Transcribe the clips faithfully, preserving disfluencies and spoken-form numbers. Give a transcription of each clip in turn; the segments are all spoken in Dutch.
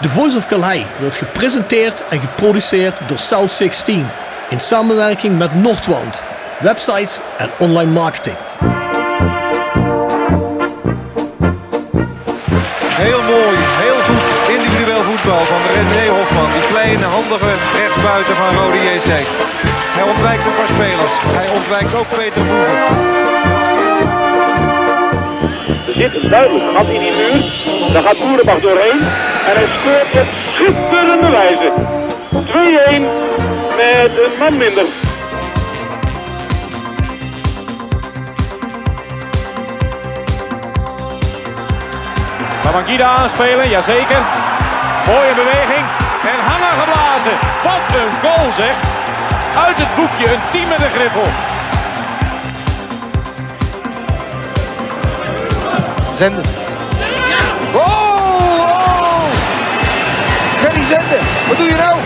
The Voice of Calais wordt gepresenteerd en geproduceerd door South zestien in samenwerking met Nordwand, websites en online marketing. Heel mooi, heel goed individueel voetbal van René Hoffman, die kleine handige rechtsbuiten van Roda J C. Hij ontwijkt een paar spelers, hij ontwijkt ook Peter Boer. De zicht is duidelijk, gaat in die muur, daar gaat Koerenbach doorheen en hij scoort op schitterende wijze. twee-een met een man minder. Mavangida aanspelen, jazeker. Mooie beweging en hanger geblazen. Wat een goal zeg! Uit het boekje, een team met een griffel. Zenden. Oh, oh! Gerry Zenden, wat doe je nou?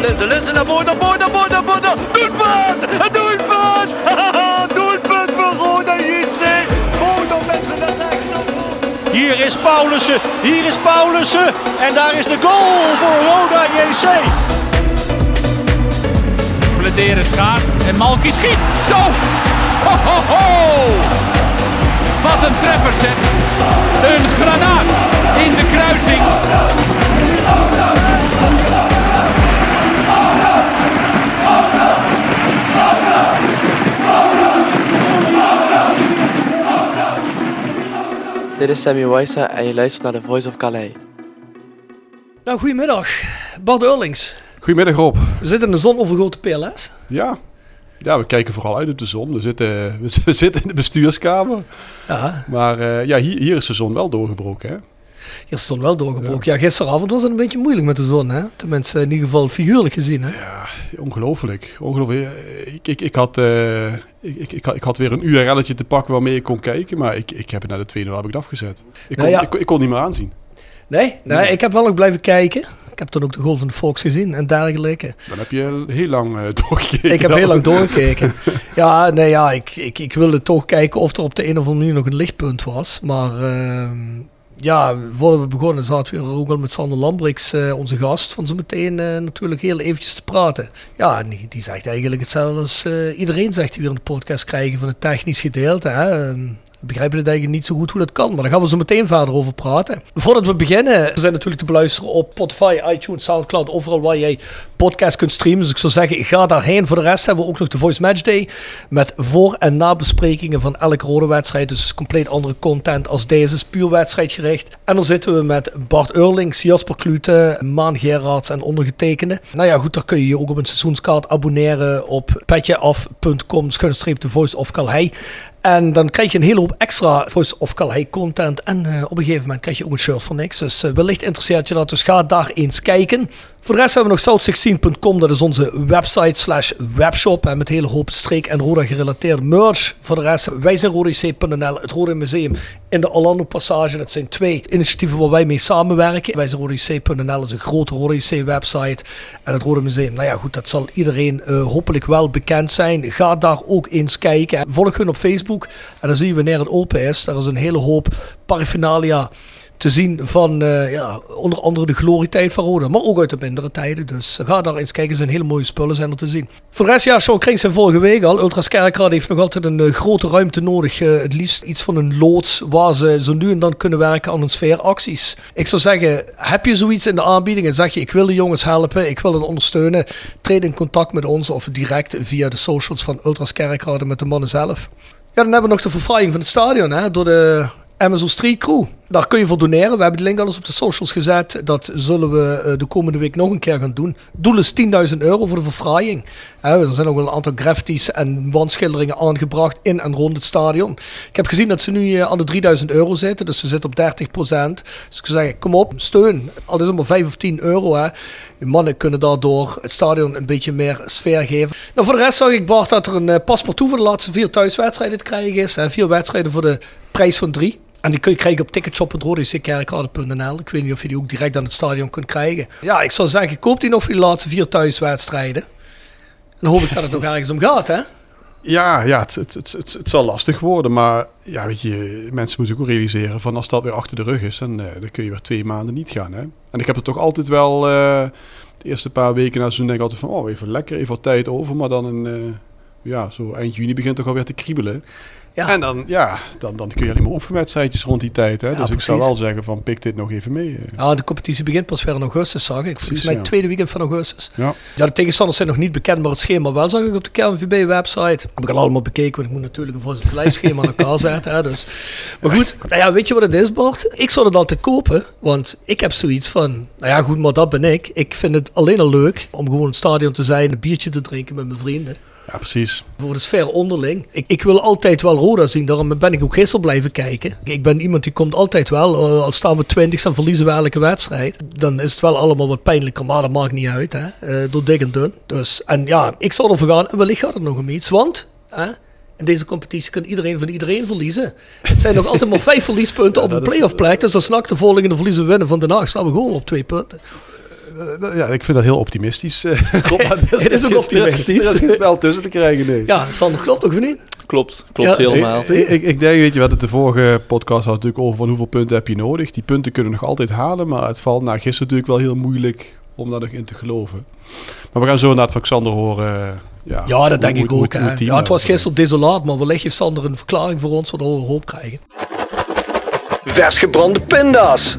Linsen, Linsen, naar boord, naar boord, naar boord, naar boord. Doelpunt! Het doelpunt! Doelpunt voor Roda J C. Hier is Paulussen, hier is Paulussen. En daar is de goal voor Roda J C. Blederen schaart en Malki schiet. Zo! Ho, ho, ho! Wat een treffer zeg! Een granaat in de kruising. Dit is Sammy Weissa en je luistert naar The Voice of Calais. Nou, goedemiddag, Bart Eurlings. Goedemiddag Rob. We zitten in de zonovergoten P L S. Ja. Ja, we kijken vooral uit op de zon. We zitten, we zitten in de bestuurskamer. Ja. Maar uh, ja, hier, hier is de zon wel doorgebroken. Hè? Hier is de zon wel doorgebroken. Ja. Ja, gisteravond was het een beetje moeilijk met de zon. Hè? Tenminste, in ieder geval figuurlijk gezien. Hè? Ja, ongelooflijk. ongelooflijk. Ik, ik, ik, had, uh, ik, ik, ik, ik had weer een U R L'tje te pakken waarmee ik kon kijken. Maar ik, ik heb het naar de tweede heb ik afgezet. Ik kon, nou ja. ik, ik kon niet meer aanzien. Nee, nou, nee, ik heb wel nog blijven kijken. Ik heb dan ook de goal van de Fox gezien en dergelijke. Dan heb je heel lang uh, doorgekeken. Ik heb dan. heel lang doorgekeken. ja, nee, ja ik, ik, ik wilde toch kijken of er op de een of andere manier nog een lichtpunt was. Maar uh, ja, voordat we begonnen zaten we ook al met Sander Lambrix, uh, onze gast, van zo meteen uh, natuurlijk heel eventjes te praten. Ja, die, die zegt eigenlijk hetzelfde als uh, iedereen zegt die weer een podcast krijgen van het technisch gedeelte. Hè? Uh, begrijpen het eigenlijk niet zo goed hoe dat kan, maar daar gaan we zo meteen verder over praten. Voordat we beginnen, we zijn natuurlijk te beluisteren op Spotify, iTunes, Soundcloud, overal waar jij podcast kunt streamen. Dus ik zou zeggen, ga daarheen. Voor de rest hebben we ook nog de Voice Match Day met voor- en nabesprekingen van elke rode wedstrijd. Dus compleet andere content als deze, is puur wedstrijdgericht. En dan zitten we met Bart Eurlings, Jasper Klute, Maan Gerards en ondergetekende. Nou ja, goed, daar kun je je ook op een seizoenskaart abonneren op petjeaf punt com schuinstreep de voice of Calais. En dan krijg je een hele hoop extra Voice of Calais content. En uh, op een gegeven moment krijg je ook een shirt voor niks. Dus uh, wellicht interesseert je dat. Dus ga daar eens kijken. Voor de rest hebben we nog south zestien punt com. Dat is onze website slash webshop. En met een hele hoop streek- en Roda gerelateerd merch. Voor de rest wij zijn roda j c punt n l. Het Roda Museum in de Orlando Passage. Dat zijn twee initiatieven waar wij mee samenwerken. Wij zijn roda j c punt n l. Dat is een grote Roda J C website. En het Roda Museum. Nou ja goed, dat zal iedereen uh, hopelijk wel bekend zijn. Ga daar ook eens kijken. Volg hun op Facebook. En dan zie je wanneer het open is. Daar is een hele hoop paraphernalia te zien van uh, ja, onder andere de glorietijd van Roda. Maar ook uit de mindere tijden. Dus ga daar eens kijken. Er zijn hele mooie spullen zijn er te zien. Voor de rest, ja, Sean Krings zijn vorige week al. Ultras Kerkraden heeft nog altijd een uh, grote ruimte nodig. Uh, het liefst iets van een loods waar ze zo nu en dan kunnen werken aan hun sfeeracties. Ik zou zeggen, heb je zoiets in de aanbieding en zeg je ik wil de jongens helpen, ik wil het ondersteunen. Treed in contact met ons of direct via de socials van Ultras Kerkraden met de mannen zelf. Ja, dan hebben we nog de verfraaiing van het stadion hè, door de M S O Street Crew. Daar kun je voor doneren. We hebben de link alles op de socials gezet. Dat zullen we uh, de komende week nog een keer gaan doen. Doel is tienduizend euro voor de verfraaiing. He, er zijn ook wel een aantal graffitis en wandschilderingen aangebracht in en rond het stadion. Ik heb gezien dat ze nu uh, aan de drieduizend euro zitten. Dus we zitten op dertig procent. Dus ik zou zeggen, kom op, steun. Al is het maar vijf of tien euro. Hè. De mannen kunnen daardoor het stadion een beetje meer sfeer geven. Nou, voor de rest zag ik, Bart, dat er een uh, paspartout voor de laatste vier thuiswedstrijden te krijgen is. Hè. Vier wedstrijden voor de prijs van drie. En die kun je krijgen op ticketshop punt roda j c kerkraden punt n l. Ik weet niet of je die ook direct aan het stadion kunt krijgen. Ja, ik zou zeggen, koop die nog voor de laatste vier thuiswedstrijden. En dan hoop ik dat het nog ergens om gaat, hè? Ja, ja het, het, het, het, het zal lastig worden. Maar ja, weet je, mensen moeten ook wel realiseren van als dat weer achter de rug is, dan, uh, dan kun je weer twee maanden niet gaan. Hè? En ik heb het toch altijd wel uh, de eerste paar weken na zo'n denk ik altijd van oh, even lekker, even wat tijd over. Maar dan een, uh, ja, zo eind juni begint toch alweer te kriebelen. Ja. En dan, ja, dan, dan kun je alleen maar oefenwedstrijdjes rond die tijd. Hè? Ja, dus precies. Ik zou wel zeggen van pik dit nog even mee. Ja, de competitie begint pas weer in augustus, zag ik. Precies, volgens mij het ja. tweede weekend van augustus. Ja. Ja, de tegenstanders zijn nog niet bekend, maar het schema wel zag ik op de K N V B-website. Heb ik al allemaal bekeken, want ik moet natuurlijk een Voice of Calais schema aan elkaar zetten. Hè, dus. Maar goed, nou ja, weet je wat het is, Bart? Ik zou het altijd kopen, want ik heb zoiets van, nou ja goed, maar dat ben ik. Ik vind het alleen al leuk om gewoon in het stadion te zijn, een biertje te drinken met mijn vrienden. Ja, precies. Voor de sfeer onderling. Ik, ik wil altijd wel Roda zien, daarom ben ik ook gisteren blijven kijken. Ik ben iemand die komt altijd wel, al staan we twintig en verliezen we elke wedstrijd. Dan is het wel allemaal wat pijnlijker, maar dat maakt niet uit. Hè? Uh, door dik en dun. Dus, en ja, ik zal ervoor gaan en wellicht gaat het nog om iets, want... Hè? In deze competitie kan iedereen van iedereen verliezen. Het zijn nog altijd maar vijf verliespunten ja, op een play-off-plek. Dus als N A C de volgende verliezen we winnen van Den Haag, staan we gewoon op twee punten. Ja, ik vind dat heel optimistisch. Rob, is het is ook optimistisch. Er is geen spel tussen te krijgen, nee. Ja, Sander, klopt toch niet? Klopt, klopt ja, helemaal. Ik, ik, ik denk, weet je, we hadden de vorige podcast had natuurlijk over van hoeveel punten heb je nodig. Die punten kunnen we nog altijd halen, maar het valt na nou, gisteren natuurlijk wel heel moeilijk om daar nog in te geloven. Maar we gaan zo naar het van Sander horen. Ja, ja dat denk ik ook. Hè. Ja, het was gisteren desolaat, maar wellicht heeft Sander een verklaring voor ons, waardoor we hoop krijgen. Vers gebrande pinda's.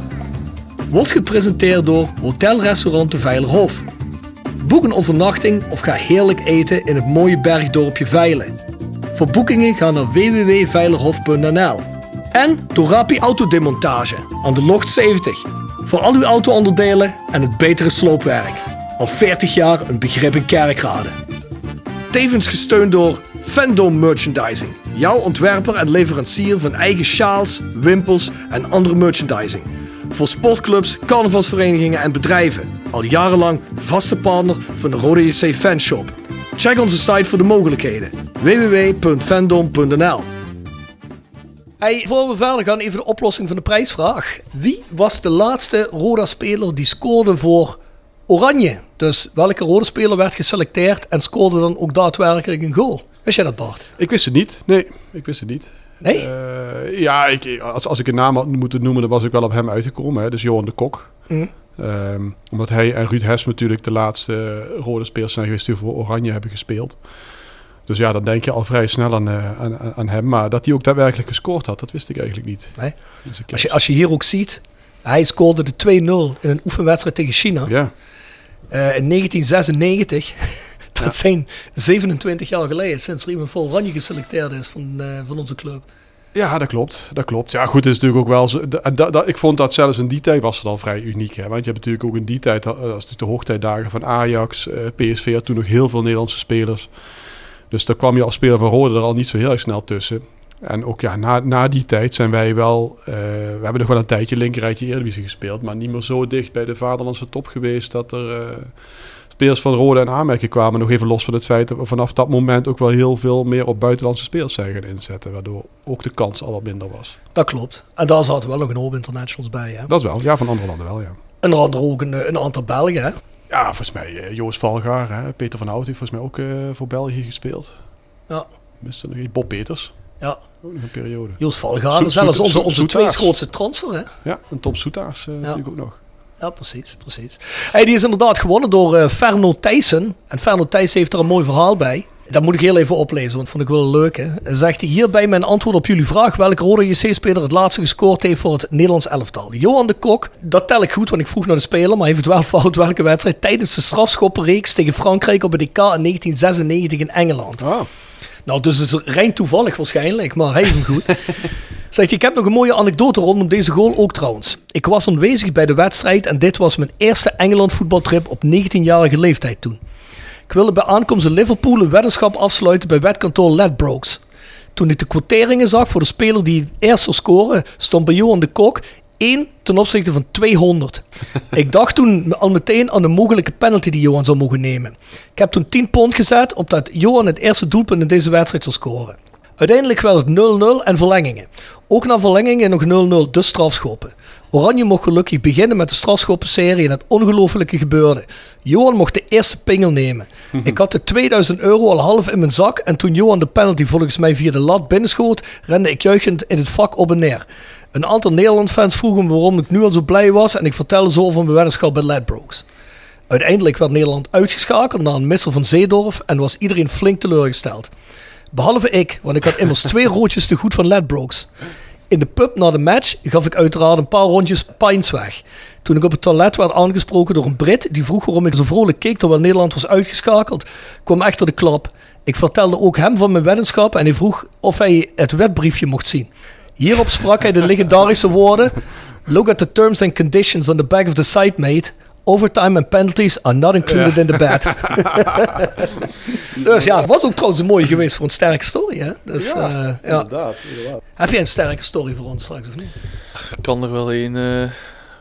Wordt gepresenteerd door Hotelrestaurant de Veilerhof. Boek een overnachting of ga heerlijk eten in het mooie bergdorpje Veilen. Voor boekingen ga naar w w w punt veilerhof punt n l. En door Rapi Autodemontage aan de Locht zeventig. Voor al uw auto-onderdelen en het betere sloopwerk. Al veertig jaar een begrip in Kerkraden. Tevens gesteund door Fandom Merchandising. Jouw ontwerper en leverancier van eigen sjaals, wimpels en andere merchandising. Voor sportclubs, carnavalsverenigingen en bedrijven. Al jarenlang vaste partner van de Roda J C Fanshop. Check onze site voor de mogelijkheden. w w w punt fandom punt n l. Hey, voor we verder gaan, even de oplossing van de prijsvraag. Wie was de laatste Roda-speler die scoorde voor Oranje? Dus welke Roda-speler werd geselecteerd en scoorde dan ook daadwerkelijk een goal? Wist jij dat, Bart? Ik wist het niet. Nee, ik wist het niet. Nee? Uh, ja, ik, als, als ik een naam had moeten noemen, dan was ik wel op hem uitgekomen. Hè? Dus Johan de Kok. Mm. Um, omdat hij en Ruud Hesp natuurlijk de laatste rode speelers zijn geweest die voor Oranje hebben gespeeld. Dus ja, dan denk je al vrij snel aan, uh, aan, aan hem. Maar dat hij ook daadwerkelijk gescoord had, dat wist ik eigenlijk niet. Nee? Dus ik als, je, als je hier ook ziet, hij scoorde de twee nul in een oefenwedstrijd tegen China. Yeah. Uh, in negentien zesennegentig... Dat zijn zevenentwintig jaar geleden sinds er iemand voor Oranje geselecteerd is van, uh, van onze club. Ja, dat klopt. Dat klopt. Ja, goed, het is natuurlijk ook wel zo. Da, da, da, ik vond dat zelfs in die tijd was het al vrij uniek. Hè? Want je hebt natuurlijk ook in die tijd, dat was de hoogtijdagen van Ajax, uh, P S V, had toen nog heel veel Nederlandse spelers. Dus daar kwam je als speler van Roda er al niet zo heel erg snel tussen. En ook ja, na, na die tijd zijn wij wel... Uh, we hebben nog wel een tijdje linkerrijtje Eredivisie gespeeld, maar niet meer zo dicht bij de vaderlandse top geweest dat er... Uh, spelers van Roda en aanmerking kwamen, nog even los van het feit dat we vanaf dat moment ook wel heel veel meer op buitenlandse spelers zijn gaan inzetten, waardoor ook de kans al wat minder was. Dat klopt. En daar zaten wel nog een hoop internationals bij, hè? Dat wel, ja, van andere landen wel, ja. En er hadden ook een, een aantal Belgen, hè? Ja, volgens mij uh, Joost Valgaard, hè? Peter van Hout heeft volgens mij ook uh, voor België gespeeld. Ja. Mister nog Bob Peters. Ja. Ook nog een periode. Joost Valgaard, so- zelfs so- onze, onze twee grootste transfer, hè? Ja, en Tom Soetaars uh, ja. natuurlijk ook nog. Ja, precies, precies. Hey, die is inderdaad gewonnen door uh, Ferno Thijssen. En Ferno Thijssen heeft er een mooi verhaal bij. Dat moet ik heel even oplezen, want vond ik wel leuk. Hè? Zegt hij hierbij mijn antwoord op jullie vraag welke Roda J C-speler het laatste gescoord heeft voor het Nederlands elftal. Johan de Kok, dat tel ik goed, want ik vroeg naar de speler, maar heeft het wel fout welke wedstrijd tijdens de strafschoppenreeks tegen Frankrijk op het E K in negentien zesennegentig in Engeland. Oh. Nou, dus het is rein toevallig waarschijnlijk, maar hij doet goed. Zegt hij, ik heb nog een mooie anekdote rondom deze goal ook trouwens. Ik was aanwezig bij de wedstrijd en dit was mijn eerste Engeland voetbaltrip op negentienjarige leeftijd toen. Ik wilde bij aankomst in Liverpool een weddenschap afsluiten bij wetkantoor Ladbrokes. Toen ik de quoteringen zag voor de speler die het eerst zou scoren, stond bij Johan de Kok één ten opzichte van tweehonderd. Ik dacht toen al meteen aan de mogelijke penalty die Johan zou mogen nemen. Ik heb toen tien pond gezet op dat Johan het eerste doelpunt in deze wedstrijd zou scoren. Uiteindelijk werd het nul nul en verlengingen. Ook na verlengingen nog nul nul, dus strafschoppen. Oranje mocht gelukkig beginnen met de strafschoppenserie en het ongelofelijke gebeurde. Johan mocht de eerste pingel nemen. Ik had de tweeduizend euro al half in mijn zak en toen Johan de penalty volgens mij via de lat binnenschoot, rende ik juichend in het vak op en neer. Een aantal Nederland-fans vroegen me waarom ik nu al zo blij was en ik vertelde zo over mijn weddenschap bij Ladbrokes. Uiteindelijk werd Nederland uitgeschakeld na een missel van Zeedorf en was iedereen flink teleurgesteld. Behalve ik, want ik had immers twee roodjes te goed van Ladbrokes. In de pub na de match gaf ik uiteraard een paar rondjes pints weg. Toen ik op het toilet werd aangesproken door een Brit, die vroeg waarom ik zo vrolijk keek terwijl Nederland was uitgeschakeld, kwam echter de klap. Ik vertelde ook hem van mijn weddenschap en hij vroeg of hij het wedbriefje mocht zien. Hierop sprak hij de legendarische woorden: "Look at the terms and conditions on the back of the site, mate. Overtime and penalties are not included ja. in the bet." Dus ja, het was ook trouwens mooi geweest voor een sterke story. Hè? Dus, ja, uh, ja, inderdaad, inderdaad. Heb jij een sterke story voor ons straks of niet? Ik kan er wel één uh,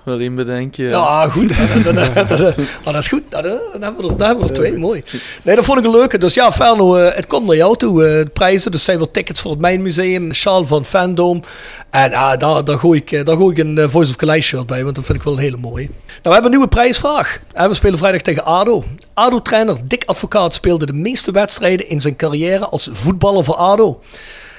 wel één bedenken. Ja, ja goed. dat, dat, dat, dat, maar dat is goed. Dat, dan hebben we er, dan hebben we er twee. Mooi. Nee, dat vond ik een leuke. Dus ja, Ferno, uh, het komt naar jou toe. Uh, de prijzen, dus zijn wel tickets voor het Mijnmuseum. Sjaal van Fandom. En uh, daar, daar, gooi ik, daar gooi ik een uh, Voice of Calais shirt bij, want dat vind ik wel een hele mooie. Nou, we hebben een nieuwe prijsvraag. En we spelen vrijdag tegen A D O. A D O-trainer Dick Advocaat speelde de meeste wedstrijden in zijn carrière als voetballer voor A D O.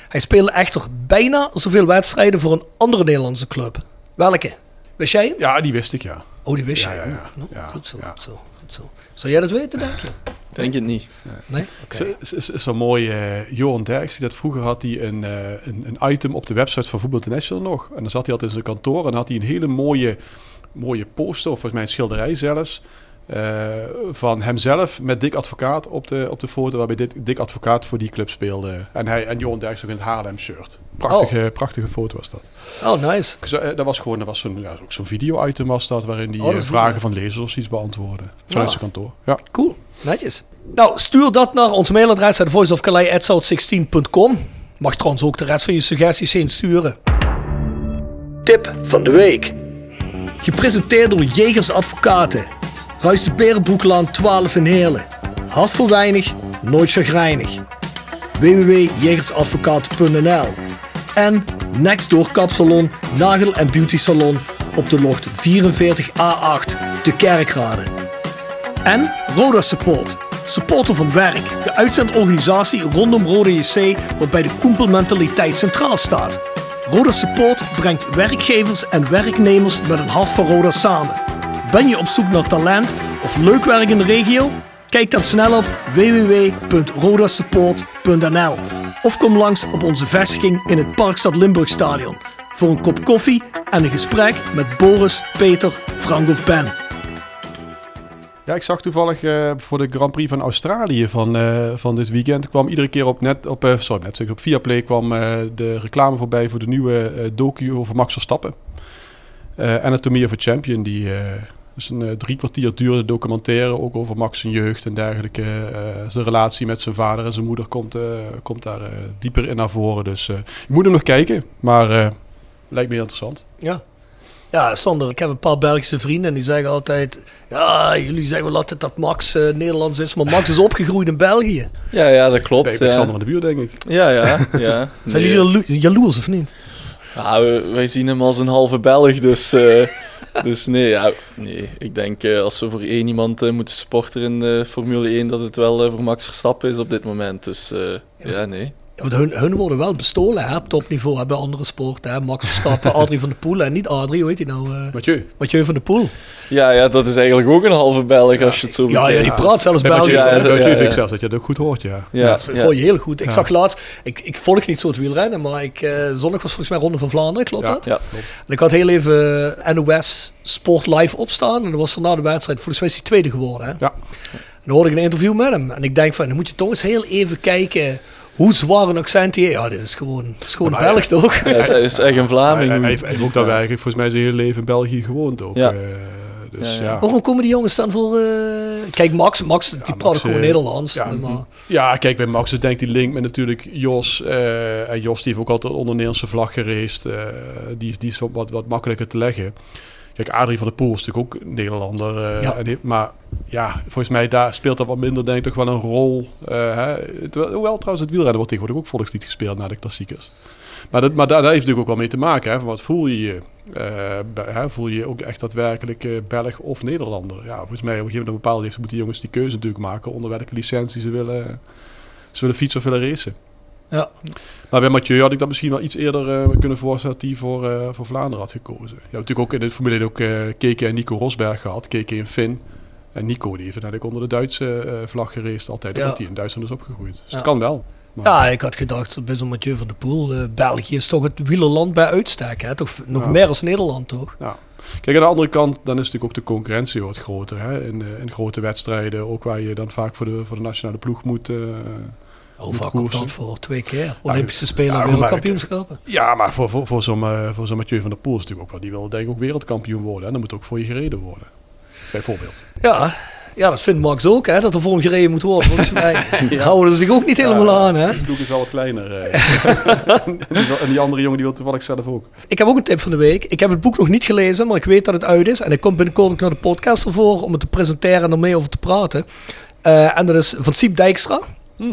Hij speelde echter bijna zoveel wedstrijden voor een andere Nederlandse club. Welke? Wist jij hem? Ja, die wist ik, ja. Oh, die wist ja, jij? Ja, ja. No? Ja, goed zo, ja. Goed zo, goed zo. Zou jij dat weten, denk je? Denk het niet. Nee? Het okay. is, is, is wel mooi. Uh, Johan Derks, die dat vroeger had hij een, uh, een, een item op de website van Voetbal International nog. En dan zat hij altijd in zijn kantoor en had hij een hele mooie... mooie poster, of volgens mij een schilderij zelfs, uh, van hemzelf met Dick Advocaat op de, op de foto, waarbij Dick, Dick Advocaat voor die club speelde. En hij en Johan Derks ook in het Haarlem-shirt. Prachtige, oh. prachtige foto was dat. Oh, nice. Dus, uh, dat was gewoon, dat was zo'n, ja, zo'n video-item was dat, waarin die oh, uh, vragen goed. van lezers iets beantwoorden. Vanuit ja. zijn kantoor. Ja. Cool, netjes. Nou, stuur dat naar ons mailadres at voice of calais at south sixteen dot com. Mag trouwens ook de rest van je suggesties heen sturen. Tip van de week. Gepresenteerd door Jegers Advocaten. Ruis de Perenbroeklaan twaalf in Heerlen. Hart voor weinig, nooit chagrijnig. w w w punt jegersadvocaten punt n l en Nextdoor Kapsalon, Nagel en Beauty Salon op de locht vierenveertig A acht te Kerkraden. En Roda Support, supporter van werk. De uitzendorganisatie rondom Roda J C waarbij de koempelmentaliteit centraal staat. Roda Support brengt werkgevers en werknemers met een hart voor Roda samen. Ben je op zoek naar talent of leuk werk in de regio? Kijk dan snel op w w w punt roda support punt n l of kom langs op onze vestiging in het Parkstad Limburgstadion voor een kop koffie en een gesprek met Boris, Peter, Frank of Ben. Ja, ik zag toevallig uh, voor de Grand Prix van Australië van, uh, van dit weekend kwam iedere keer op net op uh, sorry net op Viaplay kwam uh, de reclame voorbij voor de nieuwe uh, docu over Max Verstappen uh, en het Anatomy of a Champion, die uh, is een uh, drie kwartier durende documentaire ook over Max zijn jeugd en dergelijke. Uh, zijn relatie met zijn vader en zijn moeder komt, uh, komt daar uh, dieper in naar voren. Dus uh, je moet hem nog kijken, maar uh, lijkt me heel interessant. Ja. Ja, Sander, ik heb een paar Belgische vrienden en die zeggen altijd... Ja, jullie zeggen wel altijd dat Max uh, Nederlands is, maar Max is opgegroeid in België. Ja, ja, dat klopt. Bij, bij Sander van de buurt, denk ik. Ja, ja, ja. Zijn nee. jullie jalo- jaloers of niet? Ja, wij, wij zien hem als een halve Belg, dus... Uh, dus nee, ja, nee, ik denk uh, als we voor één iemand uh, moeten supporten in uh, Formule één... dat het wel uh, voor Max Verstappen is op dit moment, dus uh, ja, ja, nee... Want hun, hun worden wel bestolen, hè, op topniveau, hè, bij andere sporten. Hè. Max Verstappen, Adrie van der Poel en niet Adrie, hoe heet hij nou? Uh, Mathieu. Mathieu van der Poel. Ja, ja, dat is eigenlijk ook een halve Belg, ja, als je het zo bekijkt. Ja, ja, die praat zelfs ja, Belgisch. Ja, ja, Mathieu vind ik ja. zelfs dat je dat ook goed hoort, ja. Ja, ja, dat ja. hoor je heel goed. Ik ja. zag laatst, ik, ik volg niet zo het wielrennen, maar ik, uh, zondag was volgens mij Ronde van Vlaanderen, klopt ja, dat? Ja, klopt. En ik had heel even N O S Sport Live opstaan en dat was er na de wedstrijd. Volgens mij is hij tweede geworden, hè. Ja. En dan hoorde ik een interview met hem en ik denk van, dan moet je toch eens heel even kijken... Hoe zwaar een accent hij... Ja, dit is gewoon, is gewoon ja, Belg, toch? Ja, hij is echt een Vlaming. Hij, hij, heeft, hij heeft ook dat eigenlijk volgens mij zijn hele leven in België gewoond ook. Ja. Uh, dus, ja, ja. Ja. Waarom komen die jongens dan voor... Uh... Kijk, Max, Max ja, die praat gewoon uh, Nederlands. Ja, maar... ja, kijk, bij Max denkt die link met natuurlijk Jos. Uh, en Jos die heeft ook altijd onder Nederlandse vlag gereisd. Uh, die, die is wat, wat makkelijker te leggen. Kijk, Adrie van der Poel is natuurlijk ook Nederlander. Uh, ja. En die, maar ja, volgens mij daar speelt dat wat minder, denk ik, toch wel een rol. Uh, hè? Terwijl, hoewel trouwens het wielrennen wordt tegenwoordig ook volkslied gespeeld na de klassiekers. Maar, dat, maar daar, daar heeft natuurlijk ook wel mee te maken. Hè? Van wat voel je je? Uh, voel je ook echt daadwerkelijk uh, Belg of Nederlander. Ja, volgens mij op een gegeven moment bepaald heeft, moeten die jongens die keuze natuurlijk maken onder welke licentie ze willen, ze willen fietsen of willen racen. Ja. Maar bij Mathieu had ik dat misschien wel iets eerder uh, kunnen voorstellen dat hij voor, uh, voor Vlaanderen had gekozen. Je hebt natuurlijk ook in het Formule één ook uh, K K en Nico Rosberg gehad, K K en Finn. En Nico die heeft natuurlijk onder de Duitse uh, vlag geraced altijd, omdat ja. hij in Duitsland is opgegroeid. Dus ja. het kan wel. Maar... Ja, ik had gedacht, bij zo'n Mathieu van der Poel, uh, België is toch het wielerland bij uitstek, hè? Toch nog ja. meer als Nederland, toch? Ja. Kijk, aan de andere kant, dan is natuurlijk ook de concurrentie wat groter, hè? In, uh, in grote wedstrijden, ook waar je dan vaak voor de, voor de nationale ploeg moet... Uh, Hoe vaak komt dat voor? Twee keer? Olympische ja, Spelen en ja, wereldkampioenschappen? Ja, maar voor, voor, voor zo'n uh, zo Mathieu van der Poel is natuurlijk ook wel... Die wil denk ik ook wereldkampioen worden. En dan moet ook voor je gereden worden. Bijvoorbeeld. Ja, ja, dat vindt Max ook, hè, dat er voor hem gereden moet worden. Volgens mij ja. houden ze zich ook niet helemaal ja, aan. Hè? De doek is wel wat kleiner. En die andere jongen die wil toevallig zelf ook. Ik heb ook een tip van de week. Ik heb het boek nog niet gelezen, maar ik weet dat het uit is. En ik kom binnenkort naar de podcast ervoor om het te presenteren en ermee over te praten. Uh, en dat is van Siep Dijkstra. Hm.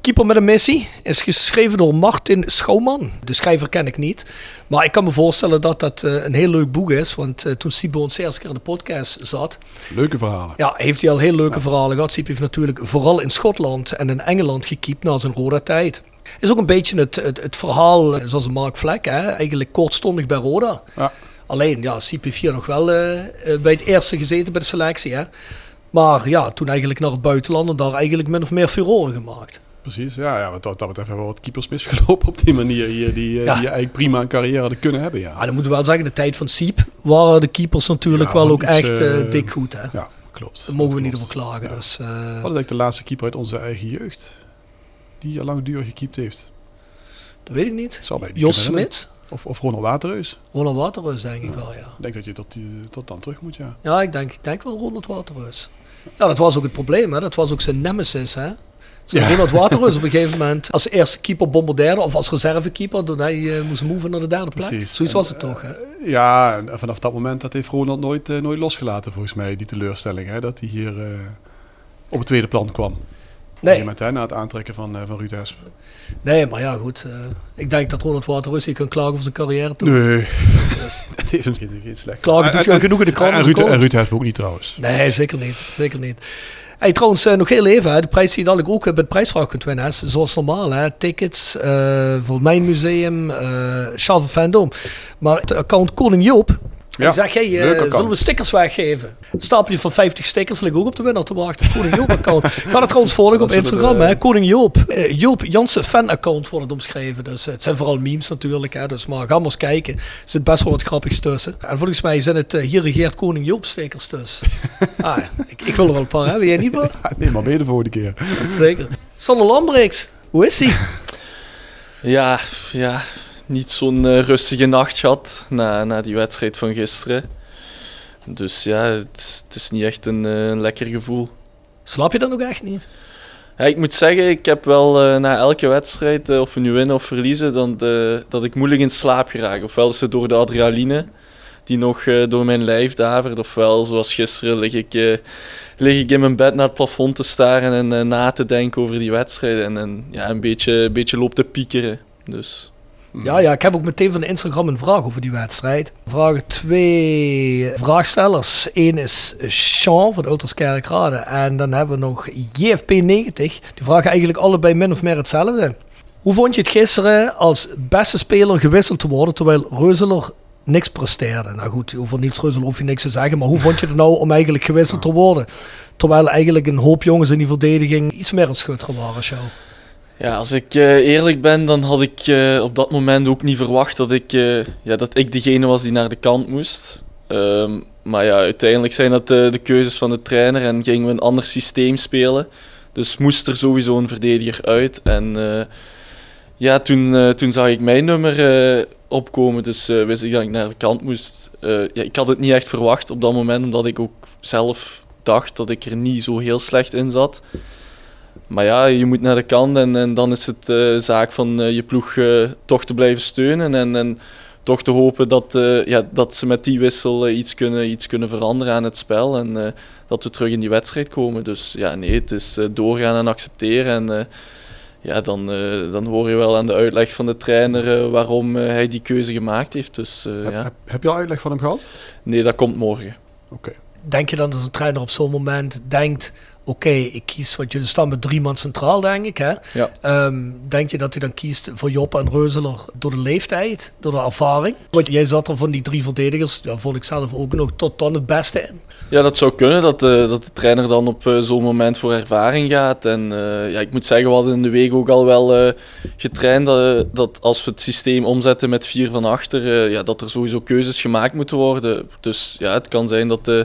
Keeper met een missie is geschreven door Martin Schouwman. De schrijver ken ik niet. Maar ik kan me voorstellen dat dat uh, een heel leuk boek is. Want uh, toen Siep bij ons de eerste keer in de podcast zat... Leuke verhalen. Ja, heeft hij al heel leuke ja. verhalen gehad. Siep heeft natuurlijk vooral in Schotland en in Engeland gekiept na zijn Roda tijd. Is ook een beetje het, het, het verhaal zoals Mark Vleck. Hè? Eigenlijk kortstondig bij Roda. Ja. Alleen, ja, Siep heeft hier nog wel uh, bij het eerste gezeten bij de selectie. Hè? Maar ja, toen eigenlijk naar het buitenland en daar eigenlijk min of meer furoren gemaakt. Precies, ja, ja, want dat, dat betreft hebben we wat keepers misgelopen op die manier hier, die, ja. die eigenlijk prima een carrière hadden kunnen hebben. Ja. Ja, dan moeten we wel zeggen, de tijd van Siep waren de keepers natuurlijk ja, wel ook iets, echt uh, dik goed. Hè? Ja, klopt. Daar mogen we niet over klagen. Ja. Dus, uh... Wat is eigenlijk de laatste keeper uit onze eigen jeugd, die al langdurig gekiept heeft? Dat weet ik niet. niet Jos Smits? Of, of Ronald Waterhuis? Ronald Waterhuis denk ja. ik wel, ja. Ik denk dat je tot, die, tot dan terug moet, ja. Ja, ik denk, ik denk wel Ronald Waterhuis. Ja, dat was ook het probleem, hè. Dat was ook zijn nemesis, hè. Ja. Ronald Waterhuis op een gegeven moment als eerste keeper bombardeerde of als reservekeeper, toen hij uh, moest moven naar de derde plek. Precies. Zoiets en, was het uh, toch, hè? Ja, en vanaf dat moment dat heeft Ronald nooit, uh, nooit losgelaten, volgens mij, die teleurstelling, hè, dat hij hier uh, op het tweede plan kwam. Nee. Met, hè, na het aantrekken van, uh, van Ruud Hesp. Nee, maar ja, goed. Uh, ik denk dat Ronald Waterhuis hier kan klagen over zijn carrière. Toch? Nee. Dus. Dat heeft hem geen, geen slecht. Klagen doet je genoeg in de krant. En, en, en Ruud Hesp ook niet, trouwens. Nee, zeker niet. Zeker niet. Hey, trouwens, uh, nog heel even, hè, de prijs die je dadelijk ook uh, bij de prijsvraag kunt winnen, hè, zoals normaal, hè, tickets uh, voor mijn museum, uh, Charles Vendôme. Maar het account Koning Joop, ja, zeg hey, uh, zullen we stickers weggeven? Een stapelje van vijftig stickers ligt ook op de winnaar te wachten, Koning Joop account. Ga dat trouwens volgen op Instagram, de, hè, Koning Joop. Uh, Joop Jansen fan account wordt het omschreven, dus uh, het zijn vooral memes natuurlijk, hè, dus, maar ga maar eens kijken. Er zit best wel wat grappigs tussen. En volgens mij zijn het uh, hier regeert Koning Joop stickers tussen. Ah, ik, ik wil er wel een paar hebben, jij niet Bart? Ja, nee, maar weer de volgende keer. Zeker. Sander Lambrix, hoe is hij? Ja, ja... Niet zo'n uh, rustige nacht gehad na, na die wedstrijd van gisteren. Dus ja, het, het is niet echt een, uh, een lekker gevoel. Slaap je dan ook echt niet? Ja, ik moet zeggen, ik heb wel uh, na elke wedstrijd, uh, of we nu winnen of verliezen, dan de, dat ik moeilijk in slaap geraak. Ofwel is het door de adrenaline die nog uh, door mijn lijf davert. Ofwel, zoals gisteren, lig ik, uh, lig ik in mijn bed naar het plafond te staren en uh, na te denken over die wedstrijd. En, en ja, een beetje, een beetje loop te piekeren. Dus... Ja, ja, ik heb ook meteen van Instagram een vraag over die wedstrijd. Vragen twee vraagstellers. Eén is Sean van Ultras Kerkraden. En dan hebben we nog J F P negentig. Die vragen eigenlijk allebei min of meer hetzelfde. Hoe vond je het gisteren als beste speler gewisseld te worden terwijl Reussel niks presteerde? Nou goed, over Niels Reussel hoef je niks te zeggen. Maar hoe vond je het nou om eigenlijk gewisseld te worden? Terwijl eigenlijk een hoop jongens in die verdediging iets meer een schutter waren, Sean. Ja, als ik uh, eerlijk ben, dan had ik uh, op dat moment ook niet verwacht dat ik, uh, ja, dat ik degene was die naar de kant moest. Um, maar ja, uiteindelijk zijn dat uh, de keuzes van de trainer en gingen we een ander systeem spelen. Dus moest er sowieso een verdediger uit. En uh, ja, toen, uh, toen zag ik mijn nummer uh, opkomen, dus uh, wist ik dat ik naar de kant moest. Uh, ja, ik had het niet echt verwacht op dat moment, omdat ik ook zelf dacht dat ik er niet zo heel slecht in zat. Maar ja, je moet naar de kant en, en dan is het uh, zaak van uh, je ploeg uh, toch te blijven steunen. En, en toch te hopen dat, uh, ja, dat ze met die wissel uh, iets kunnen, iets kunnen veranderen aan het spel. En uh, dat we terug in die wedstrijd komen. Dus ja, nee, het is uh, doorgaan en accepteren. En uh, ja, dan, uh, dan hoor je wel aan de uitleg van de trainer uh, waarom uh, hij die keuze gemaakt heeft. Dus, uh, heb, ja. heb, heb je al uitleg van hem gehad? Nee, dat komt morgen. Okay. Denk je dan dat een trainer op zo'n moment denkt... Oké, okay, ik kies, want jullie staan met drie man centraal, denk ik. Hè? Ja. Um, denk je dat hij dan kiest voor Job en Reuseler door de leeftijd, door de ervaring? Want jij zat er van die drie verdedigers, ja, vond ik zelf ook nog tot dan het beste in. Ja, dat zou kunnen, dat, uh, dat de trainer dan op uh, zo'n moment voor ervaring gaat. En uh, ja, ik moet zeggen, we hadden in de week ook al wel uh, getraind uh, dat als we het systeem omzetten met vier van achter, uh, ja, dat er sowieso keuzes gemaakt moeten worden. Dus ja, het kan zijn dat... Uh,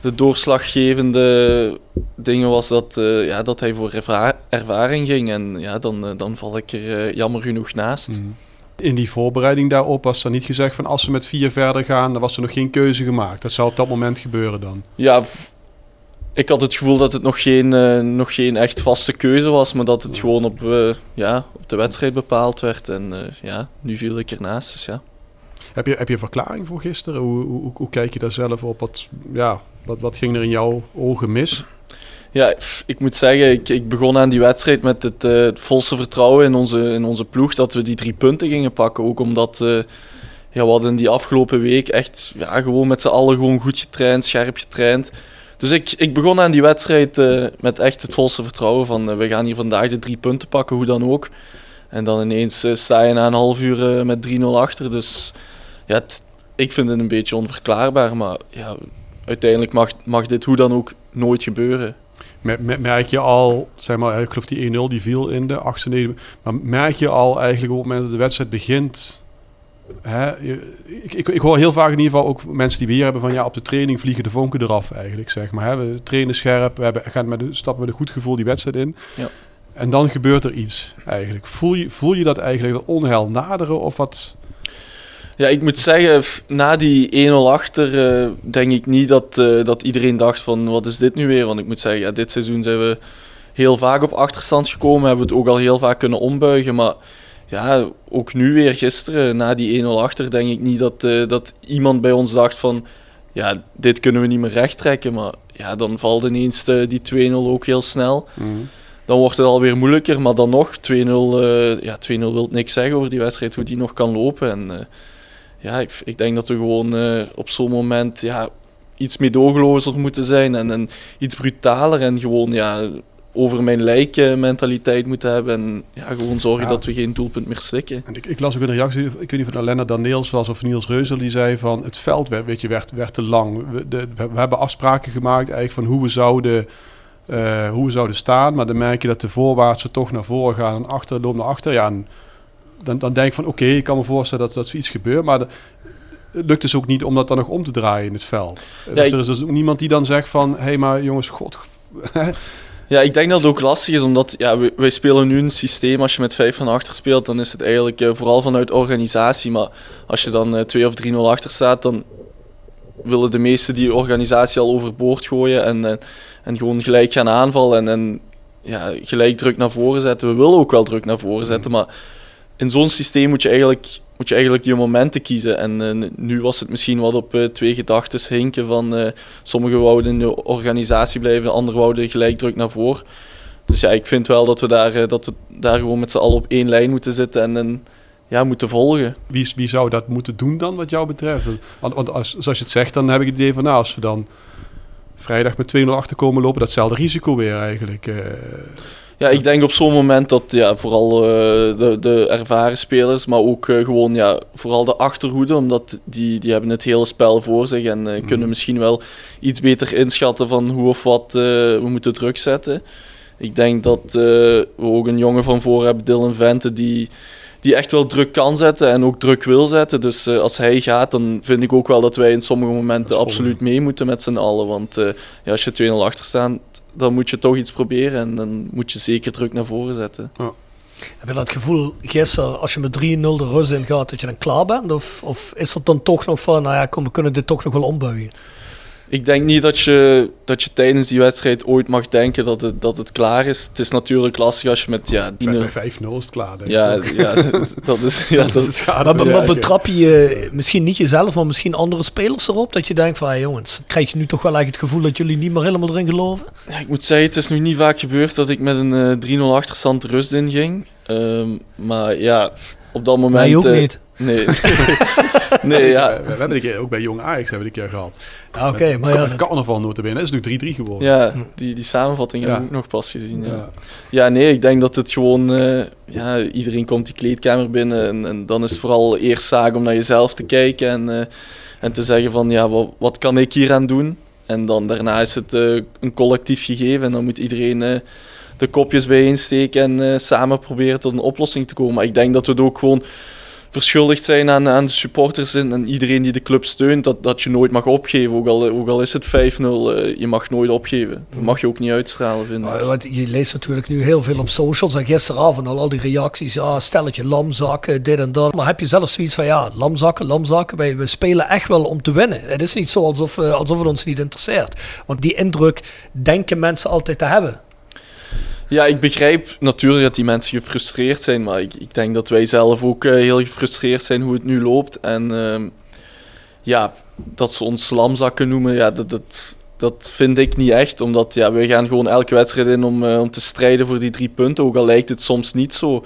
de doorslaggevende dingen was dat, uh, ja, dat hij voor erva- ervaring ging. En ja, dan, uh, dan val ik er uh, jammer genoeg naast. Mm. In die voorbereiding daarop was er niet gezegd van als ze met vier verder gaan, dan was er nog geen keuze gemaakt. Dat zou op dat moment gebeuren dan. Ja, v- ik had het gevoel dat het nog geen, uh, nog geen echt vaste keuze was, maar dat het gewoon op, uh, ja, op de wedstrijd bepaald werd. En uh, ja, nu viel ik ernaast, dus ja. Heb je, heb je een verklaring voor gisteren? Hoe, hoe, hoe kijk je daar zelf op? Wat, ja, wat, wat ging er in jouw ogen mis? Ja, ik moet zeggen, ik, ik begon aan die wedstrijd met het, uh, het volste vertrouwen in onze, in onze ploeg dat we die drie punten gingen pakken. Ook omdat uh, ja, we hadden die afgelopen week echt ja, gewoon met z'n allen gewoon goed getraind, scherp getraind. Dus ik, ik begon aan die wedstrijd uh, met echt het volste vertrouwen van uh, we gaan hier vandaag de drie punten pakken, hoe dan ook. En dan ineens uh, sta je na een half uur uh, met drie nul achter, dus... Ja, t- ik vind het een beetje onverklaarbaar, maar ja, uiteindelijk mag, mag dit hoe dan ook nooit gebeuren. Merk je al, zeg maar, ik geloof die één nul die viel in de achtste, maar merk je al eigenlijk op het moment dat de wedstrijd begint? Hè, ik, ik, ik hoor heel vaak in ieder geval ook mensen die we hier hebben van ja, op de training vliegen de vonken eraf eigenlijk, zeg maar. Hè, we trainen scherp, we hebben, gaan met, stappen met een goed gevoel die wedstrijd in. Ja. En dan gebeurt er iets eigenlijk. Voel je, voel je dat eigenlijk, dat onheil naderen of wat... Ja, ik moet zeggen, na die één nul achter uh, denk ik niet dat, uh, dat iedereen dacht van wat is dit nu weer? Want ik moet zeggen, ja, dit seizoen zijn we heel vaak op achterstand gekomen. Hebben we het ook al heel vaak kunnen ombuigen. Maar ja, ook nu weer gisteren, na die één nul achter, denk ik niet dat, uh, dat iemand bij ons dacht van ja, dit kunnen we niet meer recht trekken. Maar ja, dan valt ineens de, die twee nul ook heel snel. Mm. Dan wordt het alweer moeilijker. Maar dan nog, twee nul, uh, ja, twee nul wil niks zeggen over die wedstrijd, hoe die nog kan lopen. En... Uh, Ja, ik, ik denk dat we gewoon uh, op zo'n moment ja, iets meedogenlozer moeten zijn en, en iets brutaler en gewoon ja, over mijn lijken mentaliteit moeten hebben en ja, gewoon zorgen ja. dat we geen doelpunt meer stikken. En ik, ik las ook een reactie, ik weet niet of het Alena Daneels was of Niels Reussel, die zei van het veld werd, weet je, werd, werd te lang. We, de, we hebben afspraken gemaakt eigenlijk van hoe we zouden... Uh, hoe we zouden staan, maar dan merk je dat de voorwaartsen toch naar voren gaan en achter loopt naar achter. Ja, en, Dan, dan denk ik van oké, okay, ik kan me voorstellen dat, dat zoiets gebeurt, maar de, het lukt dus ook niet om dat dan nog om te draaien in het veld. Ja, dus er is dus ook niemand die dan zegt van, hé hey, maar jongens, god. Ja, ik denk dat het ook lastig is, omdat ja, wij, wij spelen nu een systeem, als je met vijf van achter speelt, dan is het eigenlijk uh, vooral vanuit organisatie, maar als je dan twee uh, of drie nul achter staat, dan willen de meesten die organisatie al overboord gooien en, uh, en gewoon gelijk gaan aanvallen en, en ja, gelijk druk naar voren zetten. We willen ook wel druk naar voren zetten, mm-hmm. maar in zo'n systeem moet je eigenlijk, moet je eigenlijk die momenten kiezen. En uh, nu was het misschien wat op uh, twee gedachtes hinken van... Uh, sommigen wouden in de organisatie blijven, anderen wouden gelijk druk naar voren. Dus ja, ik vind wel dat we daar, uh, dat we daar gewoon met z'n allen op één lijn moeten zitten en, en ja, moeten volgen. Wie, wie zou dat moeten doen dan, wat jou betreft? Want, want als, zoals je het zegt, dan heb ik het idee van... Nou, als we dan vrijdag met twee nul achter komen lopen, datzelfde risico weer eigenlijk... Uh... Ja, ik denk op zo'n moment dat ja, vooral uh, de, de ervaren spelers, maar ook uh, gewoon ja, vooral de achterhoede, omdat die, die hebben het hele spel voor zich en uh, mm. kunnen misschien wel iets beter inschatten van hoe of wat uh, we moeten druk zetten. Ik denk dat uh, we ook een jongen van voor hebben, Dylan Vente, die, die echt wel druk kan zetten en ook druk wil zetten. Dus uh, als hij gaat, dan vind ik ook wel dat wij in sommige momenten absoluut mee moeten met z'n allen. Want uh, ja, als je twee nul achter staat, dan moet je toch iets proberen en dan moet je zeker druk naar voren zetten. Ja. Heb je dat gevoel gisteren, als je met drie nul de rust in gaat, dat je dan klaar bent? Of, of is dat dan toch nog van, nou ja, kom, we kunnen dit toch nog wel ombuigen? Ik denk niet dat je, dat je tijdens die wedstrijd ooit mag denken dat het, dat het klaar is. Het is natuurlijk lastig als je met... Ja, bij vijf nul is het klaar, denk ja, ik ja, dat is, ja, dat is dat, dat, dat betrap je misschien niet jezelf, maar misschien andere spelers erop. Dat je denkt van, hey jongens, krijg je nu toch wel eigenlijk het gevoel dat jullie niet meer helemaal erin geloven? Ja, ik moet zeggen, het is nu niet vaak gebeurd dat ik met een uh, drie nul achterstand de rust in ging. Um, maar ja, op dat moment... Nee, ook uh, niet. Nee, nee ja. We, we hebben een keer, ook bij Jong Ajax hebben we een keer gehad. Ja, oké, maar ja, dat... carnaval notabene, is nu drie drie geworden. Ja, die, die samenvatting ja. heb ik ook nog pas gezien. Ja. Ja. ja, nee, ik denk dat het gewoon... Uh, ja, iedereen komt die kleedkamer binnen en, en dan is het vooral eerst zaak om naar jezelf te kijken en, uh, en te zeggen van, ja, wat, wat kan ik hier aan doen? En dan daarna is het uh, een collectief gegeven en dan moet iedereen... Uh, de kopjes bijeensteken en uh, samen proberen tot een oplossing te komen. Maar ik denk dat we het ook gewoon verschuldigd zijn aan, aan de supporters en, en iedereen die de club steunt, dat, dat je nooit mag opgeven. Ook al, ook al is het vijf nul, uh, je mag nooit opgeven. Dat mag je ook niet uitstralen, vind ik. Uh, je leest natuurlijk nu heel veel op socials en gisteravond al al die reacties. Ja, stelletje lamzakken, dit en dat. Maar heb je zelf zoiets van, ja, lamzakken, lamzakken. Wij, we spelen echt wel om te winnen. Het is niet zo alsof, uh, alsof het ons niet interesseert. Want die indruk denken mensen altijd te hebben. Ja, ik begrijp natuurlijk dat die mensen gefrustreerd zijn, maar ik, ik denk dat wij zelf ook uh, heel gefrustreerd zijn hoe het nu loopt. En uh, ja, dat ze ons lamzakken noemen, ja, dat, dat, dat vind ik niet echt. Omdat ja, wij gaan gewoon elke wedstrijd in om, uh, om te strijden voor die drie punten, ook al lijkt het soms niet zo.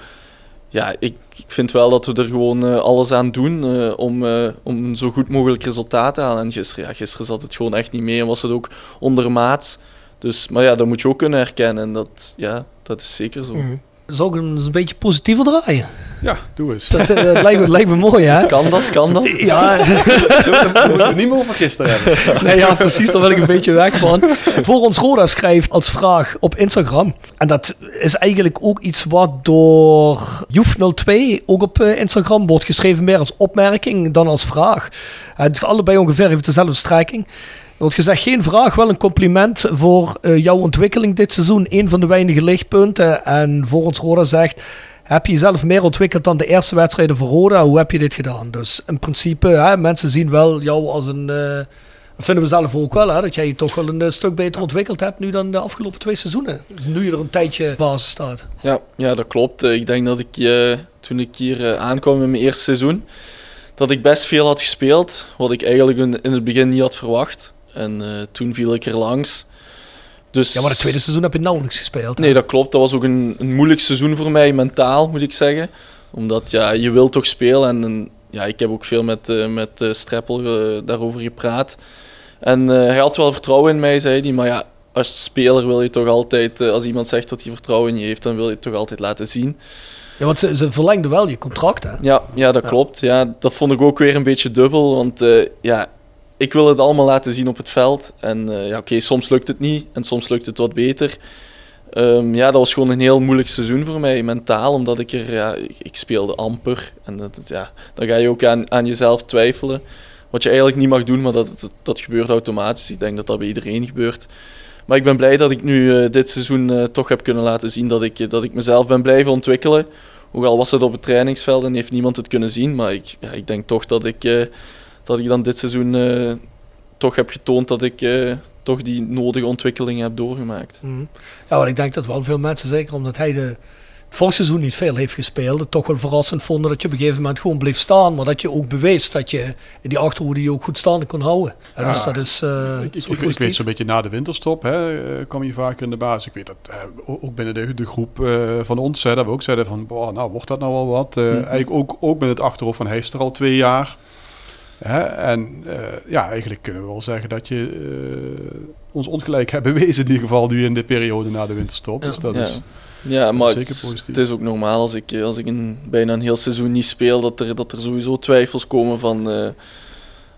Ja, ik, ik vind wel dat we er gewoon uh, alles aan doen uh, om, uh, om een zo goed mogelijk resultaat te halen. En gisteren, ja, gisteren zat het gewoon echt niet mee en was het ook ondermaats. Dus, maar ja, dat moet je ook kunnen herkennen en dat, ja, dat is zeker zo. Mm. Zou ik hem eens een beetje positiever draaien? Ja, doe eens. Dat, uh, lijkt, me, lijkt me mooi, hè? Kan dat, kan dat? Ja. Dat moeten we niet meer over gisteren hebben. Nee, ja, precies, daar ben ik een beetje weg van. Voor ons Roda schrijft als vraag op Instagram. En dat is eigenlijk ook iets wat door Joef nul twee ook op Instagram wordt geschreven. Meer als opmerking dan als vraag. Het is allebei ongeveer even dezelfde strekking. Er wordt gezegd, geen vraag, wel een compliment voor uh, jouw ontwikkeling dit seizoen. Een van de weinige lichtpunten. En voor ons Roda zegt, heb je jezelf meer ontwikkeld dan de eerste wedstrijden voor Roda? Hoe heb je dit gedaan? Dus in principe, hè, mensen zien wel jou als een... Uh, vinden we zelf ook wel, hè, dat jij je toch wel een uh, stuk beter ontwikkeld hebt nu dan de afgelopen twee seizoenen. Dus nu je er een tijdje basis staat. Ja, ja dat klopt. Ik denk dat ik uh, toen ik hier uh, aankwam in mijn eerste seizoen, dat ik best veel had gespeeld. Wat ik eigenlijk in het begin niet had verwacht. En uh, toen viel ik er langs. Dus... Ja, maar het tweede seizoen heb je nauwelijks gespeeld. Hè? Nee, dat klopt. Dat was ook een, een moeilijk seizoen voor mij, mentaal moet ik zeggen. Omdat ja, je wilt toch spelen. En, en ja, ik heb ook veel met, uh, met uh, Streppel uh, daarover gepraat. En uh, hij had wel vertrouwen in mij, zei hij. Maar ja, als speler wil je toch altijd... Uh, als iemand zegt dat hij vertrouwen in je heeft, dan wil je het toch altijd laten zien. Ja, want ze, ze verlengden wel je contract, hè? Ja, ja dat ja. klopt. Ja, dat vond ik ook weer een beetje dubbel. Want uh, ja... Ik wil het allemaal laten zien op het veld. En uh, ja, oké, okay, soms lukt het niet en soms lukt het wat beter. Um, ja, dat was gewoon een heel moeilijk seizoen voor mij, mentaal. Omdat ik er, ja, ik, ik speelde amper. En dat, ja, dan ga je ook aan, aan jezelf twijfelen. Wat je eigenlijk niet mag doen, maar dat, dat, dat gebeurt automatisch. Ik denk dat dat bij iedereen gebeurt. Maar ik ben blij dat ik nu uh, dit seizoen uh, toch heb kunnen laten zien dat ik, uh, dat ik mezelf ben blijven ontwikkelen. Hoewel was het op het trainingsveld en heeft niemand het kunnen zien. Maar ik, ja, ik denk toch dat ik... Uh, dat ik dan dit seizoen uh, toch heb getoond dat ik uh, toch die nodige ontwikkelingen heb doorgemaakt. Mm. Ja, want ik denk dat wel veel mensen, zeker omdat hij de, het vorig seizoen niet veel heeft gespeeld, het toch wel verrassend vonden dat je op een gegeven moment gewoon bleef staan, maar dat je ook bewees dat je in die achterhoede je ook goed staande kon houden. En ja, dus dat is, uh, ik, is ik, ik weet zo'n beetje na de winterstop, hè, kwam je vaker in de basis. Ik weet dat uh, ook binnen de, de groep uh, van ons, hè, dat we ook zeiden van, boah, nou wordt dat nou wel wat? Uh, mm-hmm. Eigenlijk ook, ook met het achterhoofd van hij is er al twee jaar. Hè? En uh, ja, eigenlijk kunnen we wel zeggen dat je uh, ons ongelijk hebt bewezen in ieder geval nu in de periode na de winterstop. Dus dat ja. is ja, maar zeker het, positief. Het is ook normaal als ik, als ik een, bijna een heel seizoen niet speel, dat er, dat er sowieso twijfels komen van, uh,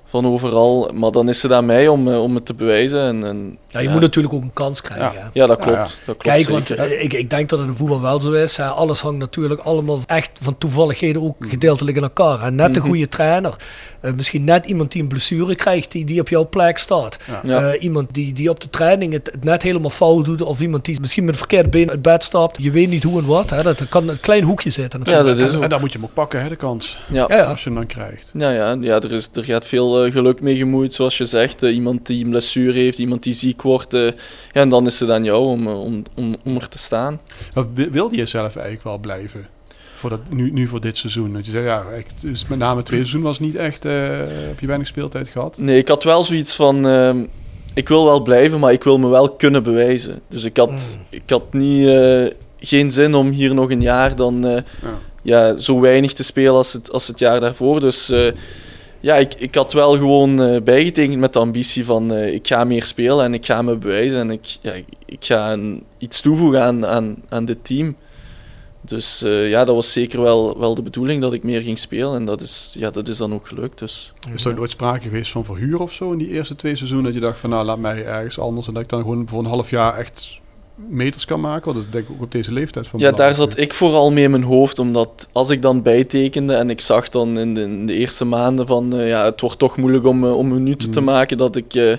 van overal. Maar dan is het aan mij om, uh, om het te bewijzen. En, en, ja, je ja. moet natuurlijk ook een kans krijgen. Ja, ja dat klopt. Ja, ja. Dat klopt. Kijk, want ik, ik denk dat het in voetbal wel zo is. Hè. Alles hangt natuurlijk allemaal echt van toevalligheden ook gedeeltelijk in elkaar. En net een mm-hmm. goede trainer. Uh, misschien net iemand die een blessure krijgt, die, die op jouw plek staat. Ja. Uh, iemand die, die op de training het, het net helemaal fout doet, of iemand die misschien met een verkeerd been uit bed stapt. Je weet niet hoe en wat. Hè. Dat kan een klein hoekje zitten. Ja, dat is en, en dan moet je hem ook pakken, hè, de kans. Ja. Ja, ja. Als je hem dan krijgt. Ja, ja, ja er, is, er gaat veel uh, geluk mee gemoeid, zoals je zegt. Uh, iemand die een blessure heeft, iemand die ziek wordt. Uh, ja, en dan is het aan jou om, om, om, om er te staan. Wilde je zelf eigenlijk wel blijven? Voor dat, nu, nu voor dit seizoen. Dat je zei, ja, echt, dus met name het tweede seizoen was niet echt... Uh, heb je weinig speeltijd gehad? Nee, ik had wel zoiets van... Uh, ik wil wel blijven, maar ik wil me wel kunnen bewijzen. Dus ik had, mm. ik had niet, uh, geen zin om hier nog een jaar dan... Uh, ja. Ja, zo weinig te spelen als het, als het jaar daarvoor. Dus uh, ja, ik, ik had wel gewoon uh, bijgetekend met de ambitie van... Uh, ik ga meer spelen en ik ga me bewijzen. En ik, ja, ik ga een, iets toevoegen aan, aan, aan dit team. Dus uh, ja, dat was zeker wel, wel de bedoeling dat ik meer ging spelen. En dat is, ja, dat is dan ook gelukt. Dus. Is er nooit sprake geweest van verhuur of zo in die eerste twee seizoenen? Dat je dacht van, nou, laat mij ergens anders. En dat ik dan gewoon voor een half jaar echt meters kan maken? Want dat denk ik ook op deze leeftijd van. Ja, daar zat ik vooral mee in mijn hoofd. Omdat als ik dan bijtekende en ik zag dan in de, in de eerste maanden van... Uh, ja, het wordt toch moeilijk om, uh, om minuten mm. te maken dat ik... Uh,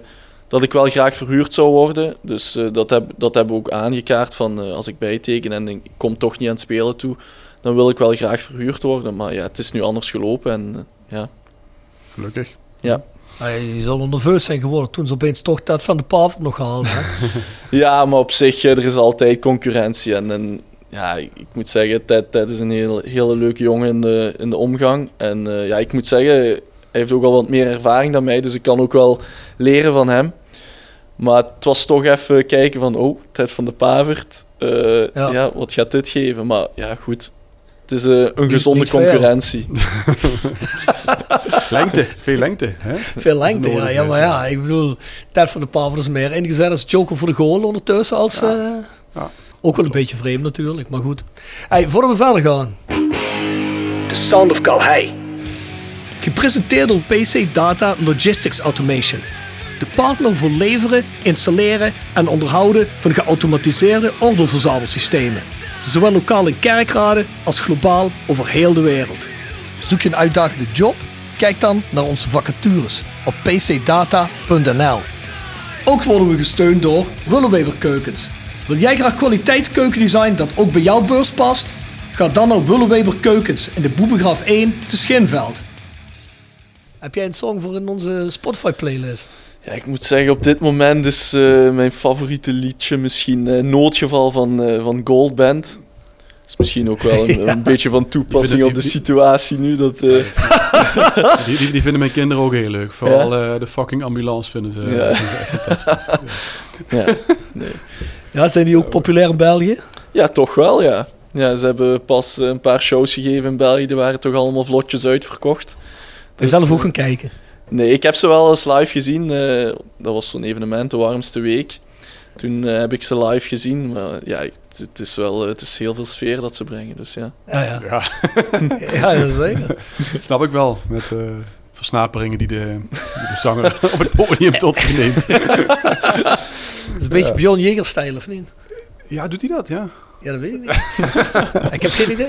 Dat ik wel graag verhuurd zou worden. Dus uh, dat, heb, dat hebben we ook aangekaart. Van, uh, als ik bijteken en ik kom toch niet aan het spelen toe, dan wil ik wel graag verhuurd worden. Maar ja, het is nu anders gelopen. En, uh, ja. Gelukkig. Ja. Ja, je zal nerveus zijn geworden toen ze opeens toch dat van de Pavel nog gehaald had. Ja, maar op zich, er is altijd concurrentie. En, en ja, ik moet zeggen, Ted, Ted is een heel, hele leuke jongen in de, in de omgang. En uh, ja, ik moet zeggen... Hij heeft ook al wat meer ervaring dan mij, dus ik kan ook wel leren van hem. Maar het was toch even kijken van, oh, Ted van de Pavert, uh, ja. ja, wat gaat dit geven? Maar ja, goed, het is uh, een gezonde niet concurrentie. Lengte, veel lengte. Hè? Veel lengte, ja, ja, maar ja, ik bedoel, Ted van de Pavert is meer ingezet als joker voor de goal ondertussen. Als, ja. Uh, ja. Ook wel een beetje vreemd natuurlijk, maar goed. Hey, voor we verder gaan. The Sound of Calais. Gepresenteerd door P C Data Logistics Automation. De partner voor leveren, installeren en onderhouden van geautomatiseerde ordeelverzamelsystemen. Zowel lokaal in Kerkraden als globaal over heel de wereld. Zoek je een uitdagende job? Kijk dan naar onze vacatures op p c data punt n l. Ook worden we gesteund door Willeweber Keukens. Wil jij graag kwaliteitskeukendesign dat ook bij jouw beurs past? Ga dan naar Willeweber Keukens in de Boebegraaf één te Schinveld. Heb jij een song voor in onze Spotify-playlist? Ja, ik moet zeggen, op dit moment is uh, mijn favoriete liedje misschien uh, Noodgeval van, uh, van Goldband. Dat is misschien ook wel een, ja. een beetje van toepassing op de situatie nu. Dat, uh... die, die, die vinden mijn kinderen ook heel leuk. Vooral ja? uh, de fucking ambulance vinden ze, ja. vinden ze echt fantastisch. Ja. Ja, nee. Ja, zijn die ook populair in België? Ja, toch wel, ja. ja. Ze hebben pas een paar shows gegeven in België. Die waren toch allemaal vlotjes uitverkocht. Dus, zelf ook gaan kijken? Nee, ik heb ze wel eens live gezien. Uh, dat was zo'n evenement, de warmste week. Toen uh, heb ik ze live gezien. Maar ja, het, het is wel, uh, het is heel veel sfeer dat ze brengen. Dus ja. Ja, ja. Ja. Ja, dat zeker. Dat snap ik wel. Met uh, versnaperingen die de, die de zanger op het podium tot zich neemt. Dat is een beetje ja. Björn Jäger-stijl, of niet? Ja, doet hij dat, ja. Ja, dat weet ik niet. Ik heb geen idee.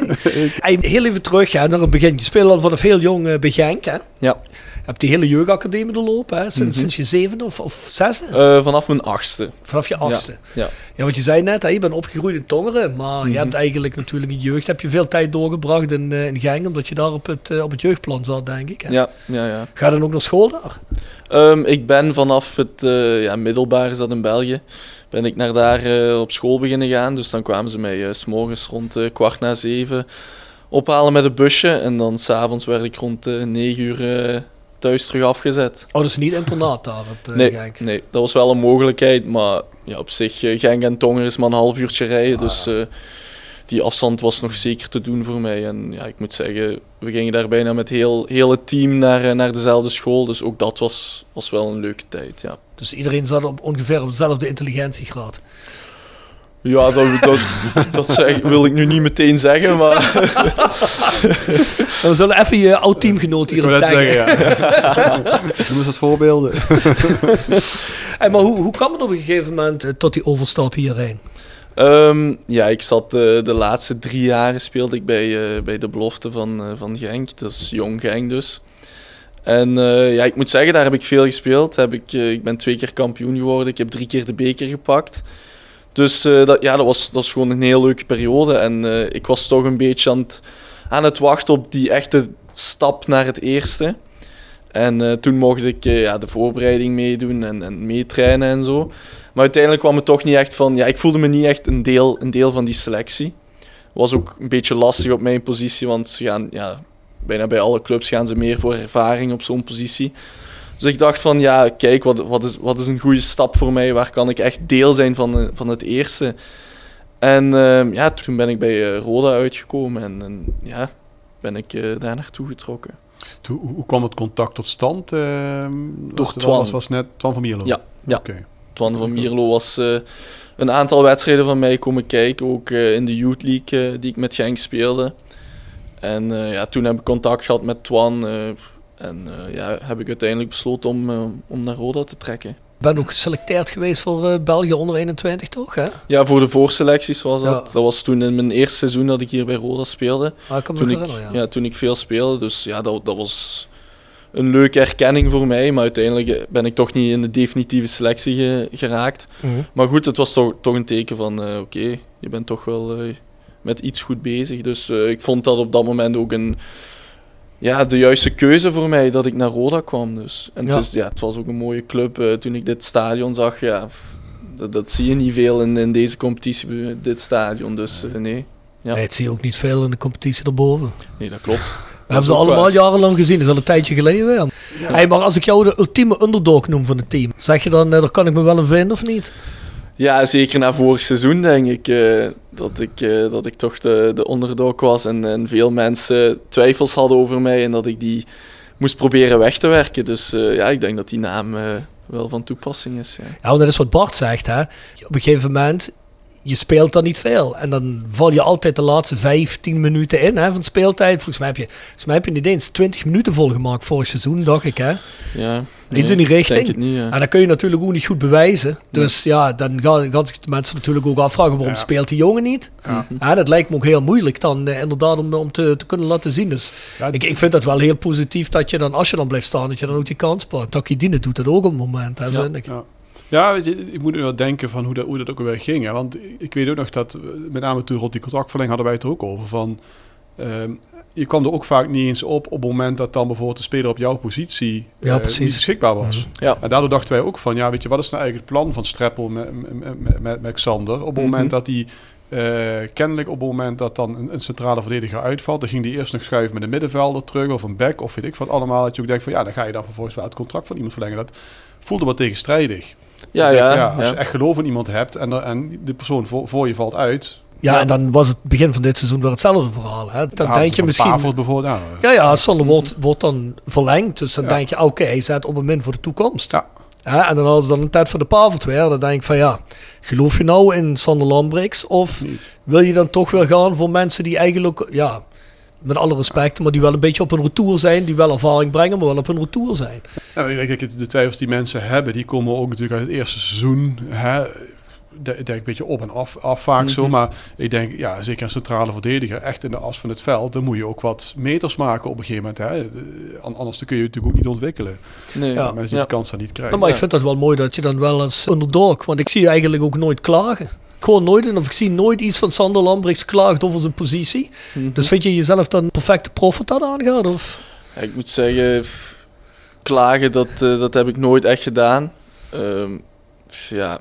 Hey, heel even terug hè, naar het begin. Je speelt al vanaf heel jong uh, bij Genk. Hè? Ja. Je hebt die hele jeugdacademie doorlopen. Hè? Sinds, mm-hmm. sinds je zevende of, of zesde? Uh, vanaf mijn achtste. Vanaf je achtste. Ja, ja. Ja, want je zei net, hè, je bent opgegroeid in Tongeren. Maar mm-hmm. je hebt eigenlijk natuurlijk in jeugd heb je veel tijd doorgebracht in, uh, in Genk. Omdat je daar op het, uh, op het jeugdplan zat, denk ik. Hè? Ja, ja, ja. Ga je dan ook naar school daar? Um, ik ben vanaf het uh, ja, middelbaar, is dat in België, ben ik naar daar uh, op school beginnen gaan. Dus dan kwamen ze mij uh, 's morgens rond uh, kwart na zeven ophalen met een busje. En dan 's avonds werd ik rond uh, negen uur uh, thuis terug afgezet. Oh, dus niet internaat daar op uh, nee, Genk? Nee, dat was wel een mogelijkheid. Maar ja, op zich, uh, Genk en Tongeren is maar een half uurtje rijden. Ah, dus uh, die afstand was nog zeker te doen voor mij. En ja, ik moet zeggen, we gingen daar bijna met heel, heel het team naar, uh, naar dezelfde school. Dus ook dat was, was wel een leuke tijd, ja. Dus iedereen zat op, ongeveer op dezelfde intelligentiegraad. Ja, dat, dat, dat zeg, wil ik nu niet meteen zeggen, maar... We zullen even je oud-teamgenoot hier op taggen. Ja. Noem eens wat voorbeelden. Hey, maar hoe, hoe kwam het op een gegeven moment tot die overstap hierheen? Um, ja, ik zat uh, de laatste drie jaren speelde ik bij, uh, bij de belofte van, uh, van Genk. Dat is jong Genk dus. En uh, ja, ik moet zeggen, daar heb ik veel gespeeld. Heb ik, uh, ik ben twee keer kampioen geworden. Ik heb drie keer de beker gepakt. Dus uh, dat, ja, dat, was, dat was gewoon een heel leuke periode. En uh, ik was toch een beetje aan het, aan het wachten op die echte stap naar het eerste. En uh, toen mocht ik uh, ja, de voorbereiding meedoen en, en meetrainen en zo. Maar uiteindelijk kwam het toch niet echt van... Ja, ik voelde me niet echt een deel, een deel van die selectie. Was ook een beetje lastig op mijn positie, want ze gaan... Ja, bijna bij alle clubs gaan ze meer voor ervaring op zo'n positie. Dus ik dacht van, ja, kijk, wat, wat, is, wat is een goede stap voor mij? Waar kan ik echt deel zijn van, van het eerste? En uh, ja, toen ben ik bij uh, Roda uitgekomen en, en ja, ben ik uh, daar naartoe getrokken. Toen, hoe kwam het contact tot stand? Uh, Door was, Twan. Was, was net Twan van Mierlo? Ja, ja. Okay. Twan van Mierlo was uh, een aantal wedstrijden van mij komen kijken, ook uh, in de Youth League uh, die ik met Genk speelde. En uh, ja, toen heb ik contact gehad met Twan uh, en uh, ja, heb ik uiteindelijk besloten om, uh, om naar Roda te trekken. Je bent ook geselecteerd geweest voor uh, België onder eenentwintig, toch? Hè? Ja, voor de voorselecties was dat. Ja. Dat was toen in mijn eerste seizoen dat ik hier bij Roda speelde. Ah, ik kan me toen, ik, ja. Ja, toen ik veel speelde, dus ja, dat, dat was een leuke erkenning voor mij. Maar uiteindelijk ben ik toch niet in de definitieve selectie ge, geraakt. Mm-hmm. Maar goed, het was toch, toch een teken van uh, oké, okay, je bent toch wel... Uh, met iets goed bezig. Dus uh, ik vond dat op dat moment ook een, ja, de juiste keuze voor mij, dat ik naar Roda kwam. Dus. En ja. Het, is, ja, het was ook een mooie club. Uh, toen ik dit stadion zag, ja, dat, dat zie je niet veel in, in deze competitie, dit stadion. Dus uh, nee. Ja. Nee, het zie je ook niet veel in de competitie daarboven. Nee, dat klopt. We hebben ze allemaal waar. jarenlang gezien. Dat is al een tijdje geleden weer. Ja. Hey, maar als ik jou de ultieme underdog noem van het team, zeg je dan, uh, daar kan ik me wel in vinden of niet? Ja, zeker na vorig seizoen denk ik uh, dat ik, uh, dat ik toch de, de underdog was en, en veel mensen twijfels hadden over mij en dat ik die moest proberen weg te werken. Dus uh, ja, ik denk dat die naam uh, wel van toepassing is. Ja, ja, want dat is wat Bart zegt, hè. Op een gegeven moment, je speelt dan niet veel en dan val je altijd de laatste vijftien minuten in, hè, van speeltijd. Volgens mij heb je, volgens mij heb je niet eens twintig minuten volgemaakt vorig seizoen, dacht ik, hè. Ja. Nee, iets in die richting. Niet, ja. En dat kun je natuurlijk ook niet goed bewijzen. Dus nee. ja, dan gaan, gaan zich de mensen natuurlijk ook afvragen waarom ja. speelt die jongen niet. Ja. Ja, dat lijkt me ook heel moeilijk dan eh, inderdaad om, om te, te kunnen laten zien. Dus ja, ik, ik vind dat wel heel positief dat je dan, als je dan blijft staan, dat je dan ook die kans pakt. Dat je dienen doet dat ook op het moment, hè, ja. vind ik. Ja. Ja, weet je, ik moet nu wel denken van hoe dat, hoe dat ook weer ging. Hè? Want ik weet ook nog dat, met name toen rond die contractverlenging hadden wij het er ook over van... Um, je kwam er ook vaak niet eens op op het moment dat dan bijvoorbeeld de speler op jouw positie ja, uh, niet beschikbaar was. Ja. En daardoor dachten wij ook van, ja, weet je, wat is nou eigenlijk het plan van Streppel met, met, met, met Sander? Op het mm-hmm. moment dat hij, uh, kennelijk op het moment dat dan een, een centrale verdediger uitvalt, dan ging hij eerst nog schuiven met een middenvelder terug of een back of weet ik wat allemaal. Dat je ook denkt van, ja, dan ga je dan vervolgens wel het contract van iemand verlengen. Dat voelde wat tegenstrijdig. Ja, denk, ja, ja, als ja. je echt geloof in iemand hebt en, en de persoon voor, voor je valt uit... Ja, en dan was het begin van dit seizoen weer hetzelfde verhaal. Hè? Dan ja, denk je misschien... Pavelt bijvoorbeeld aan. Ja, ja, Sander wordt, wordt dan verlengd. Dus dan ja. denk je, oké, okay, hij zet op een min voor de toekomst. Ja. Ja, en dan hadden ze dan een tijd voor de Pavelt weer. Dan denk ik van ja, geloof je nou in Sander Lambrix? Of nee. wil je dan toch weer gaan voor mensen die eigenlijk... ja, met alle respect, maar die wel een beetje op hun retour zijn, die wel ervaring brengen, maar wel op hun retour zijn. Ja, ik denk dat de twijfels die mensen hebben, die komen ook natuurlijk uit het eerste seizoen... Hè? Ik denk een beetje op en af, af vaak mm-hmm. zo. Maar ik denk, ja, zeker een centrale verdediger, echt in de as van het veld, dan moet je ook wat meters maken op een gegeven moment. Hè. Anders kun je het natuurlijk ook niet ontwikkelen. Nee, ja. Mensen die ja. de kans dan niet krijgen. Ja, maar ja. ik vind dat wel mooi dat je dan wel eens underdog, want ik zie je eigenlijk ook nooit klagen. Ik hoor nooit, of ik zie nooit iets van Sander Lambrix klaagt over zijn positie. Mm-hmm. Dus vind je jezelf dan perfecte profit aan aangaan? Of? Ja, ik moet zeggen, klagen, dat, uh, dat heb ik nooit echt gedaan. Uh, ja...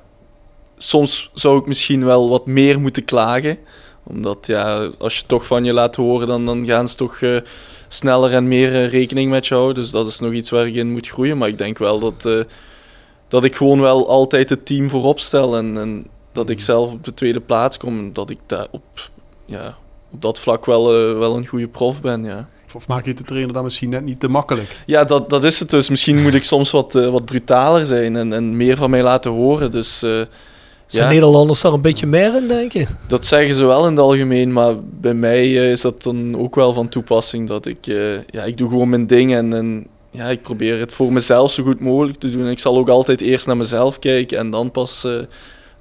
Soms zou ik misschien wel wat meer moeten klagen. Omdat ja, als je toch van je laat horen, dan, dan gaan ze toch uh, sneller en meer uh, rekening met je houden. Dus dat is nog iets waar ik in moet groeien. Maar ik denk wel dat, uh, dat ik gewoon wel altijd het team voorop stel. En, en dat ik zelf op de tweede plaats kom. En dat ik daar op, ja, op dat vlak wel, uh, wel een goede prof ben, ja. Of maak je de trainer dan misschien net niet te makkelijk? Ja, dat, dat is het dus. Misschien moet ik soms wat, uh, wat brutaler zijn en, en meer van mij laten horen. Dus... Uh, Zijn ja. Nederlanders daar een beetje meer in, denk je? Dat zeggen ze wel in het algemeen, maar bij mij uh, is dat dan ook wel van toepassing. Dat ik, uh, ja, ik doe gewoon mijn ding en, en ja, ik probeer het voor mezelf zo goed mogelijk te doen. Ik zal ook altijd eerst naar mezelf kijken en dan pas uh,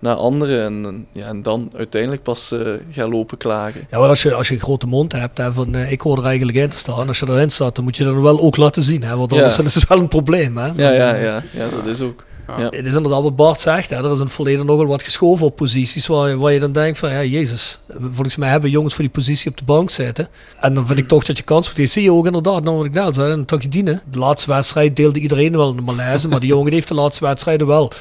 naar anderen. En, ja, en dan uiteindelijk pas uh, gaan lopen klagen. Ja, maar als je, als je een grote mond hebt, hè, van uh, ik hoor er eigenlijk in te staan. Als je erin staat, dan moet je dat wel ook laten zien. Hè, want anders ja. is het wel een probleem. Hè? Ja, ja, ja, ja, dat is ook. Ja. Ja. Het is inderdaad wat Bart zegt, hè. Er is in het verleden nogal wat geschoven op posities waar, waar je dan denkt van, ja, jezus, volgens mij hebben jongens voor die positie op de bank zitten. En dan vind ik toch dat je kans moet geven. Zie je ook inderdaad, nou wat ik net zei, een Tagedine. De laatste wedstrijd deelde iedereen wel in de malaise, maar die jongen heeft de laatste wedstrijden wel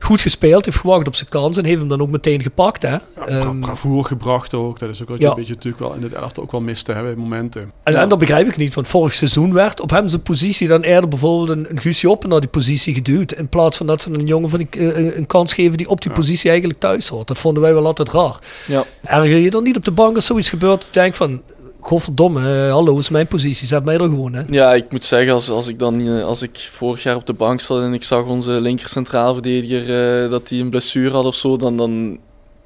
goed gespeeld, heeft gewacht op zijn kans en heeft hem dan ook meteen gepakt. Hè. Ja, bra- bravoer gebracht ook. Dat is ook wat je ja. een beetje natuurlijk wel in het elftal ook wel miste, hè, bij momenten. En, ja. en dat begrijp ik niet, want vorig seizoen werd op hem zijn positie dan eerder bijvoorbeeld een, een Guus Joppen naar die positie geduwd, in plaats van dat ze een jongen van die, een, een kans geven die op die ja. positie eigenlijk thuis hoort. Dat vonden wij wel altijd raar. Ja. Erger je dan niet op de bank als zoiets gebeurt, denk van, godverdomme, uh, hallo, het is mijn positie, zet mij er gewoon. Hè? Ja, ik moet zeggen, als, als, ik dan, uh, als ik vorig jaar op de bank zat en ik zag onze linker centraal verdediger uh, dat hij een blessure had of zo, dan, dan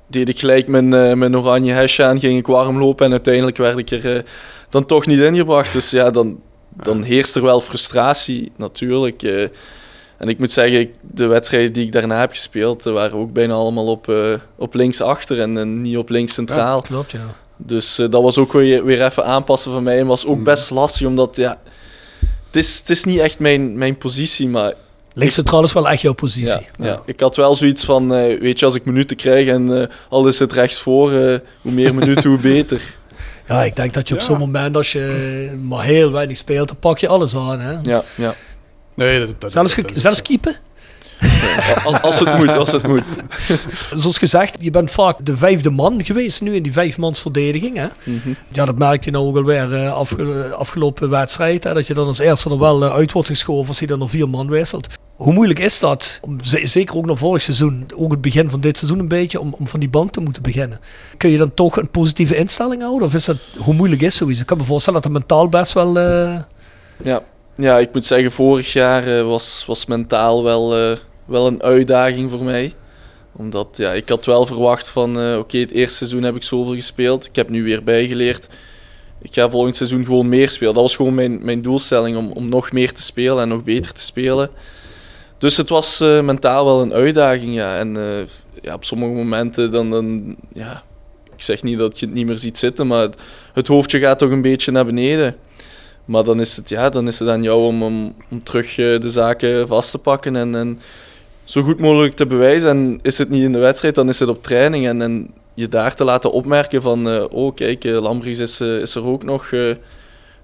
deed ik gelijk mijn, uh, mijn oranje hesje aan, ging ik warm lopen en uiteindelijk werd ik er uh, dan toch niet ingebracht. Dus ja, dan, dan heerst er wel frustratie natuurlijk. Uh, en ik moet zeggen, de wedstrijden die ik daarna heb gespeeld, uh, waren ook bijna allemaal op, uh, op linksachter en uh, niet op links centraal. Ja, klopt, ja. Dus uh, dat was ook weer, weer even aanpassen van mij. En was ook best lastig, omdat ja, het is, het is niet echt mijn, mijn positie, maar... Linkscentraal is wel echt jouw positie. Ja, ja. Ja. Ik had wel zoiets van, uh, weet je, als ik minuten krijg en uh, al is het rechtsvoor, uh, hoe meer minuten, hoe beter. Ja, ik denk dat je op ja. zo'n moment, als je maar heel weinig speelt, dan pak je alles aan. Hè? Ja, ja. Nee, dat, dat, zelfs ge- dat, dat, zelfs keepen? Als het moet, als het moet. Zoals gezegd, je bent vaak de vijfde man geweest nu in die vijfmansverdediging. Hè? Mm-hmm. Ja, dat merkte je nou ook alweer uh, afge- afgelopen wedstrijd. Hè? Dat je dan als eerste er wel uh, uit wordt geschoven als je dan nog vier man wisselt. Hoe moeilijk is dat? Om, z- zeker ook naar vorig seizoen, ook het begin van dit seizoen een beetje, om, om van die bank te moeten beginnen. Kun je dan toch een positieve instelling houden? Of is dat, hoe moeilijk is zoiets? Ik kan me voorstellen dat het mentaal best wel... Uh... Ja. ja, ik moet zeggen, vorig jaar uh, was, was mentaal wel... Uh... wel een uitdaging voor mij. Omdat ja, ik had wel verwacht van... Uh, Oké, okay, het eerste seizoen heb ik zoveel gespeeld. Ik heb nu weer bijgeleerd. Ik ga volgend seizoen gewoon meer spelen. Dat was gewoon mijn, mijn doelstelling. Om, om nog meer te spelen en nog beter te spelen. Dus het was uh, mentaal wel een uitdaging. Ja. En uh, ja, op sommige momenten dan... dan ja, ik zeg niet dat je het niet meer ziet zitten. Maar het, het hoofdje gaat toch een beetje naar beneden. Maar dan is het, ja, dan is het aan jou om, om, om terug uh, de zaken vast te pakken. En... en zo goed mogelijk te bewijzen. En is het niet in de wedstrijd, dan is het op training. En, en je daar te laten opmerken van... Uh, oh, kijk, uh, Lambrix is, uh, is er ook nog. Uh,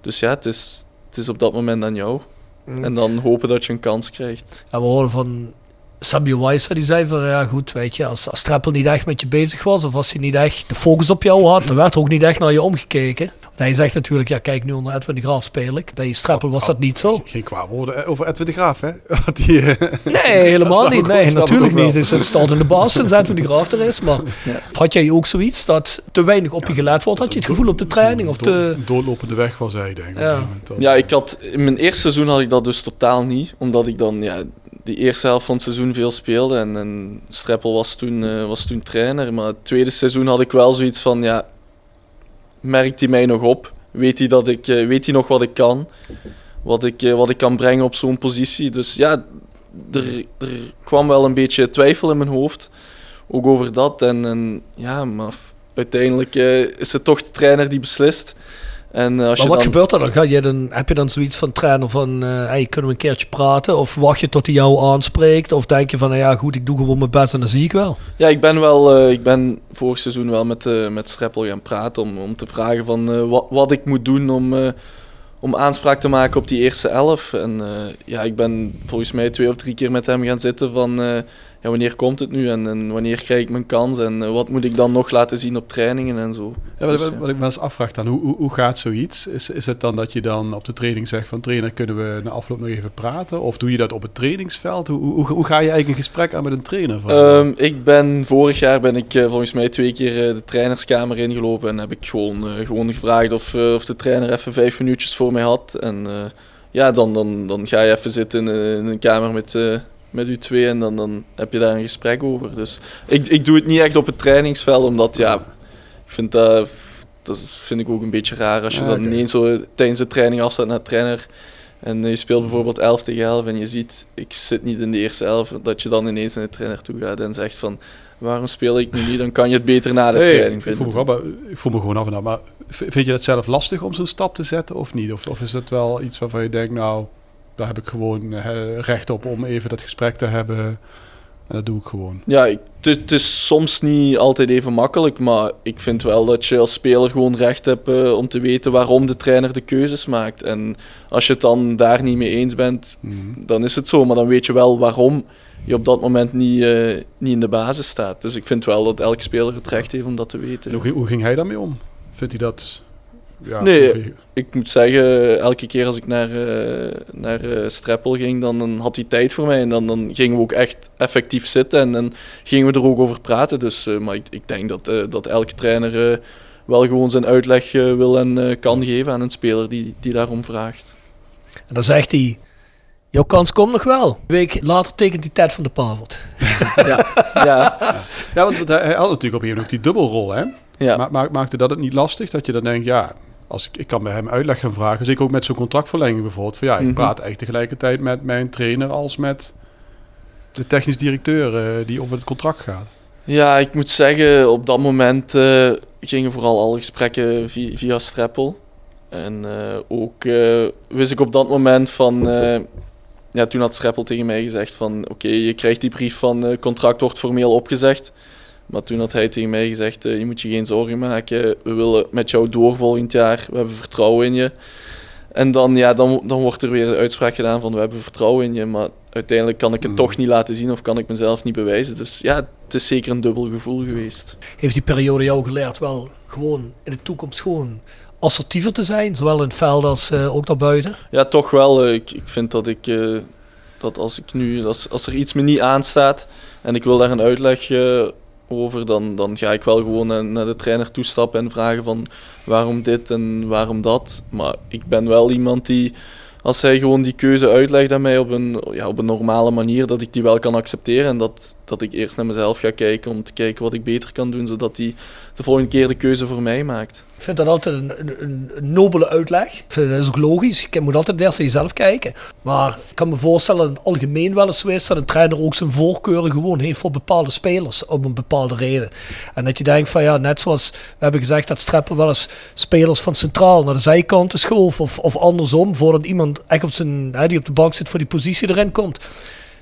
dus ja, het is, het is op dat moment aan jou. Mm. En dan hopen dat je een kans krijgt. En we horen van Sammy Weissa, die zei van... Ja, goed, weet je, als, als Treppel niet echt met je bezig was... of als hij niet echt de focus op jou had... dan werd er ook niet echt naar je omgekeken. Want hij zegt natuurlijk... Ja, kijk, nu onder Edwin de Graaf speel ik. Bij Treppel was dat niet zo. Geen kwaad woorden over Edwin de Graaf, hè? Die, uh... Nee, helemaal niet. Nee, natuurlijk niet. Het dus staat in de baas sinds Edwin de Graaf er is. Maar ja. Had jij ook zoiets dat te weinig op je gelet wordt? Had je het gevoel op de training? Of te... Een doodlopende weg was hij, denk ik. Ja, ja ik had, in mijn eerste seizoen had ik dat dus totaal niet. Omdat ik dan... Ja, de eerste helft van het seizoen veel speelde en, en Streppel was toen, uh, was toen trainer. Maar het tweede seizoen had ik wel zoiets van, ja, merkt hij mij nog op? Weet hij dat ik, uh, weet hij nog wat ik kan? Wat ik, uh, wat ik kan brengen op zo'n positie? Dus ja, er, er kwam wel een beetje twijfel in mijn hoofd. Ook over dat. En, en ja, maar uiteindelijk uh, is het toch de trainer die beslist. En als maar je wat dan... gebeurt er dan? Ga je dan? Heb je dan zoiets van trainer van, uh, hey, kunnen we een keertje praten? Of wacht je tot hij jou aanspreekt? Of denk je van, nou ja goed, ik doe gewoon mijn best en dan zie ik wel? Ja, ik ben wel, uh, ik ben vorig seizoen wel met, uh, met Streppel gaan praten om, om te vragen van uh, wat, wat ik moet doen om, uh, om aanspraak te maken op die eerste elf. En uh, ja, ik ben volgens mij twee of drie keer met hem gaan zitten van, uh, ja, wanneer komt het nu en, en wanneer krijg ik mijn kans en uh, wat moet ik dan nog laten zien op trainingen en zo. Ja, wat, dus, wat, ja. wat ik me eens afvraag dan, hoe, hoe, hoe gaat zoiets? Is, is het dan dat je dan op de training zegt van trainer, kunnen we na afloop nog even praten? Of doe je dat op het trainingsveld? Hoe, hoe, hoe ga je eigenlijk een gesprek aan met een trainer? Van? Um, ik ben, vorig jaar ben ik uh, volgens mij twee keer uh, de trainerskamer ingelopen en heb ik gewoon, uh, gewoon gevraagd of, uh, of de trainer even vijf minuutjes voor mij had. En uh, ja, dan, dan, dan ga je even zitten in, uh, in een kamer met... Uh, met u twee en dan, dan heb je daar een gesprek over. Dus ik, ik doe het niet echt op het trainingsveld, omdat ja, ik vind dat, dat vind ik ook een beetje raar als je ah, dan okay. ineens zo tijdens de training afstaat naar de trainer. En je speelt bijvoorbeeld elf tegen elf en je ziet, ik zit niet in de eerste elf, dat je dan ineens naar de trainer toe gaat en zegt van, waarom speel ik nu niet? Dan kan je het beter na de hey, training vinden. Ik voel, me gewoon, maar, ik voel me gewoon af en aan. Maar vind je dat zelf lastig om zo'n stap te zetten of niet? Of, of is dat wel iets waarvan je denkt, nou, daar heb ik gewoon he, recht op om even dat gesprek te hebben. En dat doe ik gewoon. Ja, het is soms niet altijd even makkelijk, maar ik vind wel dat je als speler gewoon recht hebt uh, om te weten waarom de trainer de keuzes maakt. En als je het dan daar niet mee eens bent, mm-hmm. dan is het zo. Maar dan weet je wel waarom je op dat moment niet, uh, niet in de basis staat. Dus ik vind wel dat elke speler het recht heeft om dat te weten. Hoe, hoe ging hij daarmee om? Vindt hij dat... Ja, nee, ongeveer. Ik moet zeggen, elke keer als ik naar, uh, naar uh, Streppel ging, dan, dan had hij tijd voor mij. En dan, dan gingen we ook echt effectief zitten en dan gingen we er ook over praten. Dus, uh, maar ik, ik denk dat, uh, dat elke trainer uh, wel gewoon zijn uitleg uh, wil en uh, kan geven aan een speler die, die daarom vraagt. En dan zegt hij, jouw kans komt nog wel. Een week later tekent hij Ted van de Pavelt. ja. Ja. ja, want hij had natuurlijk op een gegeven moment ook die dubbelrol. Hè? Ja. Ma- ma- maakte dat het niet lastig dat je dan denkt, ja... Als ik, ik kan bij hem uitleg gaan vragen. Dus ik ook met zo'n contractverlenging bijvoorbeeld. Van ja, ik mm-hmm. praat echt tegelijkertijd met mijn trainer als met de technisch directeur uh, die over het contract gaat. Ja, ik moet zeggen, op dat moment uh, gingen vooral alle gesprekken via, via Streppel. En uh, ook uh, wist ik op dat moment van... Uh, ja, toen had Streppel tegen mij gezegd van... Oké, okay, je krijgt die brief van uh, contract wordt formeel opgezegd. Maar toen had hij tegen mij gezegd, uh, je moet je geen zorgen maken. We willen met jou door volgend jaar. We hebben vertrouwen in je. En dan, ja, dan, dan wordt er weer de uitspraak gedaan van, we hebben vertrouwen in je. Maar uiteindelijk kan ik het mm. toch niet laten zien of kan ik mezelf niet bewijzen. Dus ja, het is zeker een dubbel gevoel geweest. Heeft die periode jou geleerd wel gewoon in de toekomst gewoon assertiever te zijn? Zowel in het veld als uh, ook daarbuiten? Ja, toch wel. Uh, ik, ik vind dat ik... Uh, dat als ik nu... Als, als er iets me niet aanstaat en ik wil daar een uitleg... Uh, over, dan, dan ga ik wel gewoon naar de trainer toestappen en vragen van waarom dit en waarom dat. Maar ik ben wel iemand die, als hij gewoon die keuze uitlegt aan mij op een, ja, op een normale manier, dat ik die wel kan accepteren en dat, dat ik eerst naar mezelf ga kijken om te kijken wat ik beter kan doen, zodat hij de volgende keer de keuze voor mij maakt. Ik vind dat altijd een, een, een nobele uitleg. Dat is ook logisch. Je moet altijd eerst naar jezelf kijken. Maar ik kan me voorstellen dat het algemeen wel eens is dat een trainer ook zijn voorkeuren gewoon heeft voor bepaalde spelers. Om een bepaalde reden. En dat je denkt van ja, net zoals we hebben gezegd dat Streppel wel eens spelers van centraal naar de zijkanten schoof. Of, of andersom, voordat iemand echt op zijn, hè, die op de bank zit voor die positie erin komt.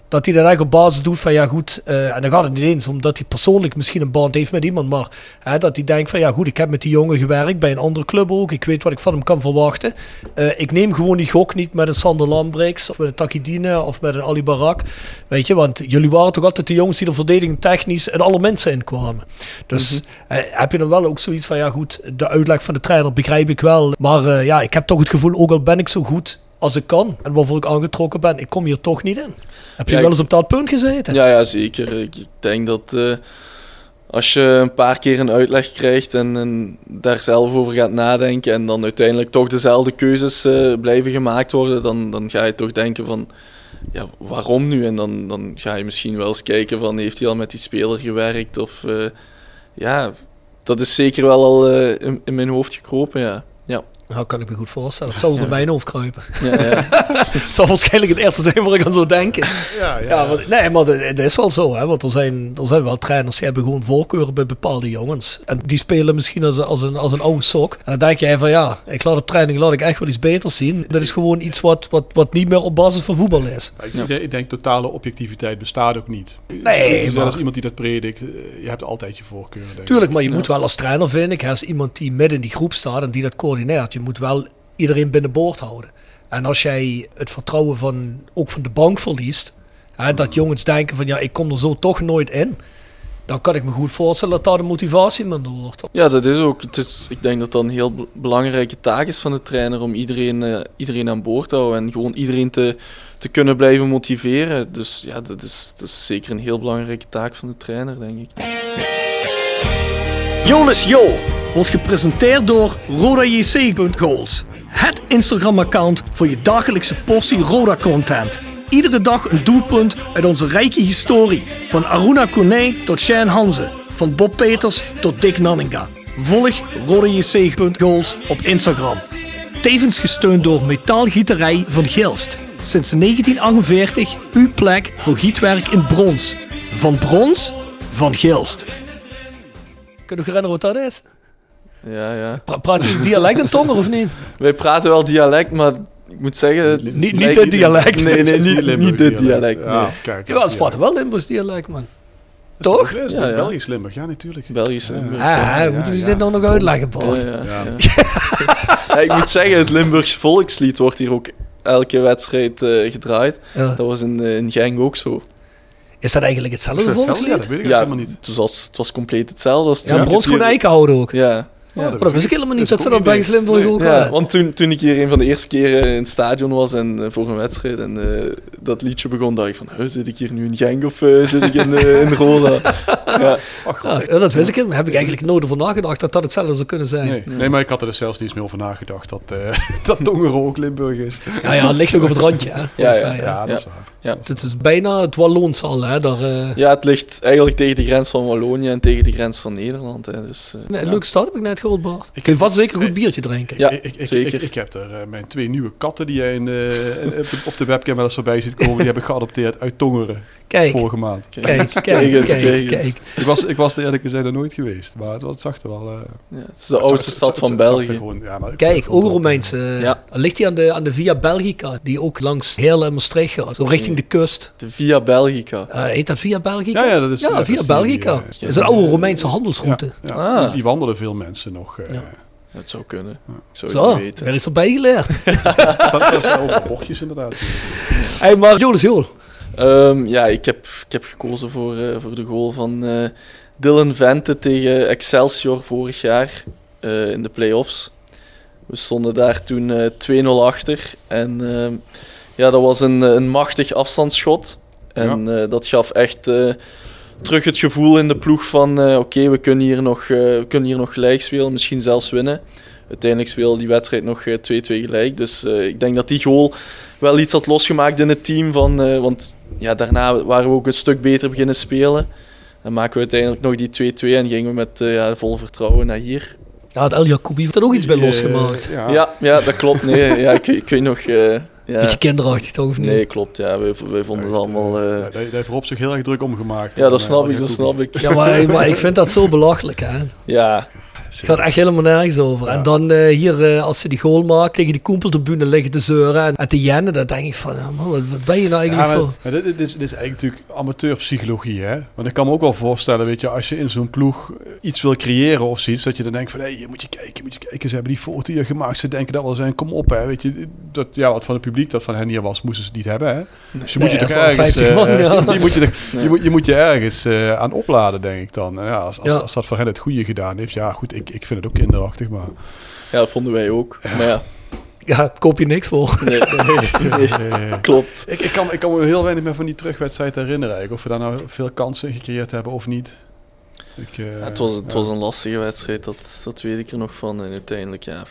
Dat hij dat echt op basis doet van ja goed, uh, en dan gaat het niet eens omdat hij persoonlijk misschien een band heeft met iemand, maar hè, dat hij denkt van ja goed, ik heb met die jongen gewerkt bij een andere club ook, ik weet wat ik van hem kan verwachten. Uh, ik neem gewoon die gok niet met een Sander Lambrix of met een Takidine of met een Ali Barak, weet je, want jullie waren toch altijd de jongens die er verdedigend technisch en alle mensen in kwamen. Dus mm-hmm. uh, heb je dan wel ook zoiets van ja goed, de uitleg van de trainer begrijp ik wel, maar uh, ja, ik heb toch het gevoel, ook al ben ik zo goed als ik kan en waarvoor ik aangetrokken ben, ik kom hier toch niet in. Heb je ja, wel eens op dat punt gezeten? Ja, ja zeker. Ik, ik denk dat uh, als je een paar keer een uitleg krijgt en, en daar zelf over gaat nadenken en dan uiteindelijk toch dezelfde keuzes uh, blijven gemaakt worden, dan, dan ga je toch denken van, ja, waarom nu? En dan, dan ga je misschien wel eens kijken van, heeft hij al met die speler gewerkt? Of uh, ja, dat is zeker wel al uh, in, in mijn hoofd gekropen, ja. Ja. Nou, kan ik me goed voorstellen. Het zal wel ja. bij mijn hoofd kruipen. Ja, ja. Het zal waarschijnlijk het eerste zijn waar ik aan zou denken. Ja, ja, ja, want, nee, maar dat is wel zo. Hè, want er zijn, er zijn wel trainers die hebben gewoon voorkeuren bij bepaalde jongens. En die spelen misschien als, als, een, als een oude sok. En dan denk jij van ja, ik laat op training laat ik echt wel iets beters zien. Dat is gewoon iets wat, wat, wat niet meer op basis van voetbal is. Ja, ik, ja. denk, ik denk totale objectiviteit bestaat ook niet. Nee, dus, maar, als iemand die dat predikt, je hebt altijd je voorkeuren. Tuurlijk, maar je ja. moet wel als trainer, vind ik, als iemand die midden in die groep staat en die dat coördineert. Je moet wel iedereen binnenboord houden. En als jij het vertrouwen van, ook van de bank verliest, hè, dat jongens denken van ja, ik kom er zo toch nooit in, dan kan ik me goed voorstellen dat daar de motivatie minder wordt. Ja, dat is ook. Het is, ik denk dat dat een heel b- belangrijke taak is van de trainer om iedereen, uh, iedereen aan boord te houden en gewoon iedereen te, te kunnen blijven motiveren. Dus ja, dat is, dat is zeker een heel belangrijke taak van de trainer, denk ik. Jonas Jo wordt gepresenteerd door Roda J C Goals. Het Instagram-account voor je dagelijkse portie Roda-content. Iedere dag een doelpunt uit onze rijke historie. Van Aruna Kone tot Shane Hanze. Van Bob Peters tot Dick Nanninga. Volg Roda J C Goals op Instagram. tevens gesteund door metaalgieterij van Gilst. Sinds negentien achtenveertig uw plek voor gietwerk in brons. Van brons, van Gilst. Kun je nog herinneren wat dat is? Ja, ja. Pra- praat je dialect en Tonger of niet? Wij praten wel dialect, maar ik moet zeggen... Het niet niet lijkt... dit dialect. Nee, nee, niet, niet, niet dit dialect. Nee. Ja, kijk, jawel, ze praten wel Limburgs dialect, man. Toch? Ja, ja. Belgisch Limburg, ja, natuurlijk. Belgisch Limburg. Ah, ja, ja, moeten we dit ja. nou nog uitleggen, Bart? Ja, ja, ja. Ja. Ja, ik moet zeggen, het Limburgs volkslied wordt hier ook elke wedstrijd uh, gedraaid. Ja. Dat was in, in Genk ook zo. Is dat eigenlijk hetzelfde, het hetzelfde volkslied? Ja, dat weet ik ja, helemaal niet. Het was, het was compleet hetzelfde. Als ja, ja, brons gewoon eiken houden ook. Ja. Ja, ja, dat wist ik helemaal niet, dat, dat ze dat Belgisch Limburg nee. ook ja, hadden. Want toen, toen ik hier een van de eerste keren in het stadion was en uh, voor een wedstrijd en uh, dat liedje begon, dacht ik van, huh, zit ik hier nu in Genk of uh, zit ik in, uh, in Roda? Ja. Ach, ja, dat wist ik helemaal. Heb ik eigenlijk nooit over nagedacht dat dat hetzelfde zou kunnen zijn. Nee, nee, maar ik had er dus zelfs niet eens meer over nagedacht dat, uh, dat Tongeren ook Limburg is. Ja, ja, het ligt nog op het randje. Hè, ja, ja. Mij, ja. ja, dat is waar. Ja. Het is bijna het Walloonsal, hè? Daar, uh... Ja, het ligt eigenlijk tegen de grens van Wallonië en tegen de grens van Nederland. Hè? Dus, uh, nee, ja. Leuke stad heb ik net gehoord, Bart. Ik kun je vast zeker een goed biertje drinken. Ja, ik, ik, zeker. Ik, ik heb er uh, mijn twee nieuwe katten die jij in, uh, in, op de webcam wel eens voorbij ziet komen, die hebben geadopteerd uit Tongeren. Kijk, vorige maand. Kijk, kijk, kijk, kijk, kijk, kijk. Ik was, ik was er eerlijk gezegd er nooit geweest, maar het, was, het zag er wel... Uh, ja, het is de oudste stad van België. Gewoon, ja, maar kijk, Oost-Romeinse. Uh, ja. Ligt die aan de, aan de Via Belgica, die ook langs heel en Maastricht gaat, zo richting de kust. De Via Belgica. Uh, heet dat Via Belgica? Ja, ja, dat is... Ja, ja Via dat Belgica. Die, uh, dat is een oude Romeinse handelsroute. Ja, ja. Ah. Die wandelen veel mensen nog... Uh, ja. Dat zou kunnen. Ja. Zou Zo, niet weten. Er is erbij geleerd. Er zijn over bochtjes inderdaad. Hey, maar Jolis Jool. Um, ja, ik heb, ik heb gekozen voor, uh, voor de goal van uh, Dylan Vente tegen Excelsior vorig jaar uh, in de play-offs. We stonden daar toen uh, twee nul achter en uh, ja, dat was een, een machtig afstandsschot. En ja. uh, dat gaf echt uh, terug het gevoel in de ploeg van uh, oké, okay, we kunnen hier nog, uh, we kunnen hier nog gelijk spelen, misschien zelfs winnen. Uiteindelijk speelde die wedstrijd nog twee twee gelijk. Dus uh, ik denk dat die goal wel iets had losgemaakt in het team. Van, uh, want ja, daarna waren we ook een stuk beter beginnen spelen. Dan maken we uiteindelijk nog die twee twee en gingen we met uh, ja, vol vertrouwen naar hier. Ja, het El Jacoubi heeft er ook iets bij losgemaakt. Uh, ja. Ja, ja, dat klopt. Nee, ja, ik, ik weet nog... Uh, ja. Beetje kinderachtig toch, of niet? Nee, klopt. Ja, wij, wij vonden het allemaal... Uh... Ja, dat heeft Rob zich heel erg druk omgemaakt. Ja, dat snap ik, dat snap ik. Ja, maar, maar ik vind dat zo belachelijk, hè. Ja. Het gaat echt helemaal nergens over. Ja. En dan uh, hier, uh, als ze die goal maken, tegen die koempeltribune liggen te zeuren. En, en te jennen, dan denk ik van, oh man, wat ben je nou eigenlijk ja, maar, voor? Maar dit, dit, is, dit is eigenlijk natuurlijk amateurpsychologie, hè. Want ik kan me ook wel voorstellen, weet je, als je in zo'n ploeg iets wil creëren of zoiets, dat je dan denkt van, hé, hey, je moet je kijken, moet je kijken. Ze hebben die foto hier gemaakt, ze denken dat wel zijn, kom op, hè. Weet je, dat, ja, wat van het publiek dat van hen hier was, moesten ze niet hebben, hè. Dus je moet nee, je toch ergens... Uh, man, ja. je, moet je, toch, nee. je, moet, je moet je ergens uh, aan opladen, denk ik dan. Ja, als, als, ja. als dat voor hen het goede gedaan heeft, ja, goed, Ik, ik vind het ook kinderachtig, maar... Ja, dat vonden wij ook, ja. maar ja. Ja, koop je niks voor. Nee, nee, nee, nee. Klopt. Ik, ik, kan, ik kan me heel weinig meer van die terugwedstrijd herinneren eigenlijk. Of we daar nou veel kansen gecreëerd hebben of niet. Ik, uh, ja, het was, het ja. was een lastige wedstrijd, dat, dat weet ik er nog van. En uiteindelijk, ja,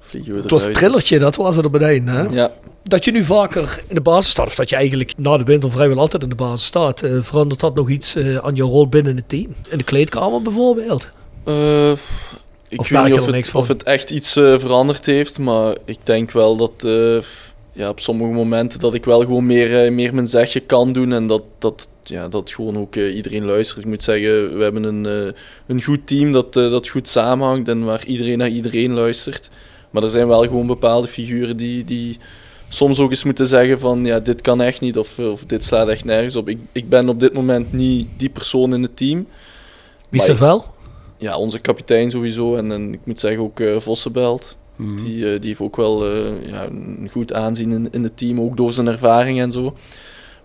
vliegen we Het was een trillertje, dat was er op het einde, hè? Ja. Dat je nu vaker in de basis staat, of dat je eigenlijk na de winter vrijwel altijd in de basis staat. Uh, verandert dat nog iets uh, aan jouw rol binnen het team? In de kleedkamer bijvoorbeeld? Uh, ik of weet niet of het, of het echt iets uh, veranderd heeft, maar ik denk wel dat uh, ja, op sommige momenten dat ik wel gewoon meer, uh, meer mijn zegje kan doen en dat, dat, ja, dat gewoon ook uh, iedereen luistert. Ik moet zeggen, we hebben een, uh, een goed team dat, uh, dat goed samenhangt en waar iedereen naar iedereen luistert. Maar er zijn wel gewoon bepaalde figuren die, die soms ook eens moeten zeggen van ja, dit kan echt niet of, of dit slaat echt nergens op. Ik, ik ben op dit moment niet die persoon in het team. Wie is dat wel? Ja, onze kapitein sowieso. En, en ik moet zeggen ook uh, Vossenbelt. Mm. Die, uh, die heeft ook wel uh, ja, een goed aanzien in, in het team. Ook door zijn ervaring en zo.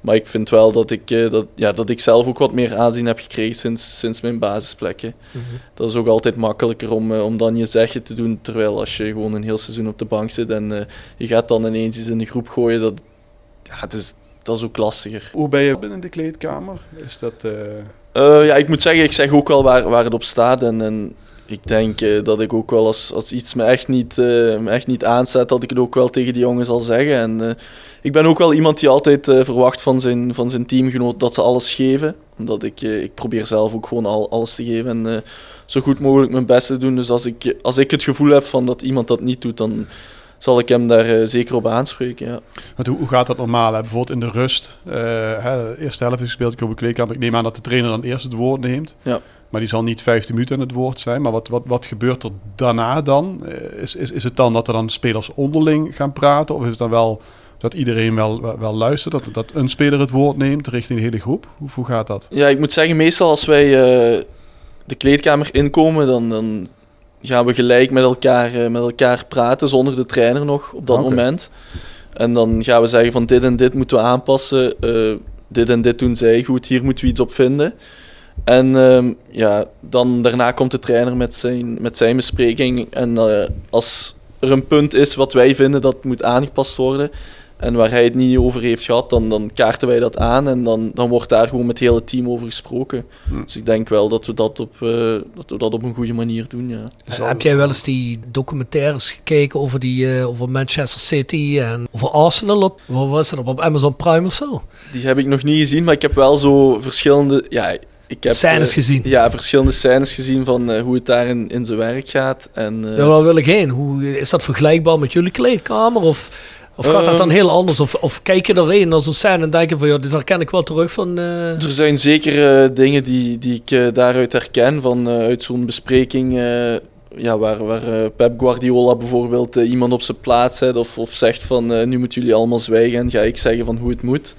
Maar ik vind wel dat ik, uh, dat, ja, dat ik zelf ook wat meer aanzien heb gekregen sinds, sinds mijn basisplekje. Mm-hmm. Dat is ook altijd makkelijker om, uh, om dan je zegje te doen. Terwijl als je gewoon een heel seizoen op de bank zit en uh, je gaat dan ineens iets in de groep gooien. Dat, ja, het is, dat is ook lastiger. Hoe ben je binnen de kleedkamer? Is dat... Uh... Uh, ja, ik moet zeggen, ik zeg ook wel waar, waar het op staat. En, en ik denk uh, dat ik ook wel, als, als iets me echt, niet, uh, me echt niet aanzet, dat ik het ook wel tegen die jongens zal zeggen. En uh, ik ben ook wel iemand die altijd uh, verwacht van zijn, van zijn teamgenoot dat ze alles geven. Omdat ik, uh, ik probeer zelf ook gewoon al, alles te geven en uh, zo goed mogelijk mijn best te doen. Dus als ik, als ik het gevoel heb van dat iemand dat niet doet, dan, zal ik hem daar uh, zeker op aanspreken. Ja. Want hoe, hoe gaat dat normaal? Hè? Bijvoorbeeld in de rust. Uh, hè, de eerste helft is gespeeld, ik kom op de kleedkamer. Ik neem aan dat de trainer dan eerst het woord neemt. Ja. Maar die zal niet vijftien minuten aan het woord zijn. Maar wat, wat, wat gebeurt er daarna dan? Is, is, is het dan dat er dan spelers onderling gaan praten? Of is het dan wel dat iedereen wel, wel, wel luistert? Dat, dat een speler het woord neemt richting de hele groep? Hoe, hoe gaat dat? Ja, ik moet zeggen, meestal als wij uh, de kleedkamer inkomen, dan... dan... gaan we gelijk met elkaar, uh, met elkaar praten, zonder de trainer nog op dat okay. moment. En dan gaan we zeggen van dit en dit moeten we aanpassen, uh, dit en dit doen zij goed, hier moeten we iets op vinden. En uh, ja, dan daarna komt de trainer met zijn, met zijn bespreking. En uh, als er een punt is wat wij vinden dat moet aangepast worden en waar hij het niet over heeft gehad, dan, dan kaarten wij dat aan en dan, dan wordt daar gewoon met het hele team over gesproken. Hmm. Dus ik denk wel dat we dat op, uh, dat we dat op een goede manier doen, ja. Dus al... Heb jij wel eens die documentaires gekeken over, die, uh, over Manchester City en over Arsenal op, wat was dat, op Amazon Prime of zo? Die heb ik nog niet gezien, maar ik heb wel zo verschillende... Ja, ik heb, scènes uh, gezien. Ja, verschillende scènes gezien van uh, hoe het daar in, in zijn werk gaat. En, uh... Ja, daar wil ik heen. Hoe, is dat vergelijkbaar met jullie kleedkamer of... Of gaat dat dan heel anders? Of, of kijk je erheen naar zo'n scène en denk je van, ja, dit herken ik wel terug van... Uh... Er zijn zeker uh, dingen die, die ik uh, daaruit herken, van, uh, uit zo'n bespreking uh, ja, waar, waar uh, Pep Guardiola bijvoorbeeld uh, iemand op zijn plaats zet of, of zegt van, uh, nu moeten jullie allemaal zwijgen en ga ik zeggen van hoe het moet.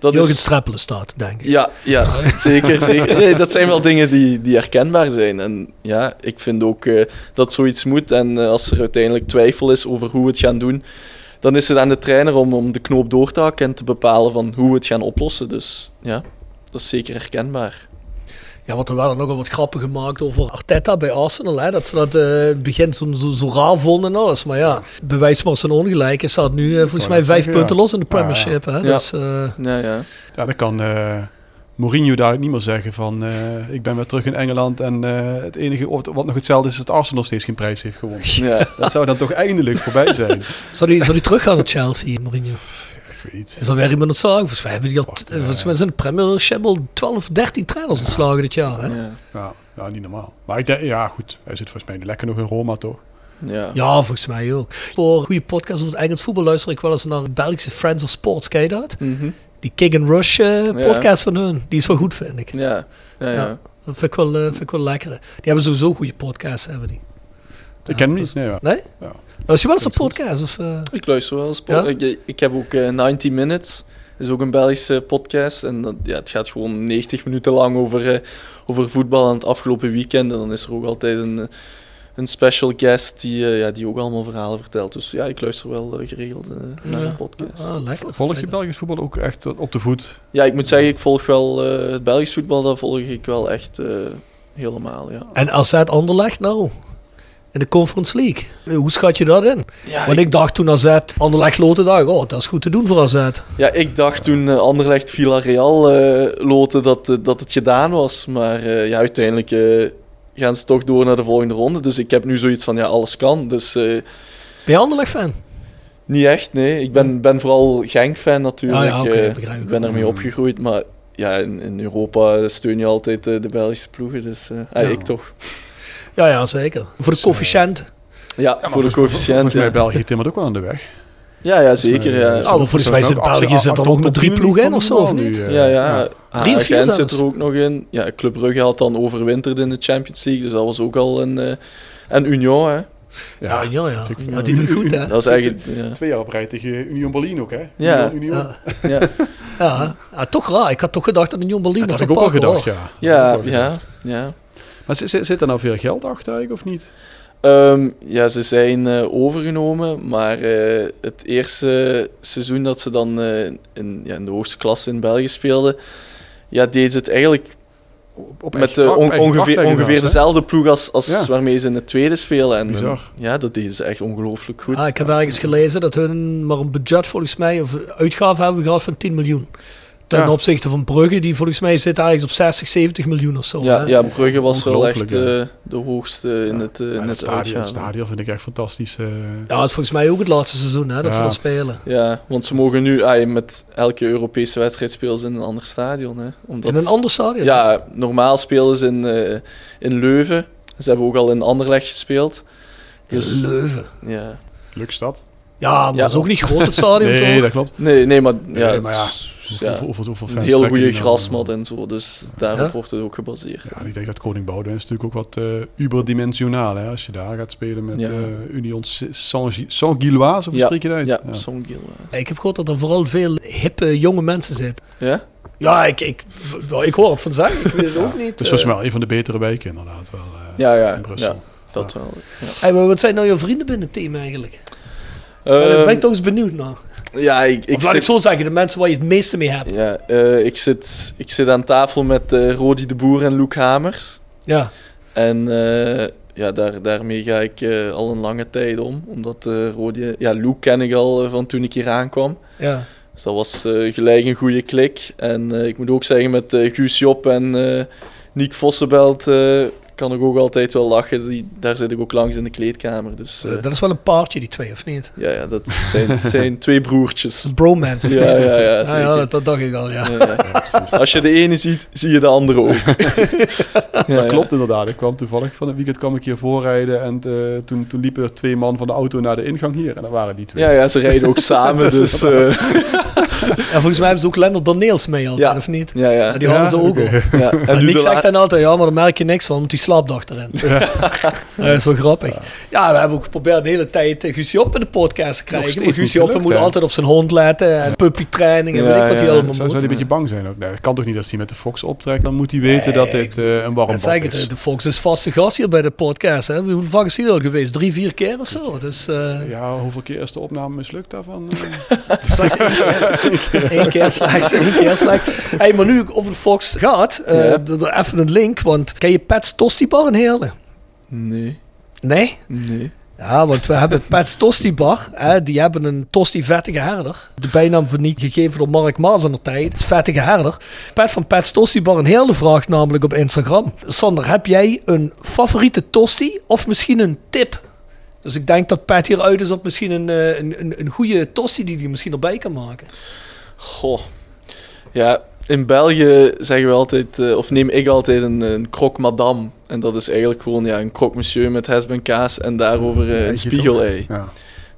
Jurgen is... Streppelen staat, denk ik. Ja, ja zeker. zeker. Nee, dat zijn wel dingen die, die herkenbaar zijn. En ja, ik vind ook uh, dat zoiets moet. En uh, als er uiteindelijk twijfel is over hoe we het gaan doen... Dan is het aan de trainer om, om de knoop door te hakken en te bepalen van hoe we het gaan oplossen. Dus ja, dat is zeker herkenbaar. Ja, want er werden nogal wat grappen gemaakt over Arteta bij Arsenal. Hè? Dat ze dat in uh, het begin zo, zo, zo raar vonden en alles. Maar ja, bewijs maar zijn ongelijk. Is dat nu uh, volgens mij vijf zeggen, punten ja. los in de Premiership. Ah, ja. Hè? Ja. Dus, uh... ja, ja. ja, dat kan... Uh... Mourinho daar niet meer zeggen van uh, ik ben weer terug in Engeland en uh, het enige wat nog hetzelfde is, is dat Arsenal steeds geen prijs heeft gewonnen. Ja. Dat zou dan toch eindelijk voorbij zijn. Zou die, zou die terug gaan naar Chelsea, Mourinho? Ik weet het. Is er weer iemand ontslagen? Volgens mij hebben die al t- volgens mij zijn de Premiership al twaalf, dertien trainers ja. ontslagen dit jaar. Hè? Ja. Ja, ja, niet normaal. Maar ik denk, ja goed, hij zit volgens mij lekker nog in Roma toch? Ja. Ja, volgens mij ook. Voor een goede podcast over het Engels voetbal luister ik wel eens naar Belgische Friends of Sports, ken je dat? Mm-hmm. Die Kick and Rush uh, podcast ja. van hun, die is wel goed, vind ik. Ja, ja, ja. ja dat vind ik, wel, uh, vind ik wel lekker. Die hebben sowieso goede podcasts, hebben die. Ik ken hem niet, nee. Ja. Nee? Ja. Luister je wel eens een podcast? Of, uh... Ik luister wel eens. Ja? Ik, ik heb ook uh, negentig minutes, dat is ook een Belgische podcast. En dat, ja, het gaat gewoon negentig minuten lang over, uh, over voetbal aan het afgelopen weekend. En dan is er ook altijd een, een special guest die, uh, ja, die ook allemaal verhalen vertelt. Dus ja, ik luister wel uh, geregeld uh, ja. naar de podcast. Ah, lekker. Volg je Belgisch voetbal ook echt op de voet? Ja, ik moet zeggen, ik volg wel uh, het Belgisch voetbal, dat volg ik wel echt uh, helemaal, ja. En A Z Anderlecht nou? In de Conference League. Hoe schat je dat in? Ja, want ik, ik dacht toen A Z Anderlecht loten, dacht oh, dat is goed te doen voor A Z. Ja, ik dacht toen uh, Anderlecht Villarreal uh, loten dat, uh, dat het gedaan was. Maar uh, ja, uiteindelijk... Uh, gaan ze toch door naar de volgende ronde. Dus ik heb nu zoiets van, ja, alles kan. Dus, uh, ben je Anderlecht-fan? Niet echt, nee. Ik ben, ben vooral Genk-fan natuurlijk. Ja, ja, okay, ik uh, ben ermee opgegroeid. Maar ja, in, in Europa steun je altijd uh, de Belgische ploegen. Dus uh, ja. uh, ik toch. Ja, ja, zeker. Voor de coëfficiënt. Ja, ja voor de coëfficiënt. Volgens mij België timmert ook wel aan de weg. Ja, ja, zeker. Ja. Oh, maar volgens mij zit België zit er ook met drie ploegen in of zo, of niet? Ja, ja. Drie of vier zit er ook nog in. Ja, Club Brugge had dan overwinterd in de Champions League, dus dat was ook al een... Uh, en Union, hè. Ja, Union, ja. Ja, die doet goed, hè. Dat is eigenlijk... Ja. Twee jaar op rij tegen Union Berlin ook, hè. Ja. Union, Union. Ja. Ja. Ja. Ja, toch raar. Ik had toch gedacht dat Union Berlin... Dat had ik ook al gedacht, ja. Ja, ja, ja. Maar zit er nou veel geld achter eigenlijk, of niet? Um, ja, ze zijn uh, overgenomen, maar uh, het eerste seizoen dat ze dan uh, in, ja, in de hoogste klasse in België speelden, ja, deden ze het eigenlijk op, op met uh, on, ongeveer, ongeveer dezelfde ploeg als, als ja. waarmee ze in het tweede spelen. En uh, ja, dat deden ze echt ongelooflijk goed. Ah, ik heb ergens gelezen dat hun maar een budget volgens mij, of uitgaven hebben gehad van tien miljoen. Ten ja. opzichte van Brugge, die volgens mij zit ergens op zestig, zeventig miljoen of zo. Ja, ja Brugge was wel echt uh, de hoogste in ja. het, uh, in het, het stadion. Het stadion vind ik echt fantastisch. Uh. Ja, het volgens mij ook het laatste seizoen hè, dat ja. ze dat spelen. Ja, want ze mogen nu ay, met elke Europese wedstrijd spelen ze in een ander stadion. Hè, omdat, in een ander stadion? Ja, normaal spelen ze in, uh, in Leuven. Ze hebben ook al in Anderlecht gespeeld. Dus, Leuven? Ja. Lukstad. Ja, maar ja, dat is ook niet groot het stadion, nee, toch? Dat klopt. Nee, nee, maar, ja, nee, maar ja, het, ja, over, over, over een heel goede grasmat en zo. Dus daarop ja? wordt het ook gebaseerd. Ja, ik denk dat Koning Boudewijn is natuurlijk ook wat uh, uberdimensionaal. Hè, als je daar gaat spelen met ja. uh, Union Saint-Gilloise, of ja. spreek je dat uit? Ja, ja. Saint-Gilloise. Ik heb gehoord dat er vooral veel hippe, jonge mensen zijn. Ja? Ja, ik, ik, ik hoor het van zijn. Ik weet het ja. ook niet. Dus dat is wel een van de betere wijken inderdaad wel uh, ja, ja, in Brussel. Ja, dat ja. wel. Ja. Hey, maar wat zijn nou jouw vrienden binnen het team eigenlijk? Uh, ben ik ben toch eens benieuwd naar. Ja, ik, ik of laat zit, ik zo zeggen, de mensen waar je het meeste mee hebt. Ja, uh, ik, zit, ik zit aan tafel met uh, Rody de Boer en Loek Hamers. Ja. En uh, ja, daar, daarmee ga ik uh, al een lange tijd om. Omdat uh, Rody, ja, Loek ken ik al uh, van toen ik hier aankwam. Ja. Dus dat was uh, gelijk een goede klik. En uh, ik moet ook zeggen, met uh, Guus Job en uh, Niek Vossenbelt... Uh, kan ik ook altijd wel lachen. Die, daar zit ik ook langs in de kleedkamer. Dus, uh... dat is wel een paardje, die twee, of niet? Ja, ja dat zijn, zijn twee broertjes. Bromance, of ja, niet? Ja, ja, ah, ja dat, dat dacht ik al, ja. Ja, ja. Als je de ene ziet, zie je de andere ook. ja, dat klopt ja. inderdaad. Ik kwam toevallig van het weekend kwam ik hier voorrijden en uh, toen, toen liepen er twee man van de auto naar de ingang hier. En dat waren die twee. Ja, ja ze rijden ook samen, dus... Uh... Ja, volgens mij hebben ze ook Lennart Daneels mee altijd, ja. of niet? Ja, ja. ja die hadden ja, ze ook okay. al. Ja. En Nick zegt dan altijd, ja, maar daar merk je niks van, want die slaapdag erin. Ja. Dat is wel grappig. Ja. ja, we hebben ook geprobeerd de hele tijd Guus Joppe in de podcast te krijgen. Maar Guus Joppe moet altijd op zijn hond letten en puppytraining en ja, weet ik wat hij ja. allemaal moet. Zou hij een beetje bang zijn ook? Nee, dat kan toch niet als hij met de Fox optrekt? Dan moet hij weten nee, dat dit uh, een warm bad zeg is. Het, de Fox is vaste gast hier bij de podcast. Hè? Hoe vaak is hij al geweest? Drie, vier keer of zo? Dus, uh... ja, hoeveel keer is de opname mislukt daarvan? Straks Eén keer slechts, één keer slechts. Hey, maar nu over de Fox gaat, uh, ja. d- d- even een link, want ken je Pets Tosti Bar in Heerlen? Nee. Nee? Nee. Ja, want we hebben Pets Tosti Bar, hè, die hebben een Tosti Vettige Herder. De bijnaam van Niek, gegeven door Mark Maas in de tijd, is Vettige Herder. Pet van Pets Tosti Bar in Heerlen vraagt namelijk op Instagram. Sander, heb jij een favoriete tosti of misschien een tip? Dus ik denk dat Pat hieruit is op misschien een, een, een, een goede tosti die hij misschien erbij kan maken. Goh. Ja, in België zeggen we altijd, uh, of neem ik altijd een, een croque madame. En dat is eigenlijk gewoon ja, een croque monsieur met hesp en kaas en daarover uh, een spiegelei. Ja.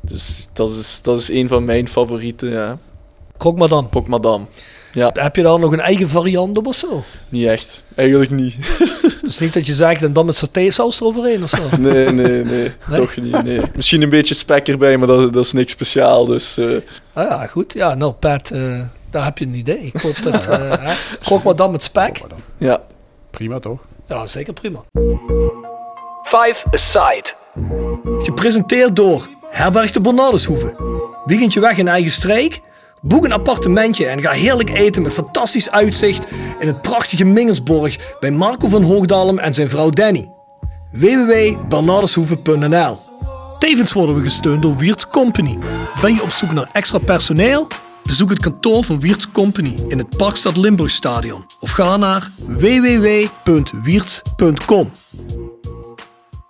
Dus dat is, dat is een van mijn favorieten, ja. Croque madame. Croque madame. Ja. Heb je daar nog een eigen variant op of zo? Niet echt. Eigenlijk niet. Dus niet dat je zegt en dan met satésaus eroverheen of zo? Nee, nee, nee. nee? Toch niet, nee. Misschien een beetje spek erbij, maar dat, dat is niks speciaal, dus... Uh... Ah ja, goed. Ja, nou, Pat, uh, daar heb je een idee. Ik hoop dat... Uh, hè. Gok maar dan met spek. Dan. Ja. Prima, toch? Ja, zeker prima. Five Aside. Gepresenteerd door Herberg de Bernardeshoeve. Weekendje weg in eigen streek... Boek een appartementje en ga heerlijk eten met fantastisch uitzicht in het prachtige Mingelsborg bij Marco van Hoogdalem en zijn vrouw Danny. w w w punt bernardeshoeve punt n l Tevens worden we gesteund door Wiertz Company. Ben je op zoek naar extra personeel? Bezoek het kantoor van Wiertz Company in het Parkstad Limburgstadion of ga naar w w w punt wiertz punt com.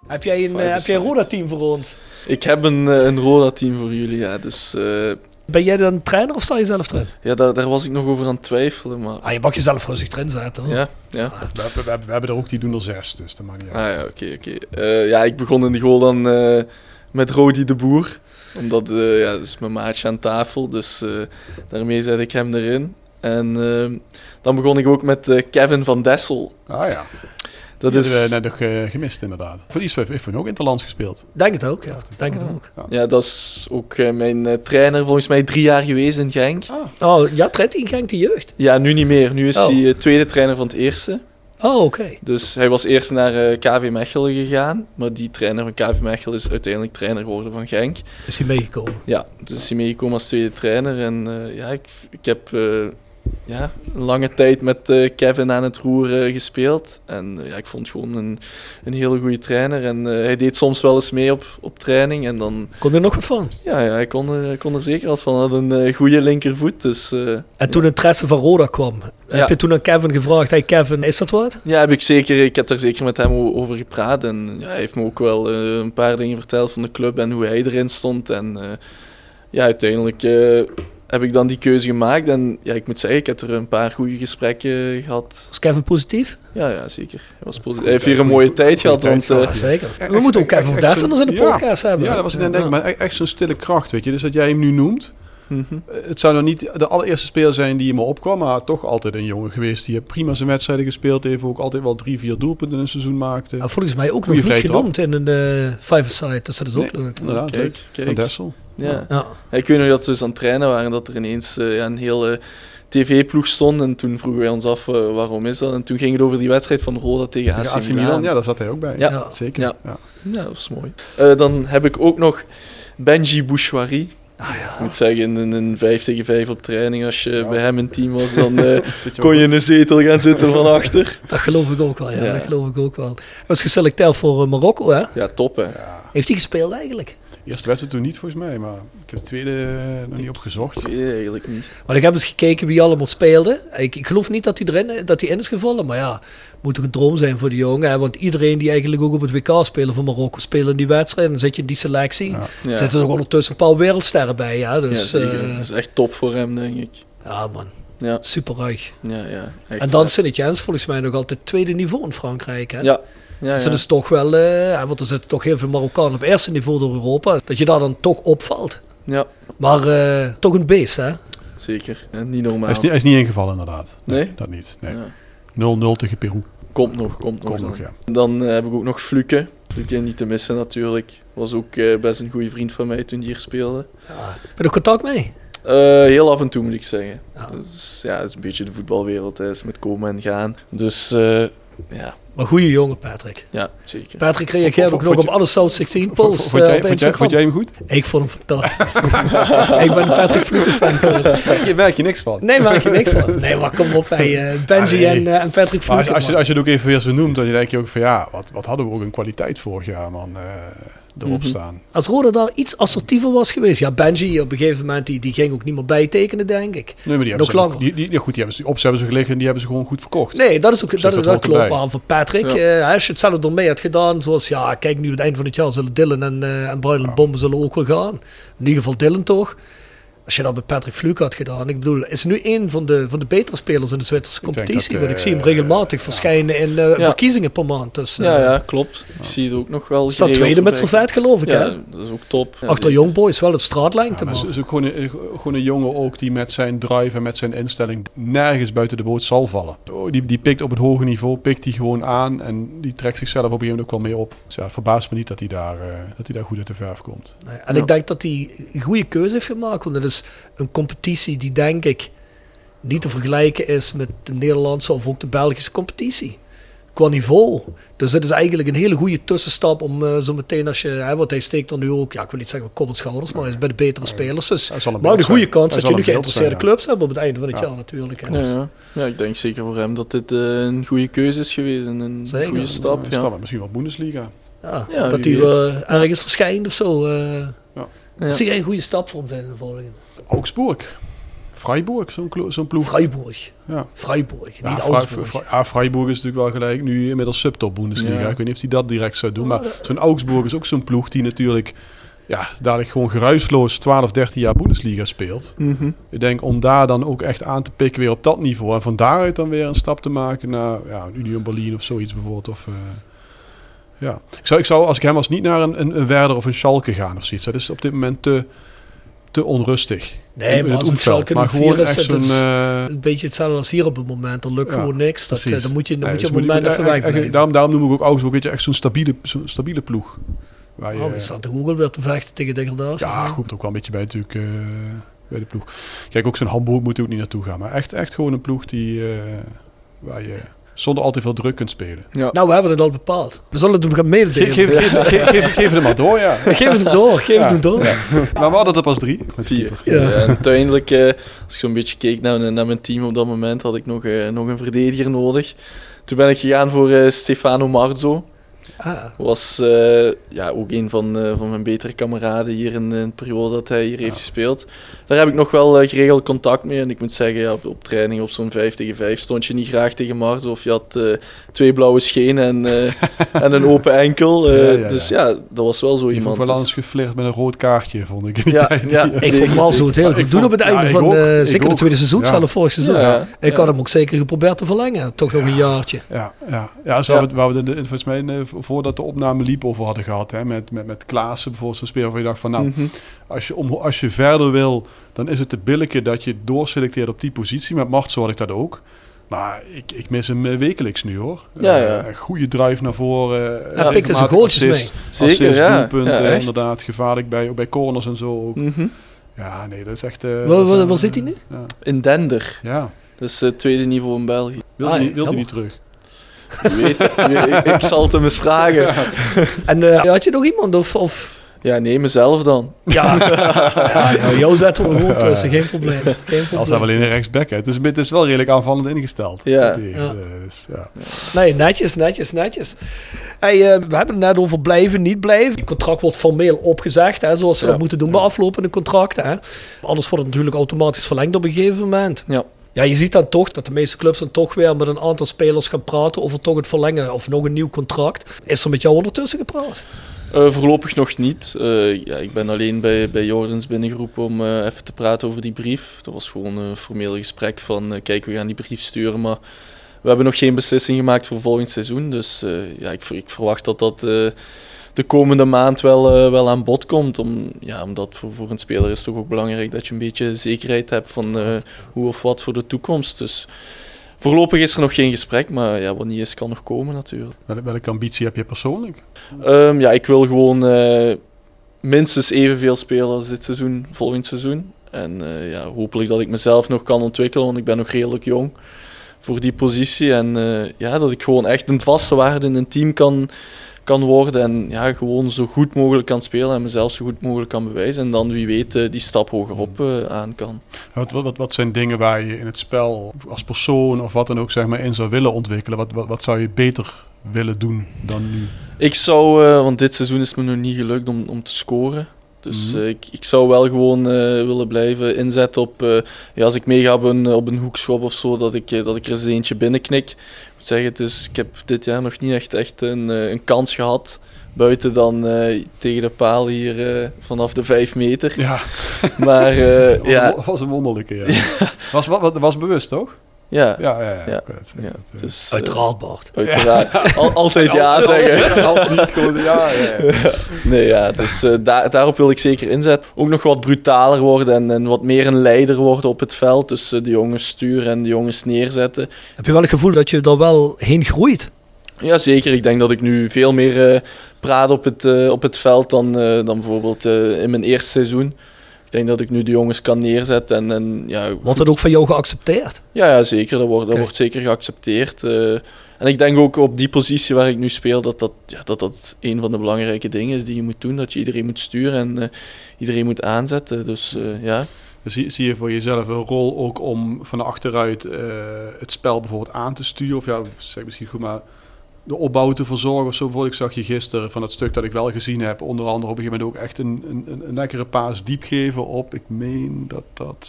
Heb jij een, uh, heb jij een Roda-team voor ons? Ik heb een, een Roda-team voor jullie, ja. Dus... Uh... Ben jij dan trainer of sta je zelf trainen? Ja, daar, daar was ik nog over aan het twijfelen. Maar... Ah, je mag jezelf rustig trainen zetten, hoor. Ja, ja. Ah. We, we, we, we hebben er ook die doen er zes, dus dat maakt niet uit. Ah ja, oké, oké. Uh, ja, ik begon in de goal dan uh, met Rody de Boer. Omdat, uh, ja, dus mijn maatje aan tafel. Dus uh, daarmee zet ik hem erin. En uh, dan begon ik ook met uh, Kevin van Dessel. Ah ja. Dat hebben is... we net nog uh, gemist, inderdaad. Voor die heeft ook interlands gespeeld. Denk het ook, ja. Denk het ook. Ja, ja dat is ook uh, mijn uh, trainer, volgens mij drie jaar geweest in Genk. Ah. Oh, ja, traint hij in Genk de jeugd? Ja, nu niet meer. Nu is oh. hij uh, tweede trainer van het eerste. Oh, oké. Okay. Dus hij was eerst naar uh, K V Mechelen gegaan. Maar die trainer van K V Mechelen is uiteindelijk trainer geworden van Genk. Is hij meegekomen? Ja, dus is hij meegekomen als tweede trainer. En uh, ja, ik, ik heb... Uh, Ja, een lange tijd met uh, Kevin aan het roer uh, gespeeld. En uh, ja, ik vond gewoon een, een hele goede trainer. En uh, hij deed soms wel eens mee op, op training. En dan... Kon er nog wat van? Ja, ja hij kon er, kon er zeker wat van. Hij had een uh, goede linkervoet. Dus, uh, en toen ja. interesse van Roda kwam, ja. heb je toen aan Kevin gevraagd: hey Kevin, is dat wat? Ja, heb ik, zeker, ik heb daar zeker met hem over gepraat. En ja, hij heeft me ook wel uh, een paar dingen verteld van de club en hoe hij erin stond. En uh, ja, uiteindelijk... Uh, heb ik dan die keuze gemaakt. En ja, ik moet zeggen, ik heb er een paar goede gesprekken gehad. Was Kevin positief? Ja, ja zeker. Hij, was positief. Hij heeft weer een mooie goed, tijd gehad. Want, tijd uh, zeker. We echt, moeten ook Kevin Dessenders in de ja, podcast hebben. Ja, dat was ja, denk ik, maar echt zo'n stille kracht, weet je. Dus dat jij hem nu noemt. Mm-hmm. Het zou dan niet de allereerste speler zijn die in me opkwam, maar toch altijd een jongen geweest die prima zijn wedstrijden gespeeld heeft, ook altijd wel drie, vier doelpunten in een seizoen maakte. Nou, volgens mij ook nog niet genoemd in een uh, five-a-side, dus dat is ook leuk. Inderdaad, kijk, kijk. Van Dessel. Ja. Ja. Ja, ik weet nog dat we eens aan het trainen waren, dat er ineens uh, ja, een hele tv-ploeg stond en toen vroegen wij ons af uh, waarom is dat en toen ging het over die wedstrijd van Roda tegen A C Milan. Ja, Milan. Ja, daar zat hij ook bij. Ja, ja. Zeker. Ja. Ja. Ja, dat is mooi. Uh, dan heb ik ook nog Benji Bouchouari. Ah, ja. Ik moet zeggen, in een vijf tegen vijf op training, als je ja. bij hem in team was, dan uh, je kon je in een zetel gaan zitten van achter. Dat geloof ik ook wel, ja. ja. Dat geloof ik ook wel. Hij was geselecteerd voor Marokko, hè? Ja, top, hè. Ja. Heeft hij gespeeld eigenlijk? Eerste wedstrijd toen niet, volgens mij, maar ik heb de tweede uh, nog niet opgezocht. Nee, eigenlijk niet. Maar ik heb eens gekeken wie allemaal speelde. Ik, ik geloof niet dat hij erin dat hij in is gevallen, maar ja, moet toch een droom zijn voor de jongen. Hè? Want iedereen die eigenlijk ook op het W K spelen voor Marokko spelen die wedstrijd, dan zit je in die selectie. Ja. Ja. Er zitten ook ondertussen een paar wereldsterren bij. Ja, dus, ja uh, dat is echt top voor hem, denk ik. Ja, man. Ja. Super ruig. Ja, ja, en dan Sint-Jens volgens mij nog altijd tweede niveau in Frankrijk. Hè? Ja. Ja, dus dat ja. is toch wel, uh, want er zitten toch heel veel Marokkanen op eerste niveau door Europa, dat je daar dan toch opvalt. Ja. Maar uh, toch een beest, hè? Zeker, ja, niet normaal. Hij is niet, hij is niet ingevallen, inderdaad. Nee? nee dat niet. Nee. Ja. nul nul tegen Peru. Komt nog, komt nog. Komt nog ja. Dan uh, heb ik ook nog Fluke. Fluke niet te missen natuurlijk. Was ook uh, best een goede vriend van mij toen die hier speelde. Ja. Ben je er contact mee? Uh, heel af en toe moet ik zeggen. Ja. Dus, ja, het is een beetje de voetbalwereld, hè. Het is met komen en gaan. Dus... Uh, Ja. Maar goede jongen, Patrick. Ja, zeker. Patrick reageert ook nog op alle South sixteen polls. Vond jij, uh, vond, jij, vond jij hem goed? Ik vond hem fantastisch. Ik ben een Patrick Fluke-fan. Daar merk je niks van. Nee, daar merk je niks van. Nee, maar kom op. Hey, uh, Benji ah, nee. en, uh, en Patrick Fluke. Als, als, je, als je het ook even weer zo noemt, dan denk je ook van ja, wat, wat hadden we ook een kwaliteit vorig jaar, man. Uh, erop mm-hmm. staan. Als Roda daar iets assertiever was geweest. Ja, Benji op een gegeven moment, die, die ging ook niet meer bijtekenen, denk ik. Nee, maar die hebben nog ze, die, die, ja, goed, die hebben ze op ze hebben ze gelegen en die hebben ze gewoon goed verkocht. Nee, dat is ook dus dat, dat, dat klopt aan voor Patrick. Ja. Uh, als je het zelf door mee had gedaan, zoals ja, kijk nu, aan het eind van het jaar zullen Dylan en, uh, en Bruiland ja. Bomben zullen ook wel gaan. In ieder geval Dylan toch. Als je dat bij Patrick Fluke had gedaan. Ik bedoel, is nu een van de, van de betere spelers in de Zwitserse competitie. Want ik zie hem regelmatig uh, verschijnen in uh, ja. verkiezingen per maand. Dus, uh, ja, ja, klopt. Ik ja. zie het ook nog wel. Hij staat tweede met Servet, geloof ik. Ja, hè? Dat is ook top. Ja, achter Young Boys, wel het straatlengte. Ja, het is ook gewoon een, gewoon een jongen ook die met zijn drive en met zijn instelling nergens buiten de boot zal vallen. Die, die pikt op het hoge niveau, pikt die gewoon aan en die trekt zichzelf op een gegeven moment ook wel mee op. Dus ja, het verbaast me niet dat hij daar, uh, dat hij daar goed uit de verf komt. Nee, en ja. ik denk dat hij een goede keuze heeft gemaakt, want dat is een competitie die denk ik niet te vergelijken is met de Nederlandse of ook de Belgische competitie. Qua niveau. Dus het is eigenlijk een hele goede tussenstap om uh, zo meteen als je... Hè, want hij steekt dan nu ook, ja, ik wil niet zeggen kop en schouders, maar hij is bij de betere ja, spelers. Dus maar de goede kans dat je nu geïnteresseerde zijn, ja. clubs hebt op het einde van het ja. jaar natuurlijk. Ja, ja. ja, ik denk zeker voor hem dat dit uh, een goede keuze is geweest. Een zeker. goede stap. Ja. Ja. Misschien wel Bundesliga. Ja, ja, dat hij uh, ergens verschijnt of zo. Uh, ja. Ja. Dat zie je een goede stap voor hem zijn in de volgende. Augsburg. Freiburg, zo'n, klo- zo'n ploeg. Freiburg. Ja. Freiburg, ja, niet Fra- Augsburg. Fra- ja, Freiburg is natuurlijk wel gelijk nu inmiddels subtop Bundesliga. Ja. Ik weet niet of hij dat direct zou doen. Maar, maar dat... zo'n Augsburg is ook zo'n ploeg die natuurlijk ja, dadelijk gewoon geruisloos twaalf, dertien jaar Bundesliga speelt. Mm-hmm. Ik denk om daar dan ook echt aan te pikken weer op dat niveau. En van daaruit dan weer een stap te maken naar ja, Union Berlin of zoiets bijvoorbeeld. Of... Uh, Ja, ik zou, ik zou als ik hem was niet naar een, een, een Werder of een Schalke gaan of zoiets. Dat is op dit moment te, te onrustig. Nee, maar als een Schalke maar gewoon virus, echt het is uh... een beetje hetzelfde als hier op het moment. Er lukt ja, gewoon niks. Dat, uh, dan moet je, dan nee, moet je dus op het moment even wijken. Daarom, daarom noem ik ook Augsburg weet je, echt zo'n stabiele, zo'n stabiele ploeg. Waar je, oh, er staat de Google weer te vechten tegen degradatie. Ja, goed, ook wel een beetje bij natuurlijk... Uh, bij de ploeg. Kijk, ook zo'n Hamburg moet ook niet naartoe gaan. Maar echt, echt gewoon een ploeg die... Uh, waar je... zonder al te veel druk kunt spelen. Ja. Nou, we hebben het al bepaald. We zullen het hem gaan meedelen. Geef, geef, geef, geef, geef het maar door, ja. Geef het hem door, geef ja. het hem door. Ja. Maar we hadden er pas drie. Vier. Ja. Ja, en uiteindelijk, eh, als ik zo'n beetje keek naar, naar mijn team op dat moment, had ik nog, eh, nog een verdediger nodig. Toen ben ik gegaan voor eh, Stefano Marzo. Ah. Was uh, ja, ook een van, uh, van mijn betere kameraden hier in de periode dat hij hier ja. heeft gespeeld. Daar heb ik nog wel uh, geregeld contact mee. En ik moet zeggen, ja, op, op training op zo'n vijf tegen vijf stond je niet graag tegen Mars. Of je had uh, twee blauwe schenen en, uh, en een open enkel. Uh, ja, ja, ja. Dus ja, dat was wel zo die iemand. Ik heb wel eens geflirt met een rood kaartje, vond ik. Ja, ja, ja, ik zeker, vond Mars het heel goed vond, doen op het einde ja, van ook, de, zeker het tweede seizoen, ja. zelf vorig seizoen. Ja, ja, ik ja. had hem ook zeker geprobeerd te verlengen. Toch nog ja. een jaartje. Ja, ja. ja zo ja. waar we de, volgens mij... Uh, voordat de opname liep over hadden gehad. Hè, met, met, met Klaassen bijvoorbeeld, zo'n speler van je dacht van nou, mm-hmm. als, je om, als je verder wil, dan is het te billijke dat je doorselecteert op die positie. Met Martens had ik dat ook. Maar ik, ik mis hem wekelijks nu hoor. Ja, ja. Uh, goede drive naar voren. Uh, ja, pikte zijn goaltjes mee. Zeker, assist, ja. doelpunt, ja, uh, inderdaad. Gevaarlijk bij, bij corners en zo ook. Mm-hmm. Ja, nee, dat is echt... Uh, waar, waar, waar zit hij nu? Ja. In Dender. Ja. Dat is het tweede niveau in België. Wilde hij ah, ja, niet terug? Weet, ik, ik zal het hem eens vragen. Ja. En uh, had je nog iemand? Of, of? Ja, nee, mezelf dan. Ja, ja, ja jou zetten we gewoon tussen, geen probleem. Geen probleem. Als hij alleen een rechtsback heeft. Dus het is wel redelijk aanvallend ingesteld. Ja. Heeft, ja. Dus, ja. Nee, netjes, netjes, netjes. Hey, uh, we hebben het net over blijven, niet blijven. Het contract wordt formeel opgezegd, hè, zoals ze ja. dat moeten doen bij aflopende contracten. Hè. Anders wordt het natuurlijk automatisch verlengd op een gegeven moment. Ja. Ja, je ziet dan toch dat de meeste clubs dan toch weer met een aantal spelers gaan praten over toch het verlengen of nog een nieuw contract. Is er met jou ondertussen gepraat? Uh, voorlopig nog niet. Uh, ja, ik ben alleen bij, bij Jordens binnengeroepen om uh, even te praten over die brief. Dat was gewoon een formeel gesprek van uh, kijk, we gaan die brief sturen, maar we hebben nog geen beslissing gemaakt voor volgend seizoen. Dus uh, ja, ik, ik verwacht dat dat... Uh, de komende maand wel, uh, wel aan bod komt. Om, ja, omdat voor, voor een speler is het toch ook belangrijk dat je een beetje zekerheid hebt van uh, hoe of wat voor de toekomst. Dus voorlopig is er nog geen gesprek, maar ja, wat niet is kan nog komen natuurlijk. Wel, welke ambitie heb je persoonlijk? Um, ja, ik wil gewoon uh, minstens evenveel spelen als dit seizoen, volgend seizoen. En uh, ja, hopelijk dat ik mezelf nog kan ontwikkelen, want ik ben nog redelijk jong voor die positie. En uh, ja, dat ik gewoon echt een vaste waarde in een team kan... kan worden en ja, gewoon zo goed mogelijk kan spelen en mezelf zo goed mogelijk kan bewijzen en dan wie weet die stap hogerop uh, aan kan. Wat, wat, wat zijn dingen waar je in het spel als persoon of wat dan ook zeg maar, in zou willen ontwikkelen? Wat, wat, wat zou je beter willen doen dan nu? Ik zou, uh, want dit seizoen is het me nog niet gelukt om, om te scoren. Dus mm-hmm. uh, ik, ik zou wel gewoon uh, willen blijven inzetten op... Uh, ja, als ik meega op een, op een hoekschop of zo, dat ik, uh, dat ik er eens eentje binnenknik. Ik moet zeggen, het is, ik heb dit jaar nog niet echt, echt een, uh, een kans gehad. Buiten dan uh, tegen de paal hier uh, vanaf de vijf meter. Ja. Maar uh, was, ja. was een wonderlijke, ja. ja. Was, was, was bewust, toch? Ja, ja, ja, ja, ja. ja. ja. Dus, uiteraard, Bart. Uiteraard. Ja. Al, altijd ja zeggen. Altijd niet gewoon ja. ja. Nee, ja, dus uh, da- daarop wil ik zeker inzetten. Ook nog wat brutaler worden en, en wat meer een leider worden op het veld. Dus uh, de jongens sturen en de jongens neerzetten. Heb je wel het gevoel dat je daar wel heen groeit? Ja, zeker. Ik denk dat ik nu veel meer uh, praat op het, uh, op het veld dan, uh, dan bijvoorbeeld uh, in mijn eerste seizoen. Ik denk dat ik nu de jongens kan neerzetten. En, en, ja, wordt dat ook van jou geaccepteerd? Ja, ja zeker. Dat wordt, dat wordt zeker geaccepteerd. Uh, en ik denk ook op die positie waar ik nu speel, dat dat, ja, dat dat een van de belangrijke dingen is die je moet doen. Dat je iedereen moet sturen en uh, iedereen moet aanzetten. Dus uh, ja... Zie, zie je voor jezelf een rol ook om van achteruit uh, het spel bijvoorbeeld aan te sturen? Of ja, zeg misschien goed, maar... de opbouw te verzorgen of zo. Bijvoorbeeld, ik zag je gisteren van het stuk dat ik wel gezien heb. Onder andere op een gegeven moment ook echt een, een, een lekkere paas diep geven op. Ik meen dat dat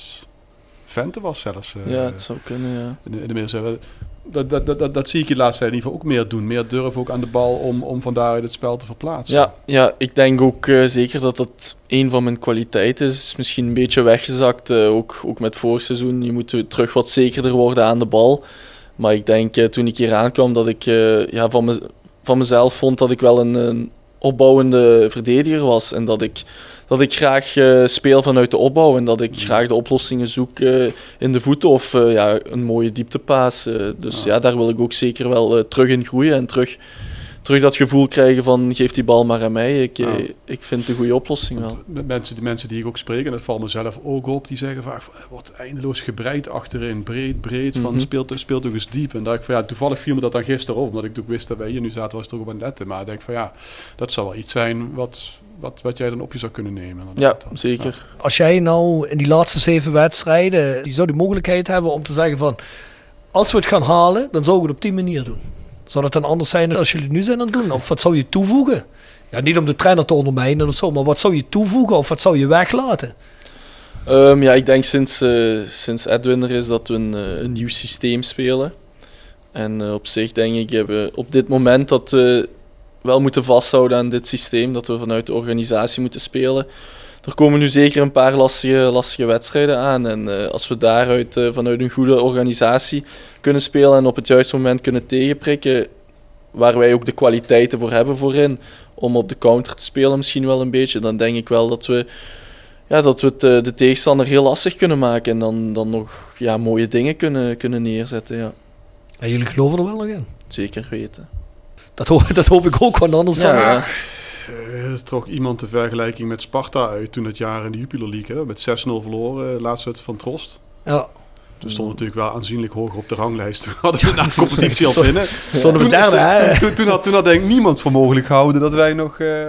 Vente was zelfs. Ja, uh, het zou kunnen, ja. In de, in de midden, dat, dat, dat, dat, dat zie ik je de laatste tijd in ieder geval ook meer doen. Meer durf ook aan de bal om, om van daaruit het spel te verplaatsen. Ja, ja ik denk ook uh, zeker dat dat een van mijn kwaliteiten is. Is misschien een beetje weggezakt, uh, ook, ook met vorig seizoen. Je moet terug wat zekerder worden aan de bal. Maar ik denk, eh, toen ik hier aankwam, dat ik eh, ja, van, me, van mezelf vond dat ik wel een, een opbouwende verdediger was. En dat ik, dat ik graag eh, speel vanuit de opbouw. En dat ik graag de oplossingen zoek eh, in de voeten of eh, ja, een mooie dieptepaas. Eh, dus ja. ja, daar wil ik ook zeker wel eh, terug in groeien. En terug, terug dat gevoel krijgen van, geef die bal maar aan mij. Ik, ja. eh, ik vind de goede oplossing wel. De mensen, de mensen die ik ook spreek, en dat valt mezelf ook op, die zeggen vaak, van, wordt eindeloos gebreid achterin. Breed, breed, mm-hmm. van speelt, speelt ook eens diep. En dacht van, ja, toevallig viel me dat dan gisteren op, omdat ik ook wist dat wij hier nu zaten, was het ook op aan letten. Maar ik denk van, ja, dat zal wel iets zijn wat... Wat, wat jij dan op je zou kunnen nemen. Ja, dan. zeker. Ja. Als jij nou in die laatste zeven wedstrijden... Je zou de mogelijkheid hebben om te zeggen van... Als we het gaan halen, dan zouden we het op die manier doen. Zou dat dan anders zijn dan als jullie nu zijn aan het doen? Of wat zou je toevoegen? Ja, niet om de trainer te ondermijnen of zo, maar wat zou je toevoegen of wat zou je weglaten? Um, ja, ik denk sinds, uh, sinds Edwin er is dat we een, uh, een nieuw systeem spelen. En uh, op zich denk ik hebben op dit moment dat we wel moeten vasthouden aan dit systeem, dat we vanuit de organisatie moeten spelen. Er komen nu zeker een paar lastige, lastige wedstrijden aan. En uh, als we daaruit uh, vanuit een goede organisatie kunnen spelen en op het juiste moment kunnen tegenprikken, waar wij ook de kwaliteiten voor hebben voorin, om op de counter te spelen misschien wel een beetje, dan denk ik wel dat we, ja, dat we het, de tegenstander heel lastig kunnen maken en dan, dan nog ja, mooie dingen kunnen, kunnen neerzetten. Ja. En jullie geloven er wel nog in? Zeker weten. Dat hoop, dat hoop ik ook, want anders ja, dan... Ja. Er trok iemand de vergelijking met Sparta uit toen dat jaar in de Jupiler League. Hè? Met zes nul verloren, laatste wedstrijd van Trost. Ja. Toen stond natuurlijk wel aanzienlijk hoger op de ranglijst. Toen hadden we ja, na de competitie al binnen. Stonden we daar, hè? Toen, toen, toen, had, toen had denk ik niemand voor mogelijk gehouden dat wij nog, uh,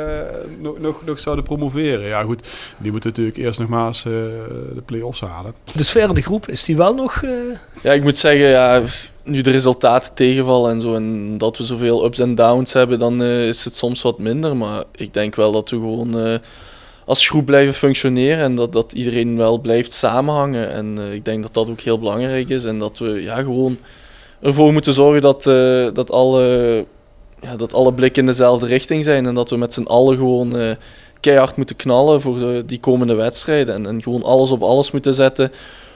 nog, nog, nog zouden promoveren. Ja goed, die moeten natuurlijk eerst nogmaals uh, de play-offs halen. De sfeer in de groep, is die wel nog... Uh... Ja, ik moet zeggen, ja, nu de resultaten tegenvallen en zo, en dat we zoveel ups en downs hebben, dan uh, is het soms wat minder. Maar ik denk wel dat we gewoon... Uh, als groep blijven functioneren en dat, dat iedereen wel blijft samenhangen. En uh, ik denk dat dat ook heel belangrijk is. En dat we ja, gewoon ervoor moeten zorgen dat, uh, dat, alle, ja, dat alle blikken in dezelfde richting zijn. En dat we met z'n allen gewoon uh, keihard moeten knallen voor de, die komende wedstrijden. En, en gewoon alles op alles moeten zetten